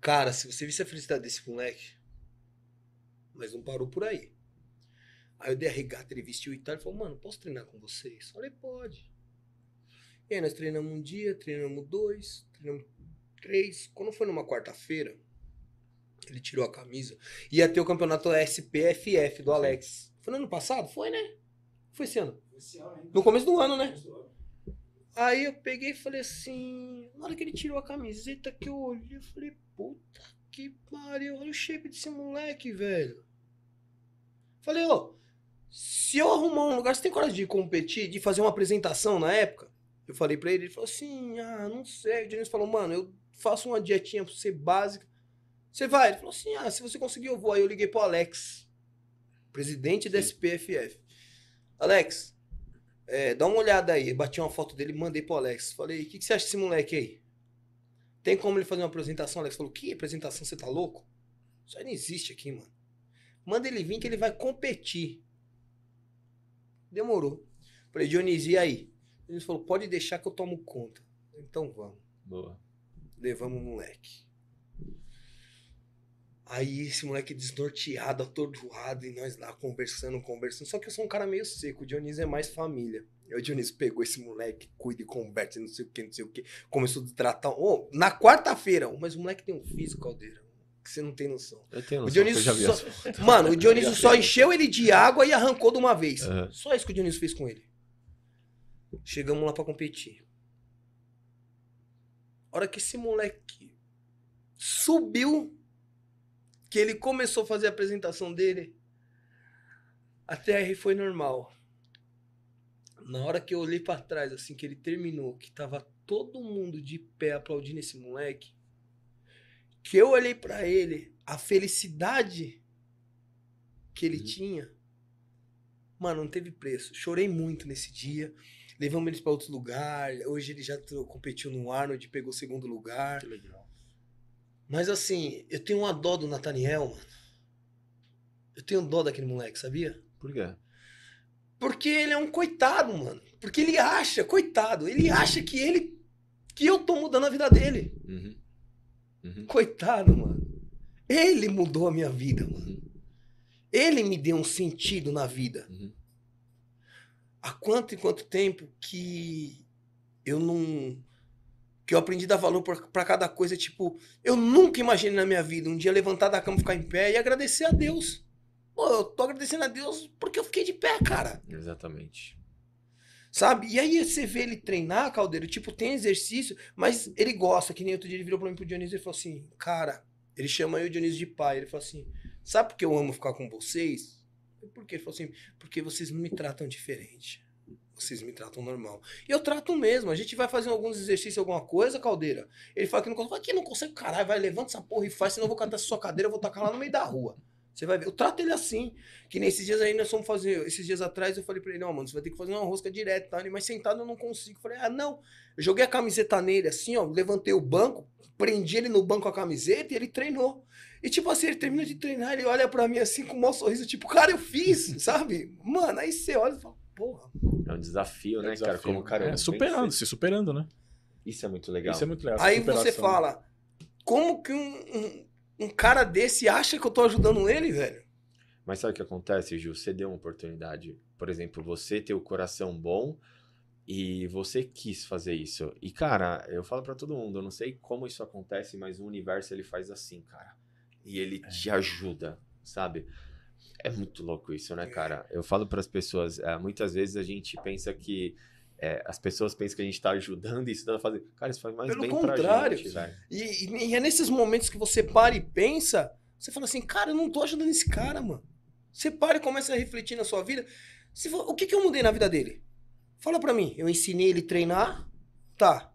Cara, se você visse a felicidade desse moleque, mas não parou por aí. Aí eu dei a regata, ele vestiu e tal, ele falou, mano, posso treinar com vocês? Eu falei, pode. E aí nós treinamos um dia, treinamos dois, treinamos três. Quando foi numa quarta-feira, que ele tirou a camisa, ia ter o campeonato S P F F do Alex. Foi no ano passado? Foi, né? Foi esse ano? Esse ano ainda. No começo do ano, né? Aí eu peguei e falei assim, na hora que ele tirou a camiseta que eu olhei, eu falei, puta que pariu, olha o shape desse moleque, velho. Falei, ó, se eu arrumar um lugar, você tem coragem de competir, de fazer uma apresentação na época? Eu falei pra ele, ele falou assim, ah, não sei. O Dionísio falou, mano, eu faço uma dietinha pra ser básica. Você vai? Ele falou assim, ah, se você conseguir eu vou. Aí eu liguei pro Alex, presidente da S P F F. Alex, é, dá uma olhada aí. Eu bati uma foto dele e mandei pro Alex. Falei, o que, que você acha desse moleque aí? Tem como ele fazer uma apresentação? Alex falou, que apresentação? Você tá louco? Isso aí não existe aqui, mano. Manda ele vir que ele vai competir. Demorou. Falei, Dionísio, e aí? Ele falou, pode deixar que eu tomo conta. Então vamos. Boa. Levamos o moleque. Aí esse moleque desnorteado, atordoado, e nós lá conversando, conversando. Só que eu sou um cara meio seco, o Dionísio é mais família. E o Dionísio pegou esse moleque, cuida e conversa, não sei o que, não sei o que. Começou a tratar. Oh, na quarta-feira, mas o moleque tem um físico, Caldeira, que você não tem noção. Eu tenho noção, o Dionísio eu já vi só... Mano, o Dionísio só encheu ele de água e arrancou de uma vez. Uhum. Só isso que o Dionísio fez com ele. Chegamos lá pra competir. A hora que esse moleque subiu, que ele começou a fazer a apresentação dele, a T R foi normal. Na hora que eu olhei pra trás, assim, que ele terminou, que tava todo mundo de pé aplaudindo esse moleque, que eu olhei pra ele, a felicidade que ele uhum. tinha, mano, não teve preço. Chorei muito nesse dia. Levamos eles pra outro lugar. Hoje ele já competiu no Arnold, pegou segundo lugar. Que legal. Mas assim, eu tenho uma dó do Nathaniel, mano. Eu tenho dó daquele moleque, sabia? Por quê? Porque ele é um coitado, mano. Porque ele acha, coitado, ele acha que ele... Que eu tô mudando a vida dele. Uhum. Uhum. Coitado, mano. Ele mudou a minha vida, mano. Uhum. Ele me deu um sentido na vida. Uhum. Há quanto e quanto tempo que eu não... que eu aprendi a dar valor para cada coisa, tipo, eu nunca imaginei na minha vida um dia levantar da cama, ficar em pé e agradecer a Deus. Pô, eu tô agradecendo a Deus porque eu fiquei de pé, cara. Exatamente. Sabe? E aí você vê ele treinar, Caldeira, tipo, tem exercício, mas ele gosta, que nem outro dia ele virou pra mim pro Dionísio e falou assim, cara, ele chama eu, Dionísio, de pai, ele falou assim, sabe por que eu amo ficar com vocês? Por quê? Ele falou assim, porque vocês não me tratam diferente. Vocês me tratam normal. E eu trato mesmo. A gente vai fazer alguns exercícios, alguma coisa, Caldeira. Ele fala que não consegue. Aqui não consegue, caralho. Vai, levanta essa porra e faz, senão eu vou catar essa sua cadeira, eu vou tacar lá no meio da rua. Você vai ver. Eu trato ele assim. Que nesses dias aí nós fomos fazer. Esses dias atrás eu falei pra ele, não, mano, você vai ter que fazer uma rosca direto, tá? Ele, mas sentado eu não consigo. Eu falei, ah, não. Eu joguei a camiseta nele assim, ó. Levantei o banco, prendi ele no banco a camiseta e ele treinou. E tipo assim, ele termina de treinar, ele olha pra mim assim com um mau sorriso, tipo, cara, eu fiz, sabe? Mano, aí você olha e fala, porra. É um desafio, é um né, desafio, cara? Como cara é, é superando, se superando, né? Isso é muito legal. Isso é muito legal. Aí você fala, como que um, um, um cara desse acha que eu tô ajudando ele, velho? Mas sabe o que acontece, Ju? Você deu uma oportunidade. Por exemplo, você ter o coração bom e você quis fazer isso. E, cara, eu falo pra todo mundo, eu não sei como isso acontece, mas o universo, ele faz assim, cara. E ele é. te ajuda, sabe? É muito louco isso, né, cara? Eu falo para as pessoas, é, muitas vezes a gente pensa que... É, as pessoas pensam que a gente tá ajudando e estudando a fazer... Cara, isso faz mais Pelo bem contrário, pra gente, velho. E, e é nesses momentos que você para e pensa, você fala assim, cara, eu não tô ajudando esse cara, mano. Você para e começa a refletir na sua vida. Se for, o que, que eu mudei na vida dele? Fala para mim. Eu ensinei ele a treinar? Tá.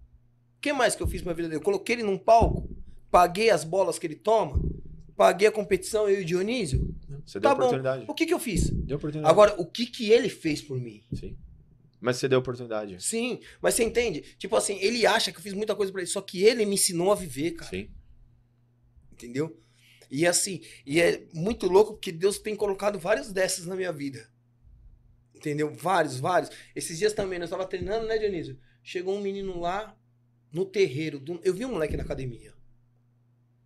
O que mais que eu fiz pra vida dele? Eu coloquei ele num palco? Paguei as bolas que ele toma? Paguei a competição, eu e o Dionísio? Você deu tá oportunidade. Bom. O que que eu fiz? Deu oportunidade. Agora, o que que ele fez por mim? Sim. Mas você deu oportunidade. Sim, mas você entende? Tipo assim, ele acha que eu fiz muita coisa pra ele, só que ele me ensinou a viver, cara. Sim. Entendeu? E assim, e é muito louco porque Deus tem colocado vários dessas na minha vida. Entendeu? Vários, vários. Esses dias também, nós tava treinando, né, Dionísio? Chegou um menino lá no terreiro. Do... Eu vi um moleque na academia.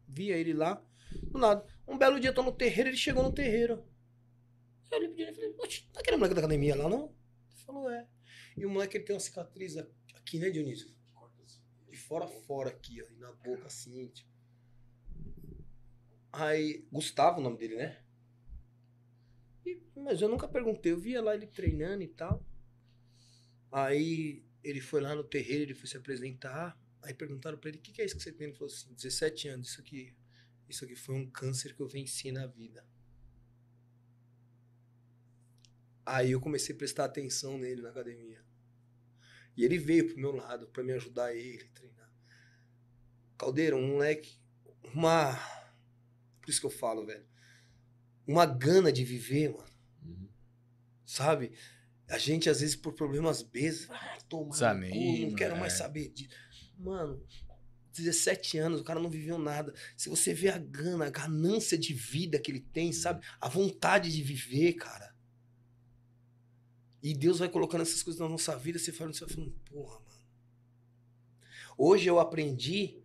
Via ele lá, do nada. Um belo dia eu tô no terreiro, ele chegou no terreiro. Eu olhei pro Dionísio e falei, oxe, tá aquele moleque da academia lá, não? Ele falou, é. E o moleque, ele tem uma cicatriz aqui, né, Dionísio? De fora a fora aqui, ó, e na boca, assim, tipo. Aí, Gustavo, o nome dele, né? E, mas eu nunca perguntei, eu via lá ele treinando e tal. Aí ele foi lá no terreiro, ele foi se apresentar. Aí perguntaram pra ele, o que, que é isso que você tem? Ele falou assim, dezessete anos, isso aqui, isso aqui foi um câncer que eu venci na vida. Aí eu comecei a prestar atenção nele na academia. E ele veio pro meu lado pra me ajudar ele a treinar. Caldeira, um moleque, uma... Por isso que eu falo, velho. Uma gana de viver, mano. Uhum. Sabe? A gente, às vezes, por problemas bestas, ah, toma, não quero é. mais saber disso. Mano, dezessete anos, o cara não viveu nada. Se você vê a gana, a ganância de vida que ele tem, sabe? A vontade de viver, cara. E Deus vai colocando essas coisas na nossa vida, você fala, você vai falando, porra, mano. Hoje eu aprendi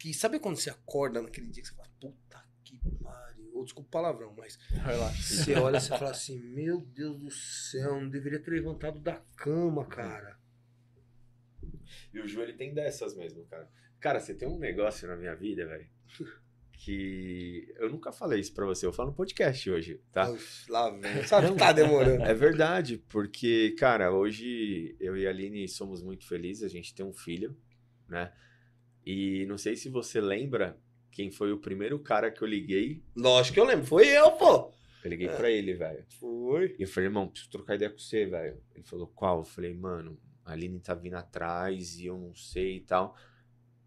que, sabe quando você acorda naquele dia que você fala, puta que pariu. Ou, desculpa o palavrão, mas você olha e você fala assim, meu Deus do céu, não deveria ter levantado da cama, cara. E o Ju, ele tem dessas mesmo, cara. Cara, você tem um negócio na minha vida, velho, que eu nunca falei isso pra você. Eu falo no podcast hoje, tá? Uf, lá, velho. Sabe que tá demorando. É verdade, porque, cara, hoje eu e a Aline somos muito felizes. A gente tem um filho, né? E não sei se você lembra quem foi o primeiro cara que eu liguei. Lógico que eu lembro. Foi eu, pô. Eu liguei é. pra ele, velho. Foi. E eu falei, irmão, preciso trocar ideia com você, velho. Ele falou, qual? Eu falei, mano... A Aline tá vindo atrás e eu não sei e tal.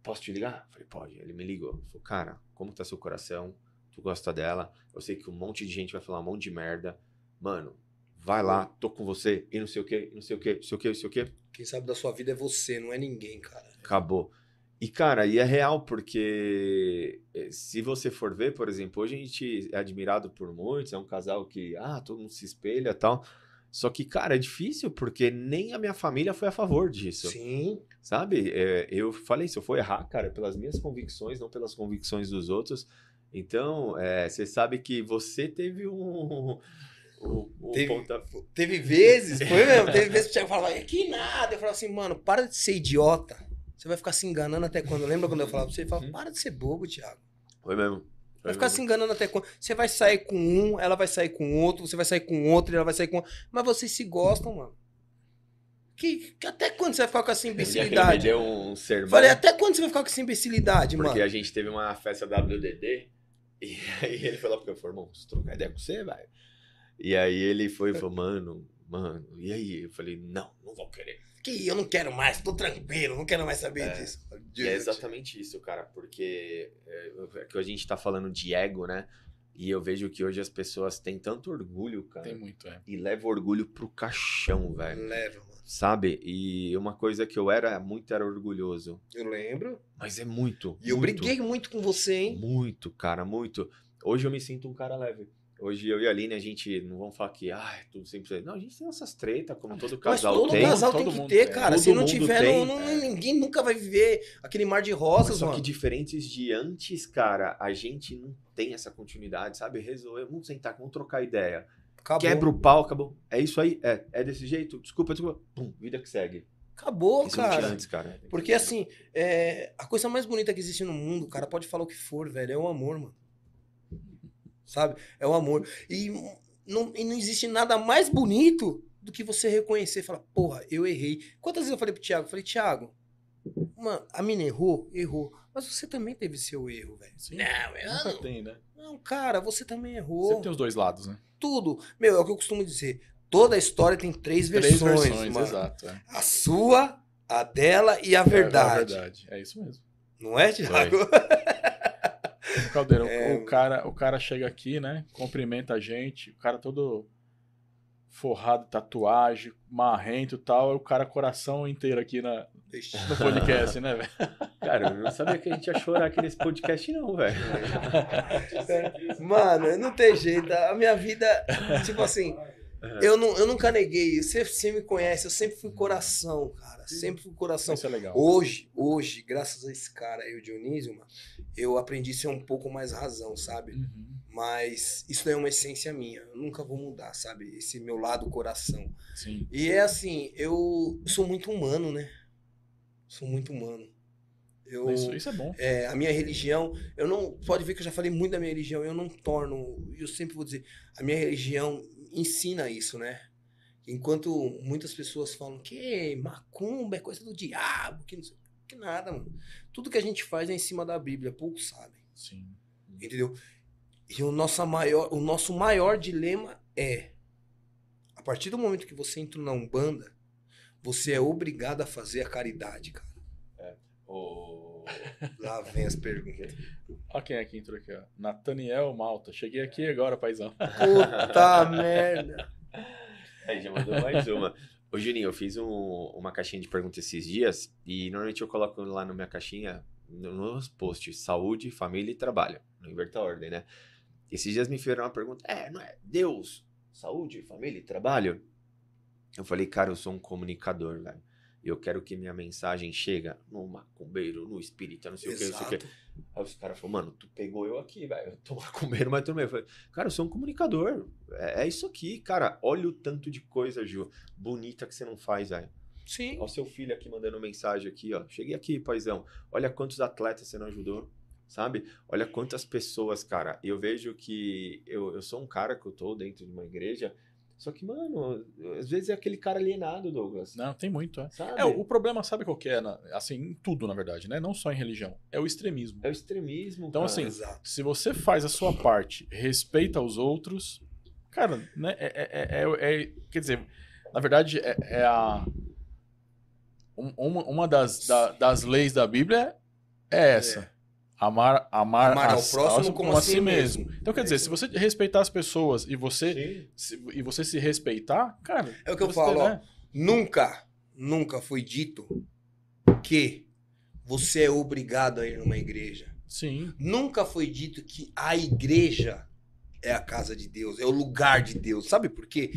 Posso te ligar? Falei, pode. Ele me ligou. Falei, cara, como tá seu coração? Tu gosta dela? Eu sei que um monte de gente vai falar um monte de merda. Mano, vai lá, tô com você. E não sei o quê, e não sei o quê, não sei o quê, não sei o quê. Quem sabe da sua vida é você, não é ninguém, cara. Acabou. E, cara, e é real, porque se você for ver, por exemplo, hoje a gente é admirado por muitos. É um casal que, ah, todo mundo se espelha e tal. Só que, cara, é difícil, porque nem a minha família foi a favor disso. Sim. Sabe? É, eu falei, se eu for errar, cara, pelas minhas convicções, não pelas convicções dos outros. Então, é, você sabe que você teve um... um, um teve, ponta... teve vezes, foi mesmo, teve vezes que o Thiago falava, é que nada. Eu falava assim, mano, para de ser idiota. Você vai ficar se enganando até quando? Lembra quando eu falava pra você? Ele falava, para de ser bobo, Thiago. Foi mesmo. Vai ficar se enganando até quando? Você vai sair com um, ela vai sair com outro, você vai sair com outro, ela vai sair com outro. Mas vocês se gostam, mano. Que, que até quando você vai ficar com essa imbecilidade? Ele deu um sermão. Falei, até quando você vai ficar com essa imbecilidade, porque mano? Porque a gente teve uma festa dáblio dê dê e aí ele falou, porque eu falei, irmão, preciso trocar ideia com você, velho. E aí ele foi e falou, mano, mano, e aí? Eu falei, não, não vou querer. Que eu não quero mais, tô tranquilo, não quero mais saber é, disso. E é exatamente isso, cara, porque é, é que a gente tá falando de ego, né? E eu vejo que hoje as pessoas têm tanto orgulho, cara. Tem muito, é. E leva orgulho pro caixão, velho. Leva, mano. Sabe? E uma coisa que eu era muito, era orgulhoso. Eu lembro. Mas é muito. E muito, eu briguei muito com você, hein? Muito, cara, muito. Hoje eu me sinto um cara leve. Hoje eu e a Aline, a gente não vamos falar que ah, tudo sempre. Não, a gente tem essas tretas, como todo casal tem. Mas todo tem, casal todo tem que mundo, ter, cara. Se não tiver, tem, não, não, ninguém nunca vai viver aquele mar de rosas, mas só mano. Só que diferentes de antes, cara, a gente não tem essa continuidade, sabe? Resolvemos, vamos sentar, vamos trocar ideia. Acabou. Quebra o pau, acabou. É isso aí? É, é desse jeito? Desculpa, desculpa. Pum, vida que segue. Acabou, isso cara. Antes, cara. Porque assim, é... a coisa mais bonita que existe no mundo, cara, pode falar o que for, velho, é o amor, mano. Sabe? É o amor. E não, e não existe nada mais bonito do que você reconhecer e falar, porra, eu errei. Quantas vezes eu falei pro Thiago? Eu falei, Thiago, mano, a mina errou? Errou. Mas você também teve seu erro, velho. Não, eu nunca não. Tem, né? Não, cara, você também errou. Você tem os dois lados, né? Tudo. Meu, é o que eu costumo dizer. Toda história tem três tem versões, três versões, mano. Exato. É. A sua, a dela e a verdade. É, a verdade. É isso mesmo. Não é, Thiago? Caldeira, é... o, cara, o cara chega aqui, né? Cumprimenta a gente. O cara todo forrado, tatuagem, marrento e tal. É o cara coração inteiro aqui na, no podcast, né, velho? Cara, eu não sabia que a gente ia chorar aqui nesse podcast não, velho. Mano, não tem jeito. A minha vida, tipo assim, uhum. eu, não, eu nunca neguei. Você, você me conhece, eu sempre fui coração, cara. Sempre fui coração. Isso é legal. Hoje, hoje, graças a esse cara aí, o Dionísio, mano, eu aprendi a ser um pouco mais razão, sabe? Uhum. Mas isso é uma essência minha. Eu nunca vou mudar, sabe? Esse meu lado coração. Sim. E é assim, eu sou muito humano, né? Sou muito humano. Eu, isso, isso é bom. É, a minha religião, eu não, pode ver que eu já falei muito da minha religião, eu não torno, eu sempre vou dizer, a minha religião ensina isso, né? Enquanto muitas pessoas falam que macumba é coisa do diabo, que não sei, que nada, mano. Tudo que a gente faz é em cima da Bíblia, poucos sabem. Sim. Entendeu? E o nosso maior, o nosso maior dilema é, a partir do momento que você entra na Umbanda, você é obrigado a fazer a caridade, cara. É. Oh. Lá vem as perguntas. Olha quem é que entrou aqui, ó. Nathaniel Malta. Cheguei aqui agora, paizão. Puta merda. Aí já mandou mais uma. Ô, Juninho, eu fiz um, uma caixinha de perguntas esses dias e normalmente eu coloco lá na minha caixinha, nos posts, saúde, família e trabalho. Não inverta a ordem, né? Esses dias me fizeram uma pergunta, é, não é? Deus, saúde, família e trabalho? Eu falei, cara, eu sou um comunicador, velho. Eu quero que minha mensagem chegue no macumbeiro, no espírita, não sei Exato. o que, não sei o que. Aí os caras falaram, mano, tu pegou eu aqui, velho. Eu tô macumbeiro, mas também. Eu falei, cara, eu sou um comunicador. É, é isso aqui, cara. Olha o tanto de coisa, Ju, bonita que você não faz, velho. Sim. Olha o seu filho aqui mandando mensagem aqui, ó. Cheguei aqui, paizão. Olha quantos atletas você não ajudou, sabe? Olha quantas pessoas, cara. Eu vejo que eu, eu sou um cara que eu tô dentro de uma igreja. Só que, mano, às vezes é aquele cara alienado, Douglas. Não, tem muito, é. Sabe? É, o problema, sabe qual que é? Assim, em tudo, na verdade, né? Não só em religião. É o extremismo. É o extremismo, então, cara. Assim, Exato. se você faz a sua parte, respeita os outros, cara, né? É, é, é, é, quer dizer, na verdade, é, é a... Uma, uma das, da, das leis da Bíblia é essa. É. Amar, amar, amar as, ao próximo como a si mesmo. mesmo. Então, quer é dizer, isso. se você respeitar as pessoas e você se, e você se respeitar, cara... É o que eu falo, ó, nunca, nunca foi dito que você é obrigado a ir numa igreja. Sim. Nunca foi dito que a igreja é a casa de Deus, é o lugar de Deus. Sabe por quê?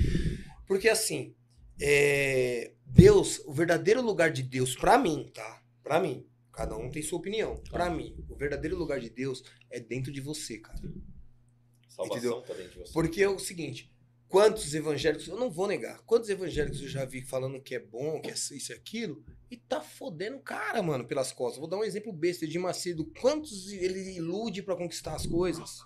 Porque, assim, é... Deus, o verdadeiro lugar de Deus, pra mim, tá? Pra mim. Cada um tem sua opinião. Tá. Pra mim, o verdadeiro lugar de Deus é dentro de você, cara. Salvação Entendeu? tá dentro de você. Porque é o seguinte, quantos evangélicos, eu não vou negar, quantos evangélicos eu já vi falando que é bom, que é isso e aquilo, e tá fodendo o cara, mano, pelas costas. Vou dar um exemplo besta de Macedo. Quantos ele ilude pra conquistar as coisas?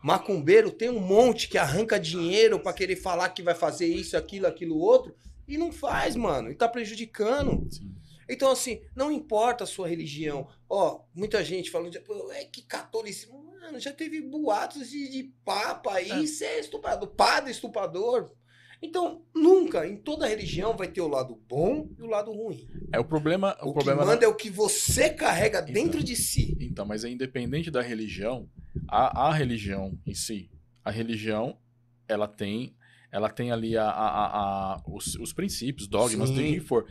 Macumbeiro tem um monte que arranca dinheiro pra querer falar que vai fazer isso, aquilo, aquilo, outro, e não faz, mano. E tá prejudicando. Sim. Então, assim, não importa a sua religião. Ó, muita gente falando, de, é que catolicismo, mano, já teve boatos de, de papa aí, é. ser estuprador, padre estuprador. Então, nunca, em toda religião, vai ter o lado bom e o lado ruim. É o problema... O, o problema que manda não... é o que você carrega então, dentro de si. Então, mas é independente da religião, a, a religião em si, a religião, ela tem, ela tem ali a, a, a, a, os, os princípios, dogmas, do que for...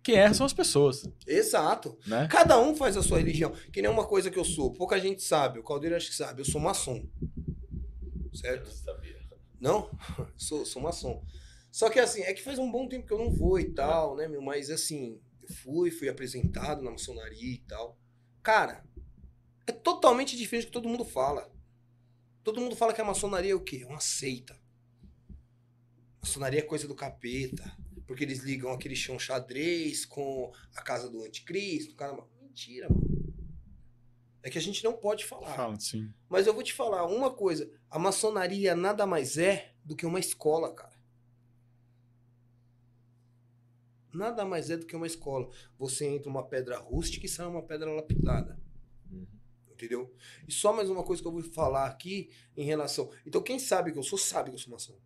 Quem erra são as pessoas. Exato. Né? Cada um faz a sua religião. Que nem uma coisa que eu sou. Pouca gente sabe. O Caldeira acho que sabe. Eu sou maçom. Certo? Eu não sabia. Não? Sou, sou maçom. Só que assim, é que faz um bom tempo que eu não vou e tal, né, meu? Mas assim, eu fui, fui apresentado na maçonaria e tal. Cara, é totalmente diferente do que todo mundo fala. Todo mundo fala que a maçonaria é o quê? É uma seita. Maçonaria é coisa do capeta. Porque eles ligam aquele chão xadrez com a casa do anticristo. Cara, mentira, mano. É que a gente não pode falar. Fala, sim. Mas eu vou te falar uma coisa. A maçonaria nada mais é do que uma escola, cara. Nada mais é do que uma escola. Você entra uma pedra rústica e sai uma pedra lapidada. Uhum. Entendeu? E só mais uma coisa que eu vou falar aqui em relação... Então, quem sabe que eu sou, sabe que eu sou maçom.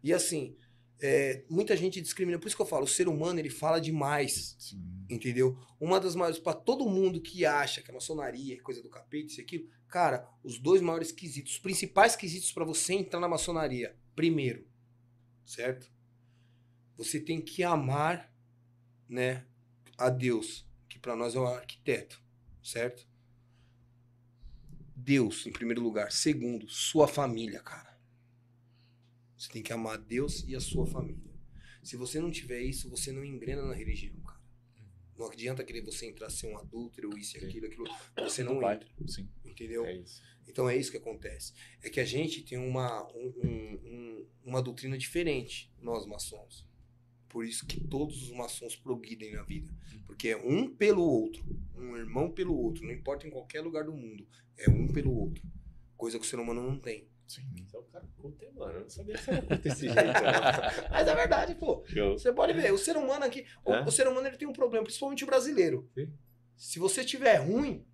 E assim... É, muita gente discrimina, por isso que eu falo, o ser humano ele fala demais, Sim. entendeu? Uma das maiores, pra todo mundo que acha que a maçonaria é coisa do capeta, isso e aquilo, cara, os dois maiores quesitos, os principais quesitos pra você entrar na maçonaria, primeiro, certo? Você tem que amar, né, a Deus, que pra nós é o arquiteto, certo? Deus, em primeiro lugar. Segundo, sua família, cara. Você tem que amar Deus e a sua família. Se você não tiver isso, você não engrena na religião, cara. Não adianta querer você entrar ser um adúltero, isso e aquilo, aquilo. Você não entra. Sim. Entendeu? É isso. Então é isso que acontece. É que a gente tem uma, um, um, uma doutrina diferente, nós maçons. Por isso que todos os maçons progridem na vida. Porque é um pelo outro. um irmão pelo outro, não importa em qualquer lugar do mundo, é um pelo outro, coisa que o ser humano não tem. Sim. Você é um cara contemporâneo, eu não sabia que você era desse jeito. Não. Mas é verdade, pô. Show. Você pode ver, o ser humano aqui, é? o, o ser humano ele tem um problema, principalmente o brasileiro. Sim. Se você estiver ruim,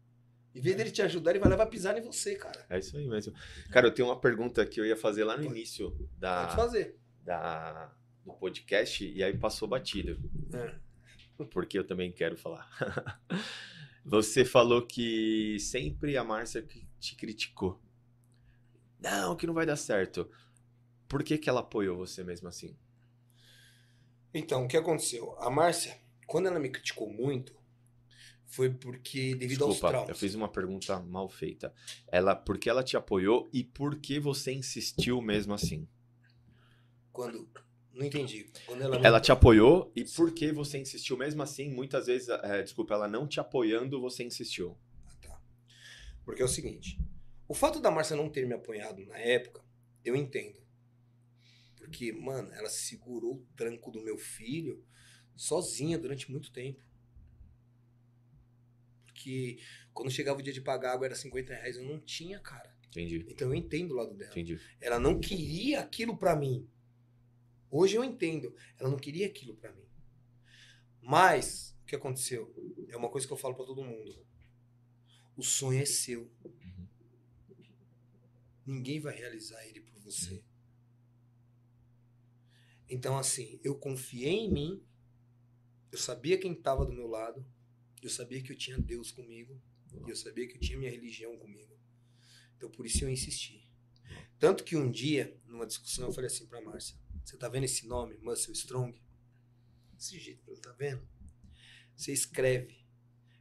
em vez dele te ajudar, ele vai lá e vai pisar em você, cara. É isso aí mesmo. Cara, eu tenho uma pergunta que eu ia fazer lá no início da, pode fazer. Da, do podcast e aí passou batido. É. Porque eu também quero falar. Você falou que sempre a Márcia te criticou. Não, que não vai dar certo. Por que que ela apoiou você mesmo assim? Então, o que aconteceu? A Márcia, quando ela me criticou muito, foi porque devido Desculpa, aos traumas... eu fiz uma pergunta mal feita. Ela, por que ela te apoiou e por que você insistiu mesmo assim? Quando... Não entendi. Quando ela, me... ela te apoiou e por que você insistiu mesmo assim? Muitas vezes, é, desculpa, ela não te apoiando, você insistiu. Ah, tá. Porque é o seguinte... O fato da Márcia não ter me apoiado na época, eu entendo. Porque, mano, ela segurou o tranco do meu filho sozinha durante muito tempo. Porque quando chegava o dia de pagar água era cinquenta reais, eu não tinha, cara. Entendi. Então eu entendo o lado dela. Entendi. Ela não queria aquilo pra mim. Hoje eu entendo. Ela não queria aquilo pra mim. Mas, o que aconteceu? É uma coisa que eu falo pra todo mundo. O sonho é seu. Ninguém vai realizar ele por você. Então, assim, eu confiei em mim, eu sabia quem estava do meu lado, eu sabia que eu tinha Deus comigo, e eu sabia que eu tinha minha religião comigo. Então, por isso eu insisti. Tanto que um dia, numa discussão, eu falei assim pra Márcia, você tá vendo esse nome, Muscle Strong? Desse jeito, você tá vendo? Você escreve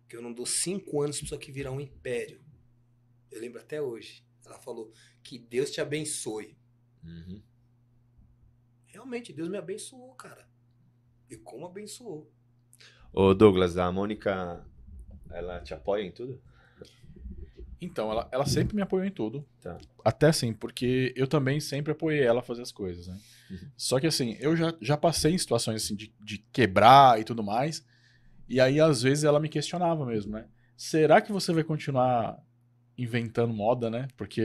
que eu não dou cinco anos pra isso aqui virar um império. Eu lembro até hoje. Ela falou, que Deus te abençoe. Uhum. Realmente, Deus me abençoou, cara. E como abençoou. Ô Douglas, a Mônica, ela te apoia em tudo? Então, ela, ela sempre me apoiou em tudo. Tá. Até assim, porque eu também sempre apoiei ela a fazer as coisas, né? Uhum. Só que assim, eu já, já passei em situações assim de, de quebrar e tudo mais. E aí, às vezes, ela me questionava mesmo, né? Será que você vai continuar... inventando moda, né? Porque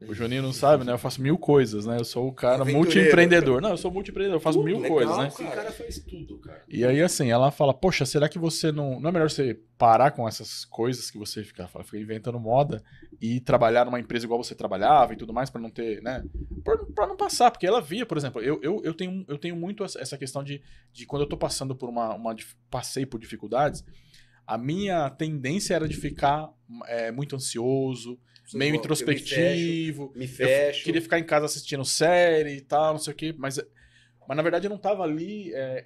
o Juninho não sabe, né? Eu faço mil coisas, né? Eu sou o cara multi-empreendedor. Não, eu sou multi-empreendedor, eu faço uh, mil legal, coisas, né? Cara. O cara faz tudo, cara. E aí, assim, ela fala, poxa, será que você não... Não é melhor você parar com essas coisas que você fica, fala, fica inventando moda e trabalhar numa empresa igual você trabalhava e tudo mais pra não ter, né? Pra, pra não passar, porque ela via, por exemplo, eu, eu, eu, tenho, eu tenho muito essa questão de, de quando eu tô passando por uma... uma passei por dificuldades... A minha tendência era de ficar é, muito ansioso, Sim, meio bom, introspectivo. Me fecho, me fecho. Eu queria ficar em casa assistindo série e tal, não sei o quê. Mas, mas na verdade, eu não tava ali é,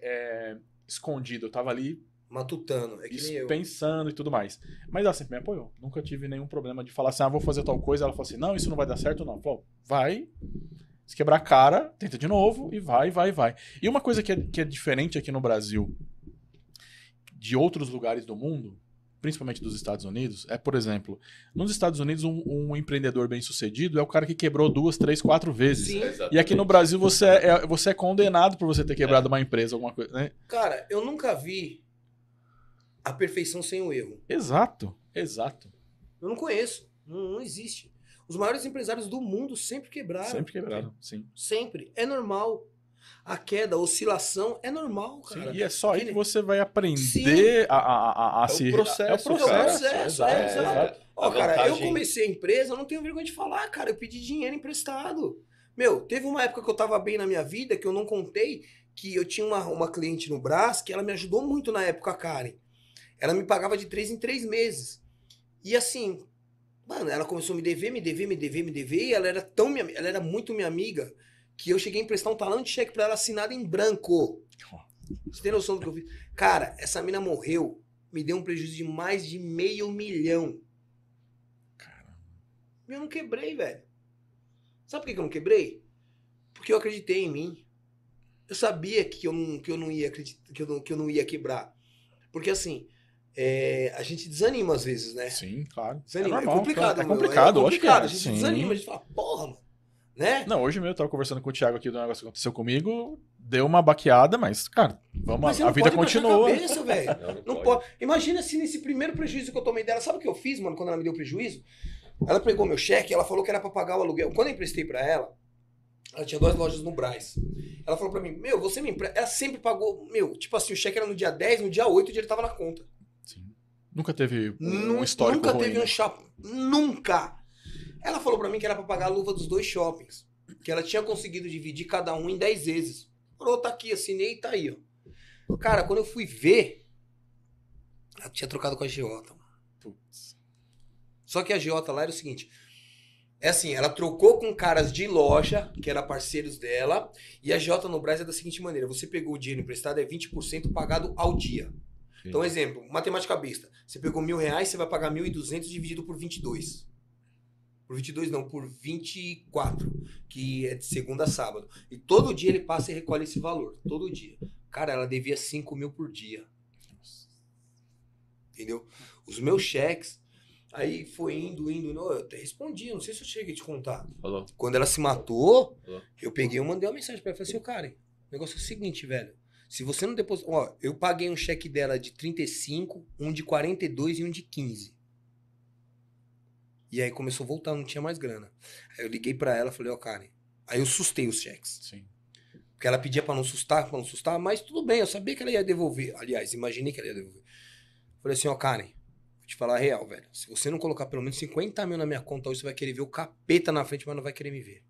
é, escondido. Eu tava ali... Matutando. É que nem eu. Pensando e tudo mais. Mas ela sempre me apoiou. Nunca tive nenhum problema de falar assim, ah, vou fazer tal coisa. Ela falou assim, não, isso não vai dar certo, não. Falou, vai, se quebrar a cara, tenta de novo e vai, vai, vai. E uma coisa que é, que é diferente aqui no Brasil... de outros lugares do mundo, principalmente dos Estados Unidos, é, por exemplo, nos Estados Unidos um, um empreendedor bem-sucedido é o cara que quebrou duas, três, quatro vezes. Sim. E aqui no Brasil você é, você é condenado por você ter quebrado é. uma empresa, alguma coisa, né? Cara, eu nunca vi a perfeição sem o erro. Exato, exato. Eu não conheço, não, não existe. Os maiores empresários do mundo sempre quebraram. Sempre quebraram, sim. Sempre, é normal. A queda, a oscilação é normal, cara. Sim, e é só aí que você vai aprender a, a, a, a é se... O processo, é o processo. É o processo, é, é, é, é. Ó, cara, eu comecei a empresa, eu não tenho vergonha de falar, cara. Eu pedi dinheiro emprestado. Meu, teve uma época que eu tava bem na minha vida, que eu não contei, que eu tinha uma, uma cliente no Brás, que ela me ajudou muito na época, a Karen. Ela me pagava de três em três meses. E assim, mano, ela começou a me dever, me dever, me dever, me dever, e ela era tão minha, ela era muito minha amiga... que eu cheguei a emprestar um talão de cheque pra ela assinado em branco. Você tem noção do que eu fiz? Cara, essa mina morreu, me deu um prejuízo de mais de meio milhão. Caramba. Eu não quebrei, velho. Sabe por que eu não quebrei? Porque eu acreditei em mim. Eu sabia que eu não, que eu não, ia, acreditar, que eu não, que eu não ia quebrar. Porque assim, é, a gente desanima às vezes, né? Sim, claro. Desanima. É normal, é complicado. É complicado, é complicado. É complicado. É complicado. É complicado. A gente sim. desanima, a gente fala, porra, mano. né? Não, hoje mesmo eu tava conversando com o Thiago aqui do negócio que aconteceu comigo, deu uma baqueada, mas, cara, vamos mas a, a vida continua. Cabeça, não, não, não pode. Pode. Imagina se nesse primeiro prejuízo que eu tomei dela, sabe o que eu fiz, mano, quando ela me deu prejuízo? Ela pegou meu cheque, ela falou que era pra pagar o aluguel. Quando eu emprestei pra ela, ela tinha duas lojas no Brás. Ela falou pra mim, meu, você me empresta. Ela sempre pagou, meu, tipo assim, o cheque era no dia dez, no dia oito, o dinheiro tava na conta. Sim. Nunca teve um N histórico Nunca ruim. Teve um chapa. Nunca. Ela falou pra mim que era pra pagar a luva dos dois shoppings. Que ela tinha conseguido dividir cada um em dez vezes. Falou, tá aqui, assinei e tá aí, ó. Cara, quando eu fui ver, ela tinha trocado com a Giota. Putz. Só que a Giota lá era o seguinte... É assim, ela trocou com caras de loja, que eram parceiros dela, e a Giota no Brás é da seguinte maneira, você pegou o dinheiro emprestado, é vinte por cento pagado ao dia. Sim. Então, exemplo, matemática besta, você pegou mil reais, você vai pagar mil e duzentos dividido por vinte e dois. Por vinte e dois não, por vinte e quatro, que é de segunda a sábado. E todo dia ele passa e recolhe esse valor, todo dia. Cara, ela devia cinco mil por dia. Entendeu? Os meus cheques... Aí foi indo, indo, indo. Eu até respondi, não sei se eu cheguei a te contar. Falou. Quando ela se matou, falou. Eu peguei e mandei uma mensagem pra ela. Falei assim, Karen, o negócio é o seguinte, velho. Se você não depositar... Ó, eu paguei um cheque dela de trinta e cinco, um de quarenta e dois e um de quinze. E aí começou a voltar, não tinha mais grana. Aí eu liguei pra ela, falei, ó, Karen. Aí eu sustei os cheques. Sim. Porque ela pedia pra não sustar, pra não sustar, mas tudo bem, eu sabia que ela ia devolver. Aliás, imaginei que ela ia devolver. Falei assim, ó, Karen... Te falar a real, velho. Se você não colocar pelo menos cinquenta mil na minha conta hoje, você vai querer ver o capeta na frente, mas não vai querer me ver.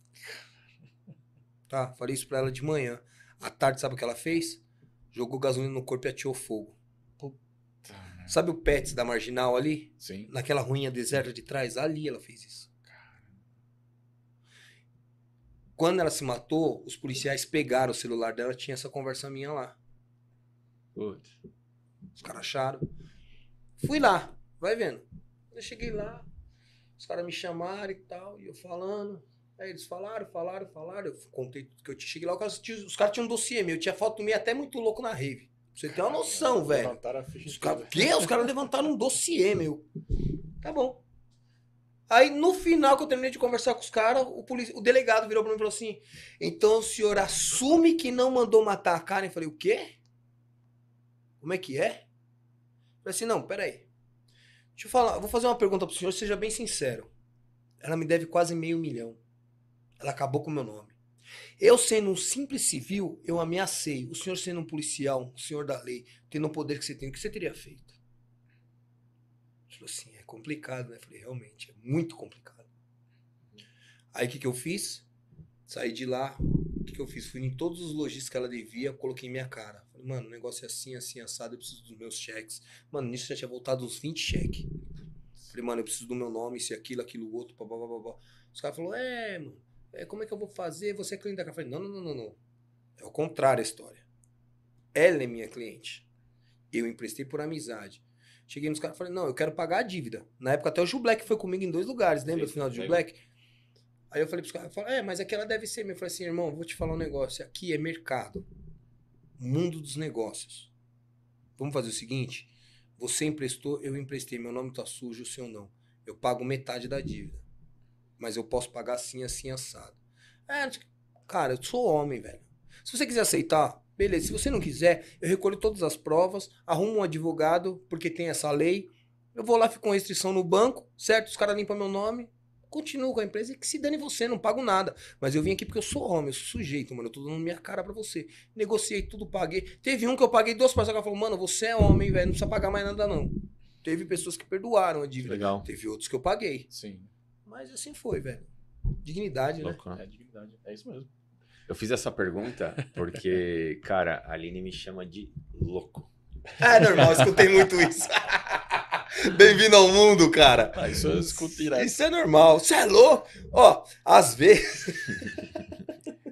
Tá? Falei isso pra ela de manhã. À tarde, sabe o que ela fez? Jogou gasolina no corpo e atiou fogo. Puta. Sabe o Pets da Marginal ali? Sim. Naquela ruinha deserta de trás? Ali ela fez isso. Quando ela se matou, os policiais pegaram o celular dela, tinha essa conversa minha lá. Puta. Os caras acharam. Fui lá. Vai vendo. Eu cheguei lá, os caras me chamaram e tal, e eu falando. Aí eles falaram, falaram, falaram. Eu contei tudo que eu tinha. Cheguei lá, os caras cara tinham um dossiê meu. Eu tinha foto minha até muito louco na rave. Pra você ter uma noção, velho. Levantaram a ficha. Os caras cara levantaram um dossiê meu. Tá bom. Aí no final que eu terminei de conversar com os caras, o, policia... o delegado virou pra mim e falou assim, então o senhor assume que não mandou matar a Karen? Eu falei, o quê? Como é que é? Eu falei assim, não, peraí. Deixa eu falar, eu vou fazer uma pergunta pro senhor, seja bem sincero. Ela me deve quase meio milhão. Ela acabou com o meu nome. Eu sendo um simples civil, eu ameacei. O senhor sendo um policial, um senhor da lei, tendo o poder que você tem, o que você teria feito? Ele falou assim, é complicado, né? Eu falei, realmente, é muito complicado. Aí o que que eu fiz? Saí de lá, o que que eu fiz? Fui em todos os lojistas que ela devia, coloquei minha cara. Mano, o negócio é assim, assim, assado, eu preciso dos meus cheques. Mano, nisso já tinha voltado uns vinte cheques. Falei, mano, eu preciso do meu nome, isso, aquilo, aquilo, outro, blá, blá, blá, blá. Os caras falaram, é, mano, é, como é que eu vou fazer? Você é cliente da Kaká? Falei, não, não, não, não, não. É o contrário a história. Ela é minha cliente. Eu emprestei por amizade. Cheguei nos caras e falei, não, eu quero pagar a dívida. Na época até o Ju Black foi comigo em dois lugares, lembra do final do Ju Black? Aí eu falei pros caras, é, mas aquela deve ser minha. Eu falei assim, irmão, vou te falar um negócio, aqui é mercado. Mundo dos negócios. Vamos fazer o seguinte, você emprestou, eu emprestei, meu nome tá sujo, o seu não. Eu pago metade da dívida. Mas eu posso pagar assim, assim, assado. É, cara, eu sou homem, velho. Se você quiser aceitar, beleza. Se você não quiser, eu recolho todas as provas, arrumo um advogado, porque tem essa lei, eu vou lá, fico com restrição no banco, certo? Os caras limpam meu nome, continuo com a empresa e que se dane você, não pago nada. Mas eu vim aqui porque eu sou homem, eu sou sujeito, mano. Eu tô dando minha cara pra você. Negociei tudo, paguei. Teve um que eu paguei duas parcelas, que falou, mano, você é homem, velho, não precisa pagar mais nada, não. Teve pessoas que perdoaram a dívida. Legal. Teve outros que eu paguei. Sim. Mas assim foi, velho. Dignidade, né? É, dignidade. É isso mesmo. Eu fiz essa pergunta porque, cara, a Aline me chama de louco. É normal, eu escutei muito isso. Bem-vindo ao mundo, cara. Ah, isso, eu escuto isso, isso é normal. Você é louco? Ó, às vezes...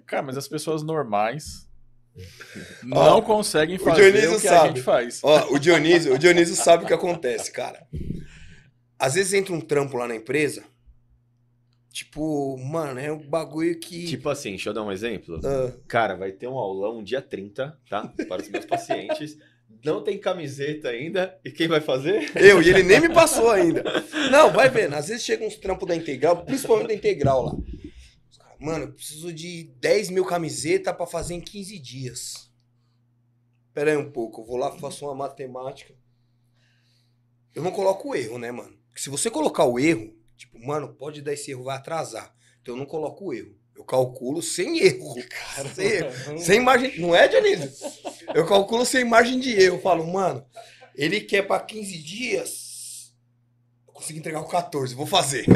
Cara, mas as pessoas normais não ó, conseguem fazer o, o que sabe. A gente faz. Ó, o Dionísio, o Dionísio sabe o que acontece, cara. Às vezes entra um trampo lá na empresa, tipo, mano, é um bagulho que... Tipo assim, deixa eu dar um exemplo. Ah. Cara, vai ter um aulão dia trinta, tá? Para os meus pacientes... Não tem camiseta ainda. E quem vai fazer? Eu, e ele nem me passou ainda. Não, vai vendo. Às vezes chega uns trampos da Integral, principalmente da Integral lá. Os caras, Mano, eu preciso de dez mil camisetas pra fazer em quinze dias. Pera aí um pouco, eu vou lá, faço uma matemática. Eu não coloco o erro, né, mano? Porque se você colocar o erro, tipo, mano, pode dar esse erro, vai atrasar. Então eu não coloco o erro. Eu calculo sem erro, cara. Sem, erro. sem margem... Não é, Dionísio? Eu calculo sem margem de erro. Eu falo, mano, ele quer pra quinze dias... Eu consigo entregar o quatorze, vou fazer.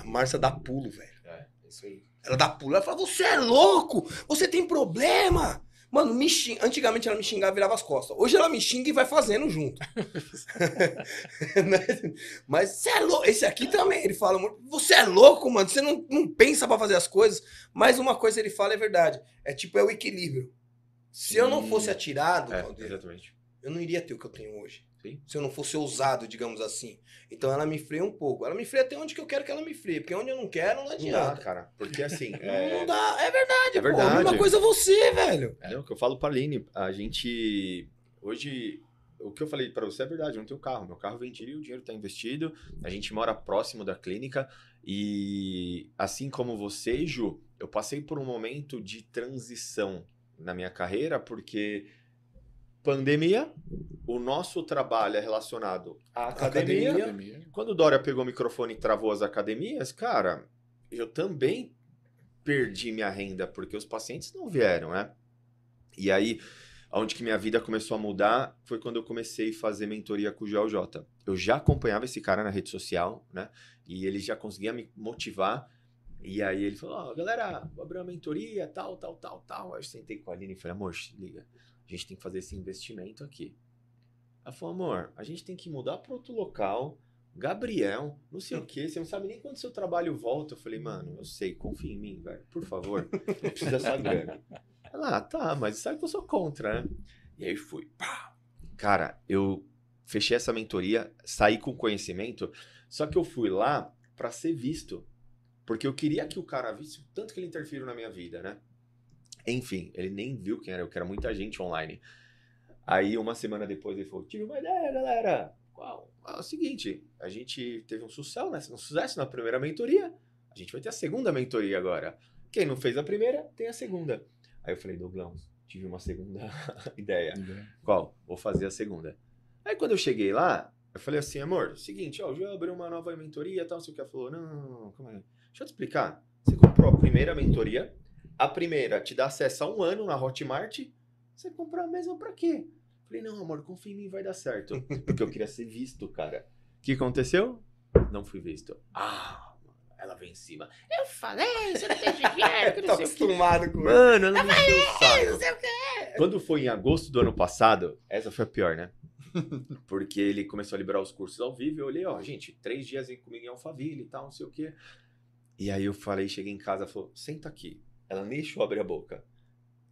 A Márcia dá pulo, velho. É, é isso aí. Ela dá pulo. Ela fala, você é louco! Você tem problema! Mano, me xing... antigamente ela me xingava e virava as costas. Hoje ela me xinga e vai fazendo junto. Mas você é louco. Esse aqui também, ele fala, você é louco, mano. Você não, não pensa pra fazer as coisas. Mas uma coisa ele fala é verdade. É tipo, é o equilíbrio. Se eu não fosse atirado, é, Caldeira, exatamente. Eu não iria ter o que eu tenho hoje. Sim. Se eu não fosse ousado, digamos assim. Então ela me freia um pouco. Ela me freia até onde que eu quero que ela me freie. Porque onde eu não quero, não adianta. Não dá, cara. Porque assim... É... Não dá. É verdade, é verdade. Pô. A mesma coisa é você, velho. É o que eu falo pra Aline. A gente... Hoje... O que eu falei pra você é verdade. Eu não tenho carro. Meu carro vendi, o dinheiro tá investido. A gente mora próximo da clínica. E assim como você, Ju, eu passei por um momento de transição na minha carreira. Porque... Pandemia, o nosso trabalho é relacionado à academia. academia. Quando o Dória pegou o microfone e travou as academias, cara, eu também perdi minha renda, porque os pacientes não vieram, né? E aí, onde que minha vida começou a mudar foi quando eu comecei a fazer mentoria com o Giota. Eu já acompanhava esse cara na rede social, né? E ele já conseguia me motivar. E aí ele falou, ó, oh, galera, vou abrir uma mentoria, tal, tal, tal, tal. Aí eu sentei com a Aline e falei, amor, liga. A gente tem que fazer esse investimento aqui. Ela falou, amor, a gente tem que mudar para outro local, Gabriel, não sei o quê, você não sabe nem quando seu trabalho volta. Eu falei, mano, eu sei, confia em mim, velho, por favor, não precisa dessa grana. Ela, ah, tá, mas sabe que eu sou contra, né? E aí fui, pá. Cara, eu fechei essa mentoria, saí com conhecimento, só que eu fui lá para ser visto, porque eu queria que o cara visse o tanto que ele interferiu na minha vida, né? Enfim, ele nem viu quem era eu, que era muita gente online. Aí, uma semana depois, ele falou, tive uma ideia, galera. Qual? Ah, é o seguinte, a gente teve um sucesso, né? um sucesso na primeira mentoria, a gente vai ter a segunda mentoria agora. Quem não fez a primeira, tem a segunda. Aí eu falei, Douglão, tive uma segunda ideia. Uhum. Qual? Vou fazer a segunda. Aí, quando eu cheguei lá, eu falei assim, amor, seguinte, ó, eu já abri uma nova mentoria, tal, não sei o que. Ela falou, não, não, não, calma aí. Deixa eu te explicar. Você comprou a primeira mentoria, a primeira te dá acesso a um ano na Hotmart, você comprar a mesma pra quê? Falei, não, amor, confia em mim, vai dar certo. Porque eu queria ser visto, cara. O que aconteceu? Não fui visto. Ah, ela veio em cima. Eu falei, você não tem dinheiro, não sei o que. Tô acostumado com... Mano, ela me encheu o saco. Não sei o que. Quando foi em agosto do ano passado, essa foi a pior, né? Porque ele começou a liberar os cursos ao vivo, eu olhei, ó, gente, três dias comigo em Alphaville e tal, não sei o que. E aí eu falei, cheguei em casa, falou, senta aqui. Ela nem deixou abrir a boca.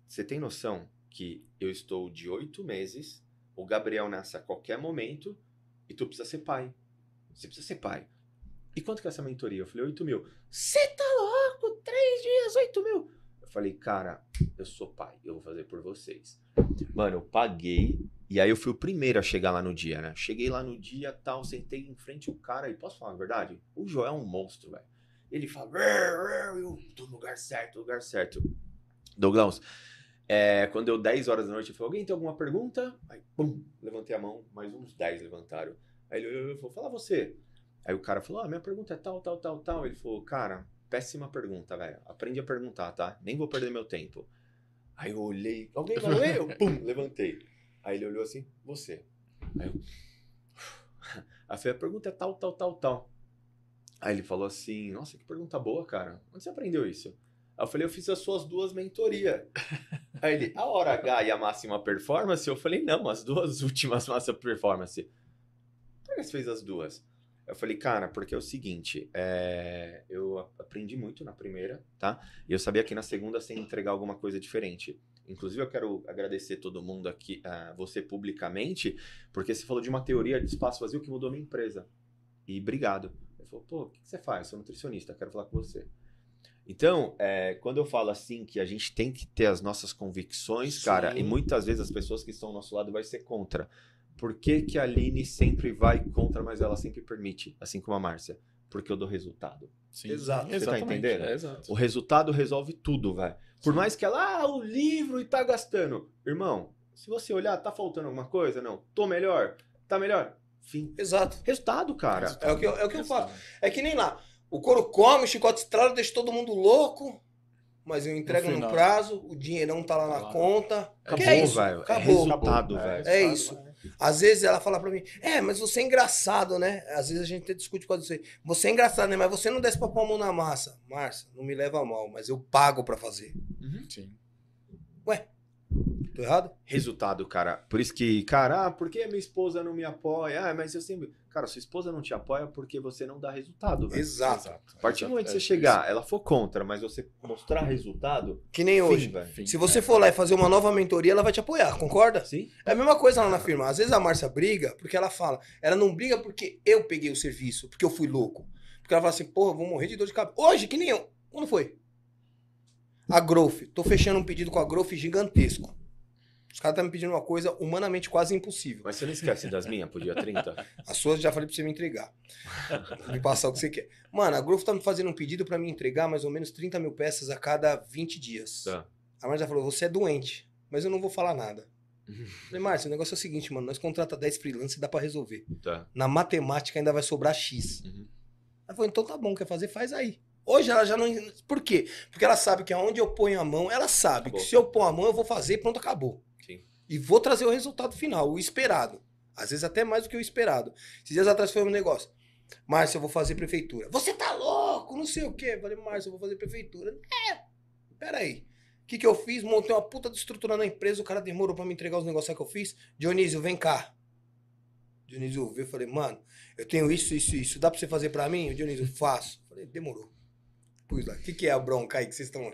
Você tem noção que eu estou de oito meses, o Gabriel nasce a qualquer momento e tu precisa ser pai. Você precisa ser pai. E quanto que é essa mentoria? Eu falei, oito mil. Você tá louco? Três dias, oito mil. Eu falei, cara, eu sou pai, eu vou fazer por vocês. Mano, eu paguei e aí eu fui o primeiro a chegar lá no dia, né? Cheguei lá no dia, tal, sentei em frente o cara e posso falar a verdade? O Joel é um monstro, velho. Ele fala, eu tô no lugar certo, no lugar certo. Douglas, é, quando deu dez horas da noite, eu falei, alguém tem alguma pergunta? Aí, pum, levantei a mão, mais uns dez levantaram. Aí ele olhou e falou, fala você. Aí o cara falou, ah, minha pergunta é tal, tal, tal, tal. Ele falou, cara, péssima pergunta, velho. Aprende a perguntar, tá? Nem vou perder meu tempo. Aí eu olhei, alguém falou, eu, pum, levantei. Aí ele olhou assim, você. Aí eu, a pergunta é tal, tal, tal, tal. Aí ele falou assim, nossa, que pergunta boa, cara. Onde você aprendeu isso? Aí eu falei, eu fiz as suas duas mentorias. Aí ele, a hora H e a máxima performance? Eu falei, não, as duas últimas máxima performance. Por que você fez as duas? Eu falei, cara, porque é o seguinte, é, eu aprendi muito na primeira, tá? E eu sabia que na segunda você ia entregar alguma coisa diferente. Inclusive, eu quero agradecer todo mundo aqui, a você publicamente, porque você falou de uma teoria de espaço vazio que mudou minha empresa. E obrigado. Ele falou, pô, o que você faz? Eu sou nutricionista, quero falar com você. Então, é, quando eu falo assim que a gente tem que ter as nossas convicções, cara, sim, e muitas vezes as pessoas que estão ao nosso lado vai ser contra. Por que que a Aline sempre vai contra, mas ela sempre permite? Assim como a Márcia. porque eu dou resultado. Sim, exato. Você tá entendendo? É, exato. O resultado resolve tudo, velho. Por Sim. mais que ela, ah, o livro e tá gastando. Irmão, se você olhar, tá faltando alguma coisa? Não. Tô melhor? Tá melhor? Fim. Exato. Resultado, cara. Resultado. É o que, eu, é o que eu falo. É que nem lá. O couro come, o chicote estrala, deixa todo mundo louco, mas eu entrego no, no prazo, o dinheirão tá lá na claro. conta. Acabou, é isso? Véio. Acabou. É resultado, velho. É, é isso. Véio. Às vezes ela fala pra mim, é, mas você é engraçado, né? Às vezes a gente discute com você. Você é engraçado, né? Mas você não desce pra pôr a mão na massa. Márcia, não me leva mal, mas eu pago pra fazer. Uhum. Sim. Ué, tô errado? Resultado, cara. Por isso que, cara, ah, por que minha esposa não me apoia? Ah, mas eu sempre... Cara, sua esposa não te apoia porque você não dá resultado, velho. Exato. A partir do momento que você chegar, ela for contra, mas você mostrar resultado... Que nem hoje. Fim, se você for lá e fazer uma nova mentoria, ela vai te apoiar, concorda? Sim. É a mesma coisa lá na firma. Às vezes a Márcia briga porque ela fala... Ela não briga porque eu peguei o serviço, porque eu fui louco. Porque ela fala assim, porra, vou morrer de dor de cabeça. Hoje, que nem eu. Quando foi? A Growth. Tô fechando um pedido com a Growth gigantesco. Os caras estão me pedindo uma coisa humanamente quase impossível. Mas você não esquece das minhas pro dia trinta? As suas eu já falei pra você me entregar. Me passar o que você quer. Mano, a Growth tá me fazendo um pedido pra me entregar mais ou menos trinta mil peças a cada vinte dias. Tá. A Márcia já falou, você é doente, mas eu não vou falar nada. Uhum. Falei, Márcia, o negócio é o seguinte, mano, nós contrata dez freelancers e dá pra resolver. Tá. Na matemática ainda vai sobrar X. Uhum. Ela falou, então tá bom, quer fazer, faz aí. Hoje ela já não... Por quê? Porque ela sabe que aonde eu ponho a mão, ela sabe acabou. Que se eu pôr a mão eu vou fazer e pronto, acabou. E vou trazer o resultado final, o esperado. Às vezes até mais do que o esperado. Esses dias atrás foi um negócio. Márcia, eu vou fazer prefeitura. Você tá louco, não sei o quê. Eu falei, Márcia, eu vou fazer prefeitura. É, peraí. O que que eu fiz? Montei uma puta de estrutura na empresa, o cara demorou pra me entregar os negócios que eu fiz. Dionísio, vem cá. Dionísio ouviu, eu falei, mano, eu tenho isso, isso, isso. Dá pra você fazer pra mim? O Dionísio, faço. Eu falei, demorou. Pus lá. O que, que é a bronca aí que vocês estão...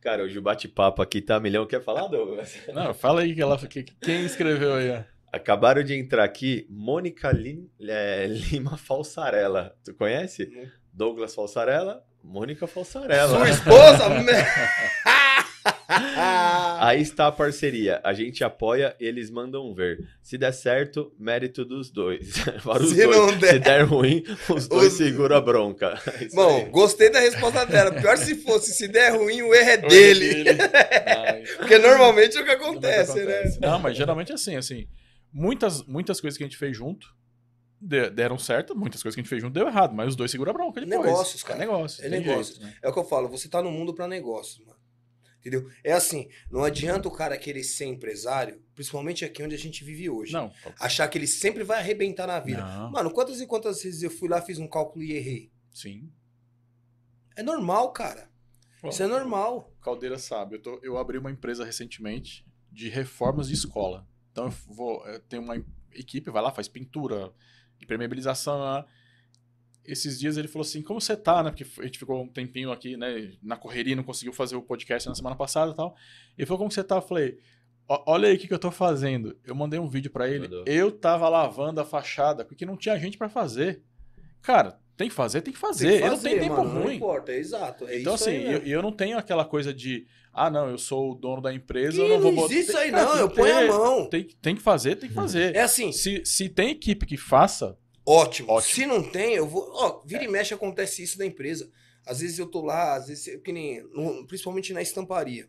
Cara, hoje o bate-papo aqui tá milhão. Quer falar, Douglas? Não, fala aí que ela... Quem escreveu aí, ó? Acabaram de entrar aqui, Mônica Lim... é... Lima Falsarella. Tu conhece? Hum. Douglas Falsarella, Mônica Falsarella. Sua esposa? Aí está a parceria. A gente apoia, eles mandam ver. Se der certo, mérito dos dois. Para os Se, dois. Não der... se der ruim, os dois os... seguram a bronca. Isso Bom, aí. Gostei da resposta dela. Pior se fosse, se der ruim, o erro é dele. dele. Porque normalmente é o que acontece, acontece, né? Não, mas geralmente é assim, assim. Muitas, muitas coisas que a gente fez junto deram certo, muitas coisas que a gente fez junto deu errado, mas os dois seguram a bronca depois. Negócios, cara. É negócio. É, negócio. Jeito, né? É o que eu falo, você tá no mundo para negócios, mano. Entendeu? É assim, não adianta o cara querer ser empresário, principalmente aqui onde a gente vive hoje. Não. Achar que ele sempre vai arrebentar na vida. Não. Mano, quantas e quantas vezes eu fui lá, fiz um cálculo e errei? Sim. É normal, cara. Bom, isso é normal. Caldeira sabe, eu, tô, eu abri uma empresa recentemente de reformas de escola. Então eu, vou, eu tenho uma equipe, vai lá, faz pintura, impermeabilização. Esses dias ele falou assim, como você tá, né? Porque a gente ficou um tempinho aqui, né? Na correria, não conseguiu fazer o podcast na semana passada e tal. Ele falou, como você tá? Eu falei, olha aí o que, que eu tô fazendo. Eu mandei um vídeo pra ele. Mandou. Eu tava lavando a fachada, porque não tinha gente pra fazer. Cara, tem que fazer, tem que fazer. Tem que fazer eu não tenho tempo mano, ruim. Não importa, é exato. É então isso assim, aí, eu, eu não tenho aquela coisa de, ah não, eu sou o dono da empresa, que eu não vou botar... Não existe isso aí não, eu ponho a mão. Tem, tem que fazer, tem que fazer. É assim. Se, se tem equipe que faça... Ótimo. Ótimo. Se não tem, eu vou... Ó, vira é. e mexe acontece isso da empresa. Às vezes eu tô lá, às vezes... Eu, que nem, no, principalmente na estamparia.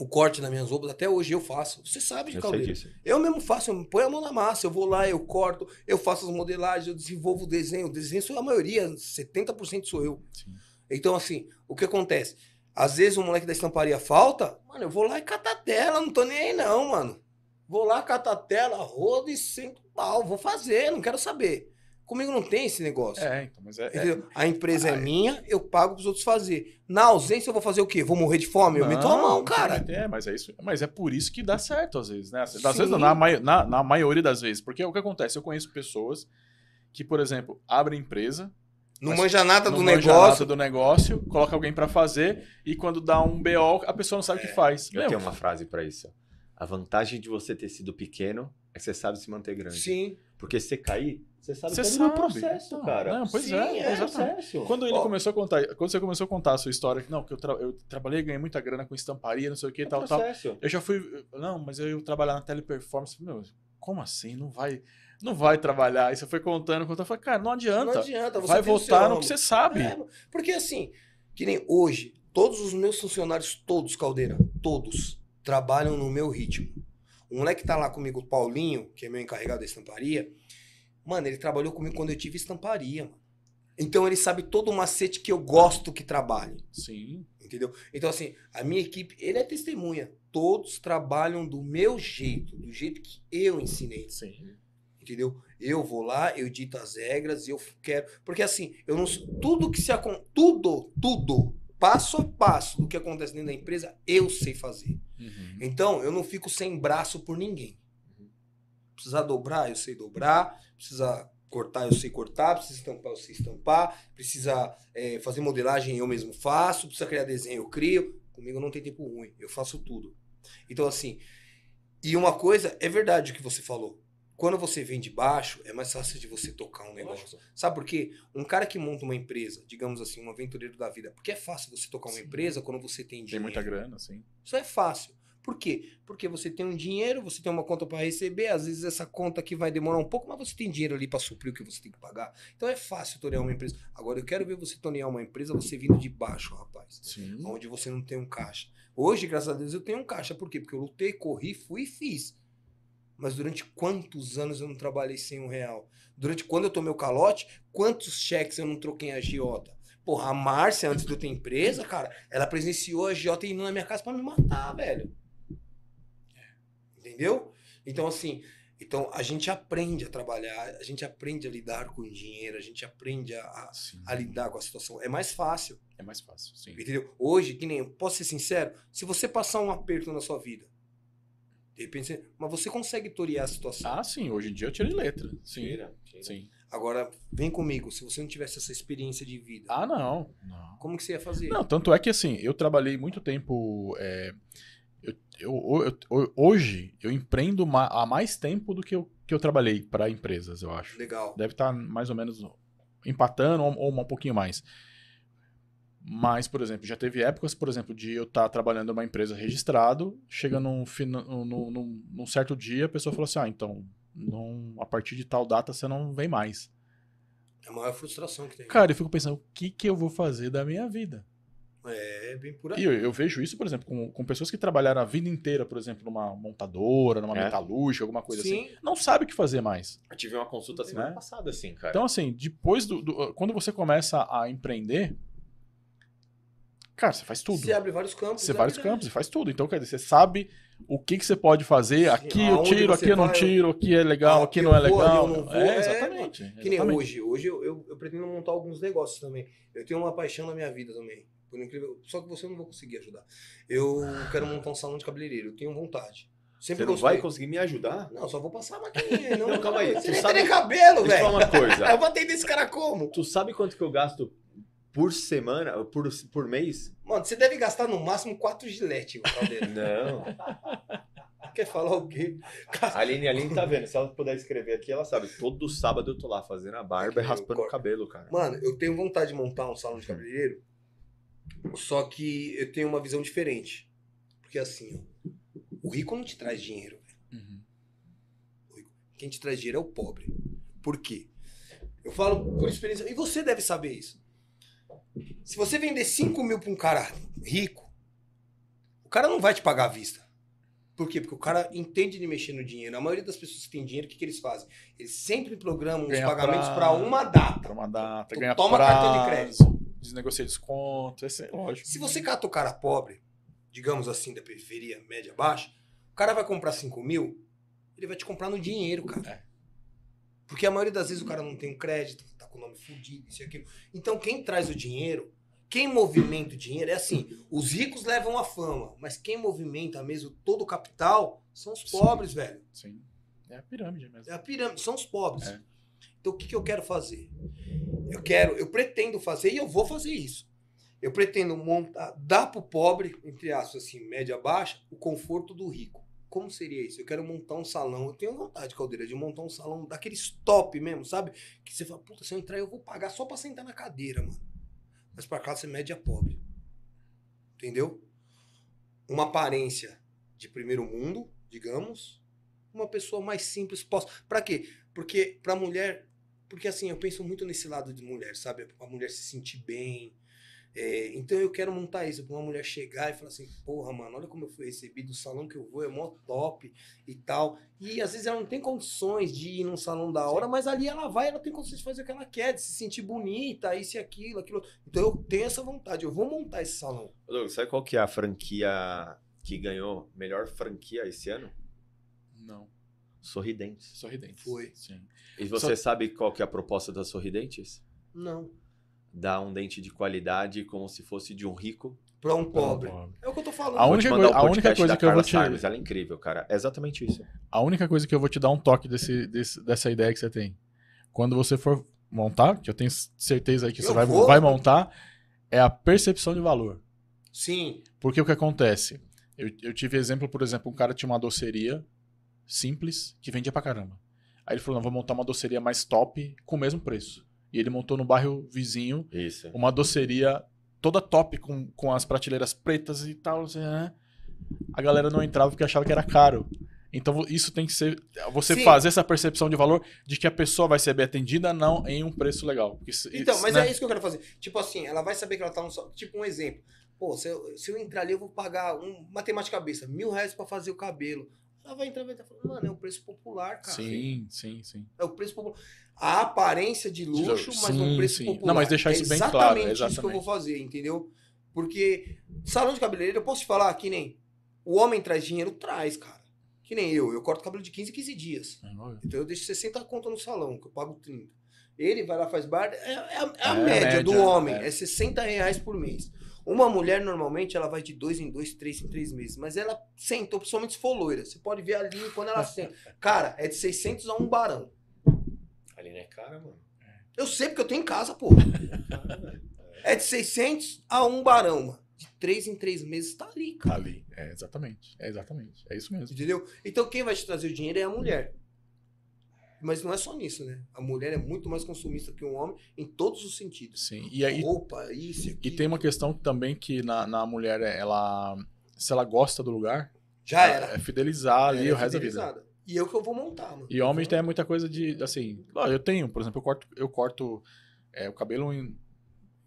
O corte das minhas roupas, até hoje eu faço. Você sabe de Caldeira. Eu mesmo faço, eu ponho a mão na massa. Eu vou lá, eu corto, eu faço as modelagens, eu desenvolvo o desenho. O desenho sou a maioria, setenta por cento sou eu. Sim. Então, assim, o que acontece? Às vezes o moleque da estamparia falta, mano, eu vou lá e cato a tela, não tô nem aí não, mano. Vou lá, cato a tela, rodo e sento pau. Vou fazer, não quero saber. Comigo não tem esse negócio. É, então, mas é, é... A empresa ah, é minha, eu pago para os outros fazer. Na ausência, eu vou fazer o quê? Vou morrer de fome? Não, eu meto a mão, cara. É, mas é isso. Mas é por isso que dá certo, às vezes, né? Às Sim. vezes, na, na, na maioria das vezes. Porque o que acontece? Eu conheço pessoas que, por exemplo, abrem empresa. Não manja nada do negócio. Não manja nada do negócio, coloca alguém para fazer e quando dá um B O, a pessoa não sabe o é, que faz. Eu Lembra? tenho uma frase para isso. A vantagem de você ter sido pequeno é que você sabe se manter grande. Sim. Porque se você cair, você sabe que é um processo, não, cara. Não, pois Sim, é, é, exatamente. É quando ele Ó, começou a contar, quando você começou a contar a sua história, que não, que eu, tra eu trabalhei, ganhei muita grana com estamparia, não sei o que, é tal, processo. tal. Eu já fui, não, mas eu ia trabalhar na Teleperformance. Meu, como assim? Não vai... não vai trabalhar. Aí você foi contando, contando, falei, cara, não adianta. Não adianta. Você vai voltar no que você sabe. É, porque assim, que nem hoje, todos os meus funcionários, todos, Caldeira, todos, trabalham no meu ritmo. O moleque que tá lá comigo, o Paulinho, que é meu encarregado da estamparia, mano, ele trabalhou comigo quando eu tive estamparia, mano. Então ele sabe todo o macete que eu gosto que trabalhe. Sim. Entendeu? Então assim, a minha equipe, ele é testemunha. Todos trabalham do meu jeito, do jeito que eu ensinei. Sim. Entendeu? Eu vou lá, eu dito as regras, eu quero... Porque assim, eu não... Tudo que se... Tudo, tudo, passo a passo do que acontece dentro da empresa, eu sei fazer. Uhum. Então, eu não fico sem braço por ninguém. Uhum. Precisar dobrar, eu sei dobrar. Precisar cortar, eu sei cortar. Precisa estampar, eu sei estampar. Precisa é, fazer modelagem, eu mesmo faço. Precisa criar desenho, eu crio. Comigo não tem tempo ruim. Eu faço tudo. Então, assim... E uma coisa, é verdade o que você falou. Quando você vem de baixo, é mais fácil de você tocar um negócio. Sabe por quê? Um cara que monta uma empresa, digamos assim, um aventureiro da vida, porque é fácil você tocar uma sim. empresa quando você tem dinheiro. Tem muita grana, sim. Isso é fácil. Por quê? Porque você tem um dinheiro, você tem uma conta para receber, às vezes essa conta aqui vai demorar um pouco, mas você tem dinheiro ali para suprir o que você tem que pagar. Então é fácil tornear uma empresa. Agora, eu quero ver você tornear uma empresa, você vindo de baixo, rapaz. Sim. Onde você não tem um caixa. Hoje, graças a Deus, eu tenho um caixa. Por quê? Porque eu lutei, corri, fui e fiz. Mas durante quantos anos eu não trabalhei sem um real? Durante quando eu tomei o calote, quantos cheques eu não troquei a Giota? Porra, a Márcia, antes de eu ter empresa, cara, ela presenciou a Giota indo na minha casa pra me matar, velho. Entendeu? Então, assim, então a gente aprende a trabalhar, a gente aprende a lidar com o dinheiro, a gente aprende a, a, a lidar com a situação. É mais fácil. É mais fácil, sim. Entendeu? Hoje, que nem, posso ser sincero, se você passar um aperto na sua vida, de repente, mas você consegue torear a situação. Ah, sim. Hoje em dia eu tirei letra. Sim. Tira, tira. Sim. Agora, vem comigo. Se você não tivesse essa experiência de vida... Ah, não. não. Como que você ia fazer? Não, tanto é que assim, eu trabalhei muito tempo... É, eu, eu, eu, hoje, eu empreendo há mais tempo do que eu, que eu trabalhei para empresas, eu acho. Legal. Deve estar mais ou menos empatando ou, ou um pouquinho mais. Mas, por exemplo, já teve épocas, por exemplo, de eu estar trabalhando em uma empresa registrado, chega num, num, num, num certo dia, a pessoa falou assim, ah, então, não, a partir de tal data você não vem mais. É a maior frustração que tem. Cara, eu fico pensando, o que, que eu vou fazer da minha vida? É, bem por aí. E eu, eu vejo isso, por exemplo, com, com pessoas que trabalharam a vida inteira, por exemplo, numa montadora, numa é. metalúrgica, alguma coisa Sim. assim. Não sabe o que fazer mais. Eu tive uma consulta semana assim, né? passada, assim, cara. Então, assim, depois do, do... Quando você começa a empreender... Cara, você faz tudo. Você abre vários campos. Você abre vários campos, você faz tudo. Então, quer dizer, você sabe o que, que você pode fazer. Sim, aqui eu tiro, aqui eu não tiro, aqui é legal, aqui não é legal. É, exatamente. Que nem hoje. Hoje eu, eu, eu pretendo montar alguns negócios também. Eu tenho uma paixão na minha vida também. Por incrível, só que você não vai conseguir ajudar. Eu quero montar um salão de cabeleireiro. Eu tenho vontade. Sempre você não gostei. Vai conseguir me ajudar? Não, só vou passar a maquininha. Não, não, calma aí. Você sabe... nem tem cabelo, velho. Só uma coisa. Eu vou atender esse cara como? Tu sabe quanto que eu gasto... Por semana? Por, por mês? Mano, você deve gastar no máximo quatro giletes, Caldeira. Não. Quer falar o quê? A Aline, a Aline tá vendo. Se ela puder escrever aqui, ela sabe. Todo sábado eu tô lá fazendo a barba e raspando o cabelo, cara. Mano, eu tenho vontade de montar um salão de cabeleireiro, só que eu tenho uma visão diferente. Porque assim, ó, o rico não te traz dinheiro, velho. Uhum. O rico. Quem te traz dinheiro é o pobre. Por quê? Eu falo por experiência, e você deve saber isso. Se você vender cinco mil pra um cara rico, o cara não vai te pagar à vista. Por quê? Porque o cara entende de mexer no dinheiro. A maioria das pessoas que tem dinheiro, o que, que eles fazem? Eles sempre programam ganha os pagamentos pra uma data. Pra uma data, tu ganha toma prazo, cartão de crédito. Desnegocia desconto, esse é lógico. Se você cata o cara pobre, digamos assim, da periferia média baixa, o cara vai comprar cinco mil, ele vai te comprar no dinheiro, cara. É. Porque a maioria das vezes o cara não tem um crédito, tá com o nome fudido, isso e aquilo. Então quem traz o dinheiro, quem movimenta o dinheiro, é assim, os ricos levam a fama, mas quem movimenta mesmo todo o capital são os pobres, sim, velho. Sim, é a pirâmide mesmo. É a pirâmide, são os pobres. É. Então o que, que eu quero fazer? Eu quero, eu pretendo fazer e eu vou fazer isso. Eu pretendo montar, dar pro pobre, entre aspas, assim, média baixa, o conforto do rico. Como seria isso? Eu quero montar um salão. Eu tenho vontade, Caldeira, de montar um salão daqueles top mesmo, sabe? Que você fala, puta, se eu entrar eu vou pagar só pra sentar na cadeira, mano. Mas pra classe média pobre. Entendeu? Uma aparência de primeiro mundo, digamos. Uma pessoa mais simples possa. Pra quê? Porque pra mulher... Porque assim, eu penso muito nesse lado de mulher, sabe? A mulher se sentir bem. É, então eu quero montar isso, pra uma mulher chegar e falar assim, porra, mano, olha como eu fui recebido, o salão que eu vou é mó top e tal. E às vezes ela não tem condições de ir num salão da hora, mas ali ela vai, ela tem condições de fazer o que ela quer, de se sentir bonita, isso e aquilo, aquilo. Então eu tenho essa vontade, eu vou montar esse salão. Ô Douglas, sabe qual que é a franquia que ganhou melhor franquia esse ano? Não. Sorridentes. Sorridentes. Foi. Sim. E você Sor... sabe qual que é a proposta das Sorridentes? Não. Dar um dente de qualidade como se fosse de um rico para um pobre. pobre. É o que eu tô falando. A única, coisa, um a única coisa que eu vou te... Sarnes, ela é incrível, cara. É exatamente isso. A única coisa que eu vou te dar um toque desse, desse, dessa ideia que você tem. Quando você for montar, que eu tenho certeza aí que eu você vai, vai montar, é a percepção de valor. Sim. Porque o que acontece? Eu, eu tive exemplo, por exemplo, um cara tinha uma doceria simples que vendia pra caramba. Aí ele falou, não, vou montar uma doceria mais top com o mesmo preço. E ele montou no bairro vizinho Isso. uma doceria toda top, com, com as prateleiras pretas e tal. Assim, né? A galera não entrava porque achava que era caro. Então isso tem que ser... Você Sim. fazer essa percepção de valor de que a pessoa vai ser bem atendida não em um preço legal. Isso, então, isso, mas né? é isso que eu quero fazer. Tipo assim, ela vai saber que ela tá no... Tipo um exemplo. Pô, se eu, se eu entrar ali, eu vou pagar, um, matemática cabeça, mil reais pra fazer o cabelo. Ela vai entrar e vai estar falando, mano, é um preço popular, cara. Sim, sim, sim. É o preço popular. A aparência de luxo, mas sim, um preço sim. popular. Não, mas deixar isso é bem claro. Exatamente isso exatamente. que eu vou fazer, entendeu? Porque salão de cabeleireiro, eu posso te falar que nem o homem traz dinheiro, traz, cara. Que nem eu. Eu corto cabelo de quinze em quinze dias. É então eu deixo sessenta conto no salão, que eu pago trinta. Ele vai lá, faz barba. É, é, é, a, é a média, média do homem. É. É sessenta reais por mês. Uma mulher, normalmente, ela vai de dois em dois, três em três meses. Mas ela sentou, principalmente se for loira. Você pode ver ali quando ela senta. Cara, é de seiscentos a um barão. Ali não é cara, mano. Eu sei, porque eu tenho em casa, pô. É de seiscentos a um barão, mano. De três em três meses tá ali, cara. Tá ali, é exatamente. É exatamente. É isso mesmo. Entendeu? Então, quem vai te trazer o dinheiro é a mulher. Mas não é só nisso, né? A mulher é muito mais consumista que o homem em todos os sentidos. Sim. E aí, roupa, isso, aquilo. E tem uma questão também que na, na mulher, ela, se ela gosta do lugar... Já era. É fidelizar ali é o resto da vida. E é o que eu vou montar, mano. E homem tem muita coisa de, assim... Eu tenho, por exemplo, eu corto, eu corto é, o cabelo em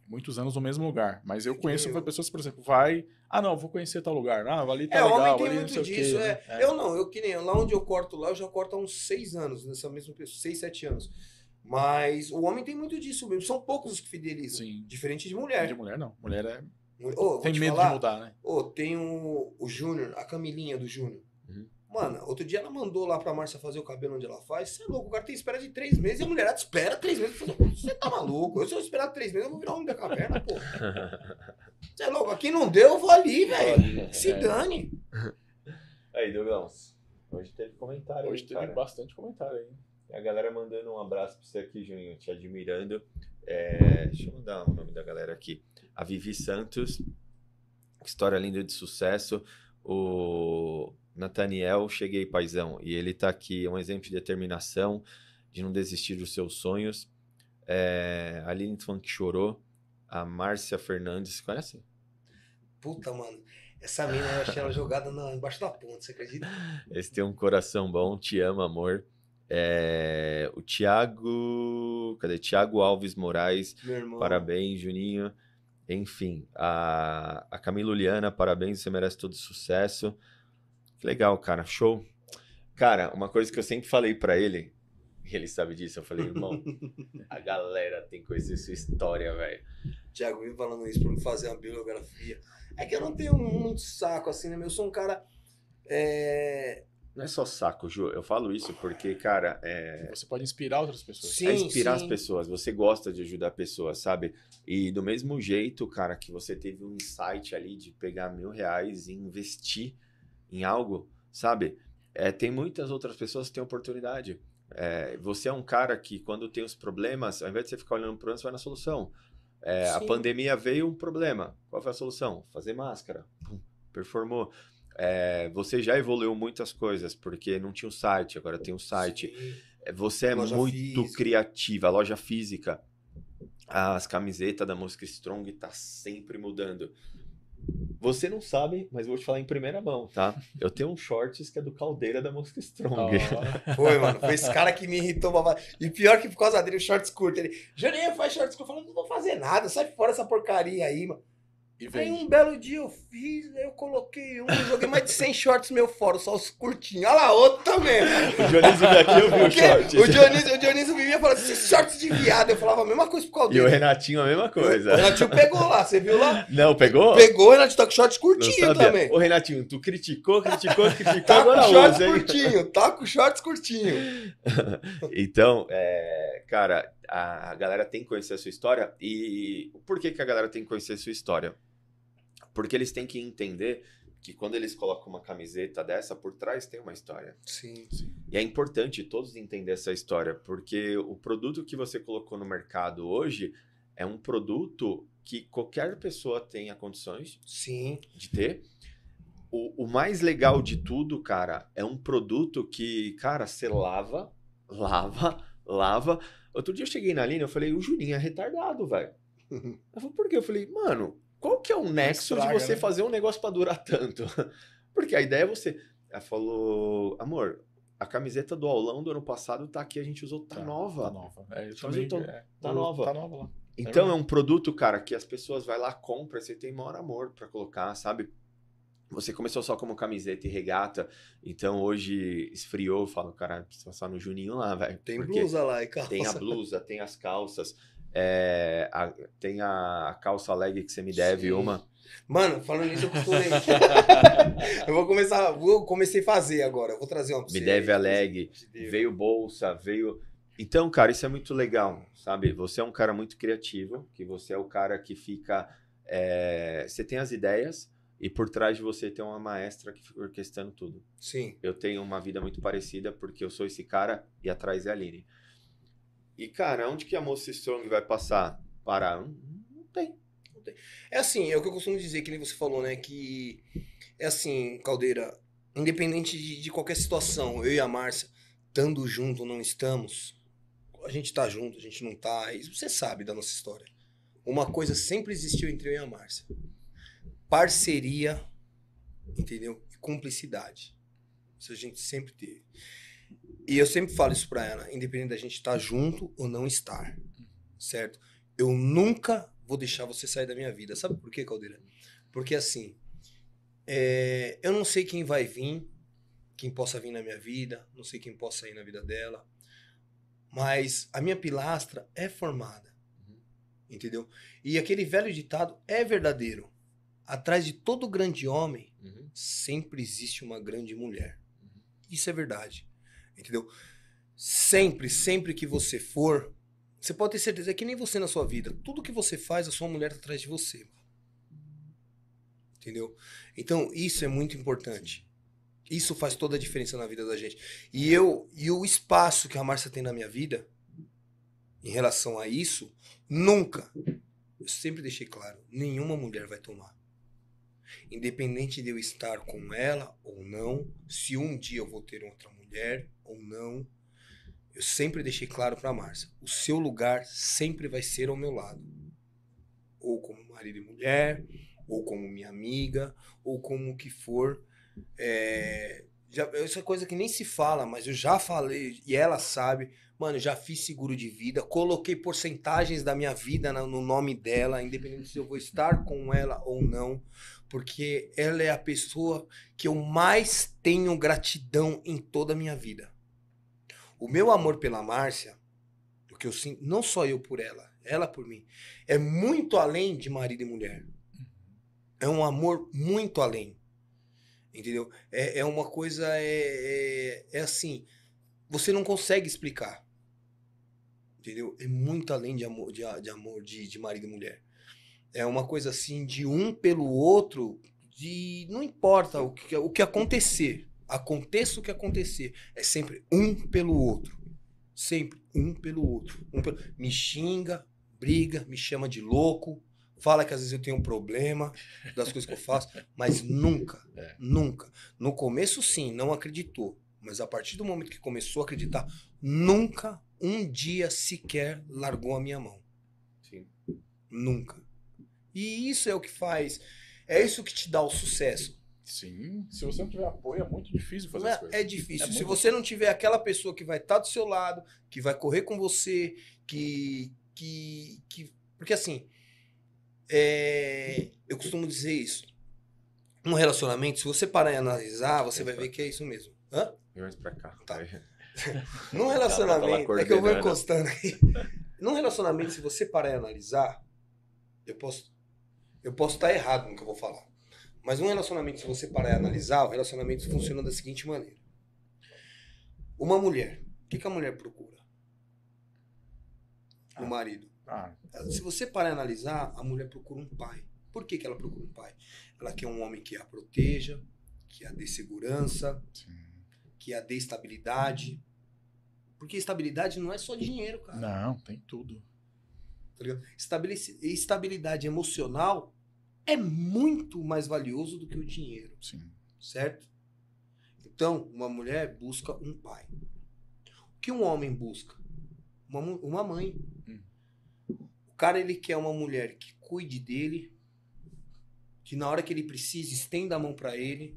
muitos anos no mesmo lugar. Mas eu conheço eu... pessoas, por exemplo, vai... Ah, não, vou conhecer tal lugar. Ah, ali tá é, legal. É, homem tem ali, muito disso. Que, é. É. Eu não, eu que nem... Lá onde eu corto, lá eu já corto há uns seis anos, nessa mesma pessoa, seis, sete anos. Mas o homem tem muito disso mesmo. São poucos os que fidelizam. Sim. Diferente de mulher. De mulher, não. Mulher é... Oh, tem medo falar, de mudar, né? Oh, tem o, o Júnior, a Camilinha do Júnior. Uhum. Mano, outro dia ela mandou lá pra Márcia fazer o cabelo onde ela faz. Você é louco, o cara tem espera de três meses e a mulherada espera três meses. Você tá maluco? Eu, se eu esperar três meses, eu vou virar um da caverna, pô. Você é louco, aqui não deu, eu vou ali, velho. Se é. dane. Aí, Douglas, hoje teve comentário. Hoje aí, teve cara. bastante comentário aí. A galera mandando um abraço pra você aqui, Juninho, te admirando. É... Deixa eu mandar o nome da galera aqui. A Vivi Santos, história linda de sucesso. O... Nathaniel, cheguei, paizão. E ele tá aqui, um exemplo de determinação, de não desistir dos seus sonhos. É, a Aline falando que chorou. A Márcia Fernandes, conhece? Puta, mano. Essa mina, eu achei ela jogada na, embaixo da ponta, você acredita? Esse tem um coração bom, te amo, amor. É, o Thiago... Cadê? Thiago Alves Moraes. Meu irmão. Parabéns, Juninho. Enfim, a, a Camila Uliana, parabéns, você merece todo sucesso. Legal, cara, show. Cara, uma coisa que eu sempre falei pra ele, e ele sabe disso, eu falei, irmão, a galera tem que conhecer sua história, velho. Thiago vive falando isso pra me fazer uma biografia. É que eu não tenho muito saco, assim, né, meu? Eu sou um cara... É... Não é só saco, Ju, eu falo isso porque, cara... É... Você pode inspirar outras pessoas. Sim, é inspirar sim. as pessoas, você gosta de ajudar pessoas, sabe? E do mesmo jeito, cara, que você teve um insight ali de pegar mil reais e investir em algo, sabe? É, tem muitas outras pessoas que têm oportunidade. É, você é um cara que, quando tem os problemas, ao invés de você ficar olhando para o você vai na solução. É, a pandemia veio um problema. Qual foi a solução? Fazer máscara. Pum, performou. É, você já evoluiu muitas coisas, porque não tinha um site, agora tem um site. Sim. Você é loja muito física. criativa, a loja física. As camisetas da Muscle Strong tá sempre mudando. Você não sabe, mas vou te falar em primeira mão, tá? Eu tenho um shorts que é do Caldeira da Muscle Strong. Oh. Foi, mano. Foi esse cara que me irritou. E pior que por causa dele, shorts curto. Ele, Juninho, faz shorts curto. Eu falo, não vou fazer nada. Sai fora essa porcaria aí, mano. E aí um belo dia eu fiz, eu coloquei um, joguei mais de cem shorts meu fora, só os curtinhos. Olha lá, outro também. O Dionísio veio aqui, eu vi o short. O Dionísio, o Dionísio vivia falando assim, shorts de viado. Eu falava a mesma coisa pro Caldeira. E o Renatinho a mesma coisa. O Renatinho pegou lá, você viu lá? Não, pegou? Pegou, o Renatinho tá com shorts curtinho também. Ô Renatinho, tu criticou, criticou, criticou, tá agora usa, shorts curtinho, tá com shorts curtinho. Então, é, cara, a galera tem que conhecer a sua história. E por que que a galera tem que conhecer a sua história? Porque eles têm que entender que quando eles colocam uma camiseta dessa, por trás tem uma história. Sim, sim. E é importante todos entender essa história, porque o produto que você colocou no mercado hoje é um produto que qualquer pessoa tenha condições, sim, de ter. O, o mais legal de tudo, cara, é um produto que, cara, você lava, lava, lava. Outro dia eu cheguei na linha, eu falei, o Juninho é retardado, velho. Eu falei, por quê? Eu falei, mano... Qual que é o nexo estraga, de você, né, fazer um negócio pra durar tanto? Porque a ideia é você... Ela falou, amor, a camiseta do aulão do ano passado tá aqui, a gente usou, tá, tá nova. Tá nova. É, eu também, tô, é, tá nova. Tá nova lá. Então é, é um produto, cara, que as pessoas vai lá, compra, você tem maior amor pra colocar, sabe? Você começou só como camiseta e regata, então hoje esfriou, eu falo, cara, precisa passar no Juninho lá, velho. Tem blusa lá e calça. Tem a blusa, tem as calças. É, a, tem a, a calça leg que você me deve, sim, uma. Mano, falando nisso, eu costurei. Eu vou começar, eu comecei a fazer agora. Eu vou trazer uma pra você. Me deve a leg, veio bolsa, veio. Então, cara, isso é muito legal, sabe? Você é um cara muito criativo, que você é o cara que fica. É... Você tem as ideias e por trás de você tem uma maestra que fica orquestrando tudo. Sim. Eu tenho uma vida muito parecida porque eu sou esse cara e atrás é a Aline. E, cara, onde que a Muscle Strong vai passar? Parar? Não, não tem, não tem. É assim, é o que eu costumo dizer, que nem você falou, né? Que é assim, Caldeira, independente de, de qualquer situação, eu e a Márcia, estando junto ou não estamos, a gente tá junto, a gente não tá, isso você sabe da nossa história. Uma coisa sempre existiu entre eu e a Márcia. Parceria, entendeu? E cumplicidade. Isso a gente sempre teve. E eu sempre falo isso pra ela, independente da gente estar junto ou não estar, certo? Eu nunca vou deixar você sair da minha vida. Sabe por quê, Caldeira? Porque assim, é, eu não sei quem vai vir, quem possa vir na minha vida, não sei quem possa ir na vida dela, mas a minha pilastra é formada, entendeu? E aquele velho ditado é verdadeiro. Atrás de todo grande homem, uhum, sempre existe uma grande mulher. Uhum. Isso é verdade. Entendeu? Sempre, sempre que você for, você pode ter certeza, é que nem você na sua vida. Tudo que você faz, a sua mulher tá atrás de você. Entendeu? Então, isso é muito importante. Isso faz toda a diferença na vida da gente. E eu, e o espaço que a Márcia tem na minha vida, em relação a isso, nunca, eu sempre deixei claro, nenhuma mulher vai tomar. Independente de eu estar com ela ou não, se um dia eu vou ter outra mulher ou não, eu sempre deixei claro para a Márcia, o seu lugar sempre vai ser ao meu lado. Ou como marido e mulher, ou como minha amiga, ou como o que for. É, já, essa coisa que nem se fala, mas eu já falei, e ela sabe, mano, já fiz seguro de vida, coloquei porcentagens da minha vida na, no nome dela, independente se eu vou estar com ela ou não, porque ela é a pessoa que eu mais tenho gratidão em toda a minha vida. O meu amor pela Márcia, o que eu sinto, não só eu por ela, ela por mim, é muito além de marido e mulher. É um amor muito além. Entendeu? É, é uma coisa, é, é, é assim, você não consegue explicar. Entendeu? É muito além de amor, de, de, amor, de, de marido e mulher. É uma coisa assim, de um pelo outro, de não importa o que, o que acontecer, aconteça o que acontecer, é sempre um pelo outro, sempre um pelo outro. Um pelo... Me xinga, briga, me chama de louco, fala que às vezes eu tenho um problema das coisas que eu faço, mas nunca, é. nunca. No começo sim, não acreditou, mas a partir do momento que começou a acreditar, nunca um dia sequer largou a minha mão. Sim. Nunca. E isso é o que faz É isso que te dá o sucesso. Sim, se você não tiver apoio é muito difícil fazer as coisas. É difícil, é se você difícil. Não tiver aquela pessoa que vai estar do seu lado, que vai correr com você, que... que, que... Porque assim, é... eu costumo dizer isso. Um relacionamento, se você parar e analisar, você vai ver que é isso mesmo. Hã? Mais pra cá. Tá. Num relacionamento, é que eu vou encostando aqui. Num relacionamento, se você parar e analisar, eu posso eu posso estar errado no que eu vou falar. Mas num relacionamento, se você parar e analisar, o relacionamento funciona da seguinte maneira. Uma mulher. O que, que a mulher procura? O ah, marido. Ah. Se você parar e analisar, a mulher procura um pai. Por que, que ela procura um pai? Ela quer um homem que a proteja, que a dê segurança, sim, que a dê estabilidade. Porque estabilidade não é só dinheiro, cara. Não, tem tudo. Tá ligado? Estabilidade emocional é muito mais valioso do que o dinheiro. Sim. Certo? Então, uma mulher busca um pai. O que um homem busca? Uma, uma mãe. Hum. O cara, ele quer uma mulher que cuide dele, que na hora que ele precisa, estenda a mão pra ele,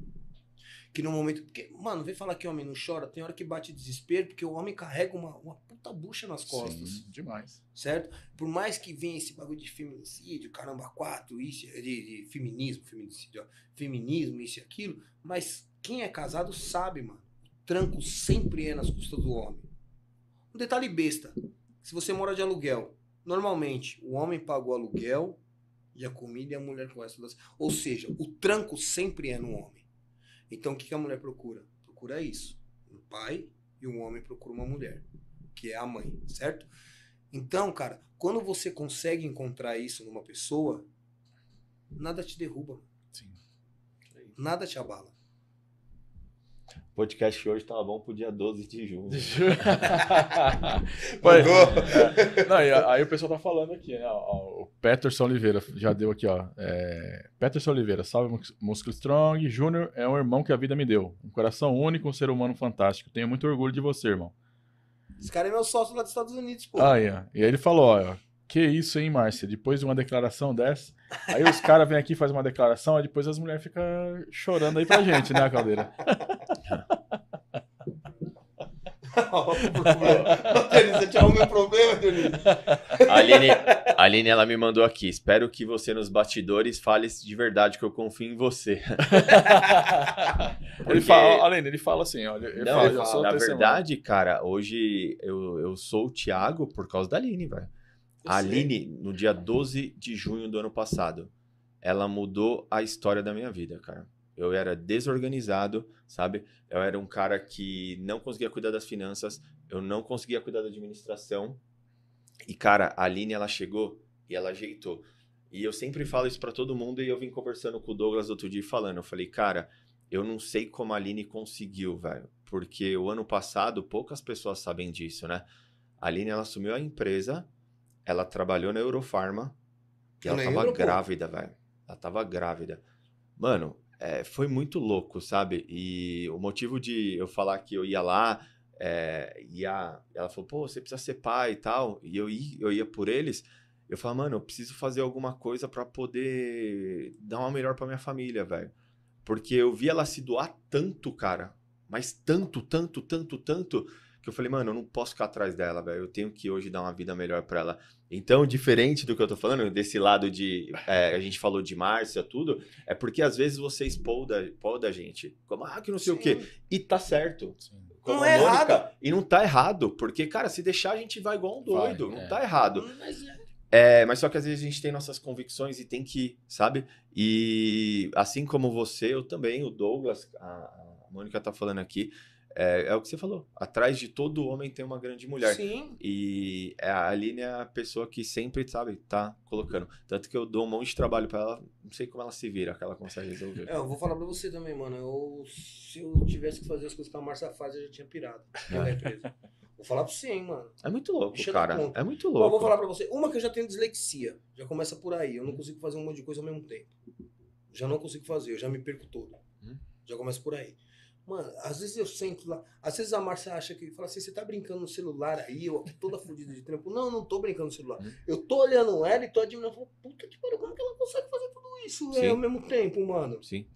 que no momento... Porque, mano, vem falar que homem não chora, tem hora que bate desespero, porque o homem carrega uma, uma puta bucha nas costas. Sim, demais. Certo? Por mais que venha esse bagulho de feminicídio, caramba, quatro, isso, de, de feminismo, feminicídio, ó, feminismo, isso e aquilo, mas quem é casado sabe, mano, o tranco sempre é nas costas do homem. Um detalhe besta, se você mora de aluguel, normalmente o homem paga o aluguel e a comida e a mulher com essa. Ou seja, o tranco sempre é no homem. Então, o que a mulher procura? Procura isso. Um pai e um homem procura uma mulher, que é a mãe, certo? Então, cara, quando você consegue encontrar isso numa pessoa, nada te derruba. Sim. Nada te abala. O podcast hoje tava bom pro dia doze de junho. Mas, não, e aí o pessoal tá falando aqui, né? O Peterson Oliveira já deu aqui, ó. É, Peterson Oliveira, salve Muscle Strong. Júnior é um irmão que a vida me deu. Um coração único, um ser humano fantástico. Tenho muito orgulho de você, irmão. Esse cara é meu sócio lá dos Estados Unidos, pô. Ah, é. E aí ele falou, ó, que isso, hein, Márcia? Depois de uma declaração dessa, aí os caras vêm aqui e fazem uma declaração, aí depois as mulheres ficam chorando aí pra gente, né, Caldeira? Você tinha algum problema, Dionísio? A Aline, ela me mandou aqui. Espero que você nos bastidores fale de verdade que eu confio em você. Porque... ele fala, Aline, ele fala assim, olha. Ele Não, fala, ele fala, na verdade, semana. Cara, hoje eu, eu sou o Thiago por causa da Aline, velho. A Aline, no dia doze de junho do ano passado, ela mudou a história da minha vida, cara. Eu era desorganizado, sabe? Eu era um cara que não conseguia cuidar das finanças, eu não conseguia cuidar da administração. E, cara, a Aline, ela chegou e ela ajeitou. E eu sempre falo isso pra todo mundo e eu vim conversando com o Douglas outro dia falando. Eu falei, cara, eu não sei como a Aline conseguiu, velho. Porque o ano passado, poucas pessoas sabem disso, né? A Aline, ela assumiu a empresa... Ela trabalhou na Eurofarma e ela tava grávida, velho. Ela tava grávida. Mano, é, foi muito louco, sabe? E o motivo de eu falar que eu ia lá, é, ia, ela falou, pô, você precisa ser pai e tal. E eu ia, eu ia por eles. Eu falei, mano, eu preciso fazer alguma coisa pra poder dar uma melhor pra minha família, velho. Porque eu vi ela se doar tanto, cara. Mas tanto, tanto, tanto, tanto... que eu falei, mano, eu não posso ficar atrás dela, velho. Eu tenho que hoje dar uma vida melhor pra ela. Então, diferente do que eu tô falando, desse lado de... É, a gente falou de Márcia, tudo. É porque, às vezes, vocês podam da gente. Como, ah, que não sei sim. o quê. E tá certo. Sim. Como não é Mônica, errado. E não tá errado. Porque, cara, se deixar, a gente vai igual um doido. Vai, não é. Tá errado. Mas, é, mas só que, às vezes, a gente tem nossas convicções e tem que ir, sabe? E, assim como você, eu também, o Douglas, a, a Mônica tá falando aqui, É, é o que você falou. Atrás de todo homem tem uma grande mulher. Sim. E a Aline é a pessoa que sempre, sabe, tá colocando. Tanto que eu dou um monte de trabalho pra ela. Não sei como ela se vira, que ela consegue resolver. É, eu vou falar pra você também, mano. Eu, se eu tivesse que fazer as coisas que a Márcia faz, eu já tinha pirado. É. Empresa. Vou falar pra você, hein, mano. É muito louco, Deixa cara. É muito louco. Eu vou falar pra você. Uma que eu já tenho dislexia. Já começa por aí. Eu não consigo fazer um monte de coisa ao mesmo tempo. Já não consigo fazer. Eu já me perco todo. Hum? Já começa por aí. Mano, às vezes eu sento lá, às vezes a Márcia acha que, fala assim, você tá brincando no celular aí, eu aqui toda fodida de trampo. Não, não tô brincando no celular. Hum. Eu tô olhando ela e tô admirando, eu falo, puta que pariu, como que ela consegue fazer tudo isso, né, ao mesmo tempo, mano? Sim,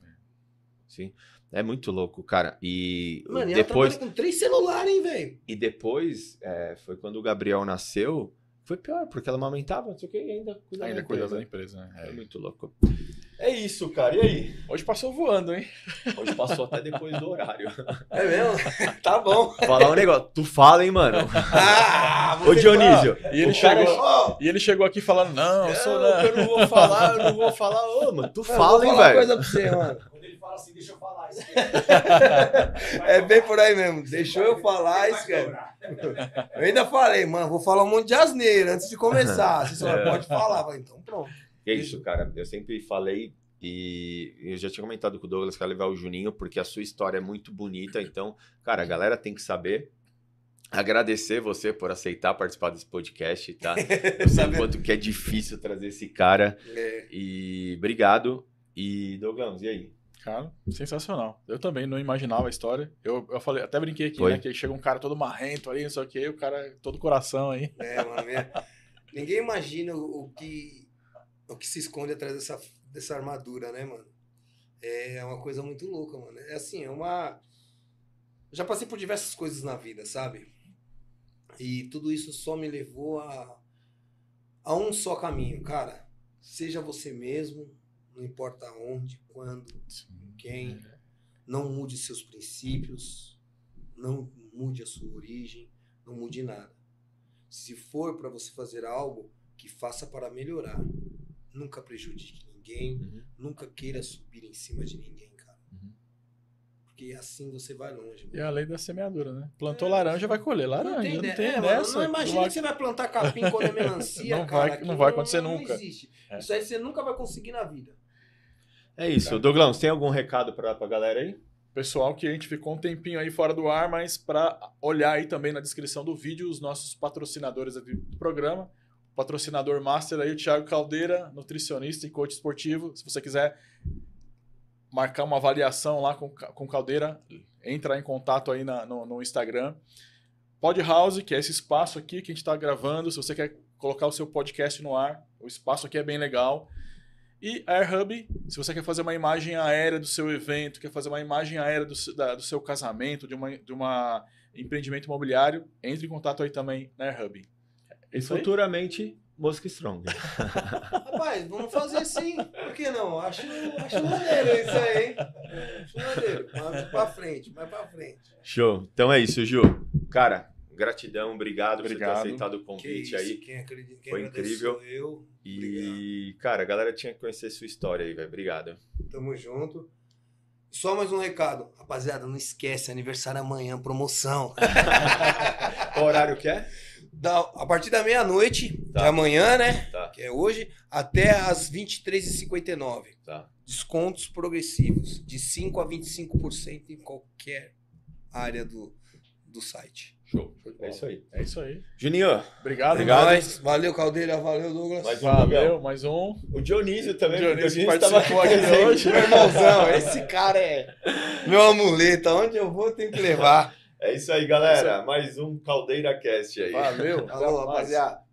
sim. É muito louco, cara. E mano, depois... ela trabalha com três celulares, hein, velho? E depois, é, foi quando o Gabriel nasceu, foi pior, porque ela amamentava, não sei o que, e ainda cuidava, ainda da, cuidava da empresa. Né? É. É muito louco. É isso, cara. E aí? Hoje passou voando, hein? Hoje passou até depois do horário. É mesmo? Tá bom. Falar um negócio. Tu fala, hein, mano? Ah, ô, Dionísio. E ele, chegou, cara... e ele chegou aqui falando, não, eu sou não. Eu não vou falar, eu não vou falar. Ô, mano, tu eu fala, hein, velho? Coisa pra você, mano. Quando ele fala assim, deixa eu falar isso. É bem por aí mesmo. Deixou eu falar isso, cara. Eu ainda falei, mano, vou falar um monte de asneira antes de começar. Você só pode falar. Falei, então pronto. É isso, cara. Eu sempre falei e eu já tinha comentado com o Douglas que ia levar o Juninho, porque a sua história é muito bonita. Então, cara, a galera tem que saber. Agradecer você por aceitar participar desse podcast, tá? Eu sei o quanto que é difícil trazer esse cara. É. E obrigado. E, Douglas, e aí? Cara, sensacional. Eu também não imaginava a história. Eu, eu falei, até brinquei aqui, foi, né? Que chega um cara todo marrento ali, não sei o quê, o cara todo coração aí. É, mano. Ninguém imagina o que... o que se esconde atrás dessa, dessa armadura, né, mano? É uma coisa muito louca, mano. É assim, é uma... já passei por diversas coisas na vida, sabe? E tudo isso só me levou a, a um só caminho, cara. Seja você mesmo, não importa onde, quando, com quem. Não mude seus princípios, não mude a sua origem, não mude nada. Se for para você fazer algo, que faça para melhorar. Nunca prejudique ninguém, uhum. Nunca queira subir em cima de ninguém, cara. Uhum. Porque assim você vai longe. Mano. E a lei da semeadura, né? Plantou é, laranja, vai colher laranja. Não tem, não tem é, nessa. Não, não imagina que você vai plantar capim quando é melancia, não cara. Vai, não, não vai acontecer não, nunca. Não existe. É. Isso aí você nunca vai conseguir na vida. É isso. Douglas, tem algum recado para a galera aí? Pessoal, que a gente ficou um tempinho aí fora do ar, mas para olhar aí também na descrição do vídeo os nossos patrocinadores do programa. Patrocinador master aí, o Thiago Caldeira, nutricionista e coach esportivo. Se você quiser marcar uma avaliação lá com o Caldeira, entra em contato aí na, no, no Instagram. Pod House, que é esse espaço aqui que a gente está gravando. Se você quer colocar o seu podcast no ar, o espaço aqui é bem legal. E Air Hub, se você quer fazer uma imagem aérea do seu evento, quer fazer uma imagem aérea do, da, do seu casamento, de uma, de uma empreendimento imobiliário, entre em contato aí também na Air Hub. E futuramente, Muscle Strong. Rapaz, vamos fazer sim. Por que não? Acho, acho maneiro isso aí, hein? Acho maneiro. Mas pra frente, mais pra frente. Show. Então é isso, Ju. Cara, gratidão, obrigado, obrigado. Por você ter aceitado o convite que aí. Quem acredita, quem foi incrível. Eu. E, obrigado. Cara, a galera tinha que conhecer sua história aí, velho. Obrigado. Tamo junto. Só mais um recado. Rapaziada, não esquece, aniversário amanhã, promoção. Qual horário que é? Da, a partir da meia-noite, tá. De amanhã, né? Tá. Que é hoje, até às vinte e três e cinquenta e nove. Tá. Descontos progressivos, de cinco por cento a vinte e cinco por cento em qualquer área do, do site. Show. Show. É isso aí. É isso aí. Juninho. Obrigado, obrigado. Mais. Valeu, Caldeira. Valeu, Douglas. Mais um. Valeu, mais um. O Dionísio também. O Dionísio, o Dionísio participou aqui hoje. Meu irmãozão, esse cara é meu amuleto. Onde eu vou, tem que levar. É isso aí, galera. É isso aí. Mais um Caldeira Cast aí. Valeu. Valeu, rapaziada.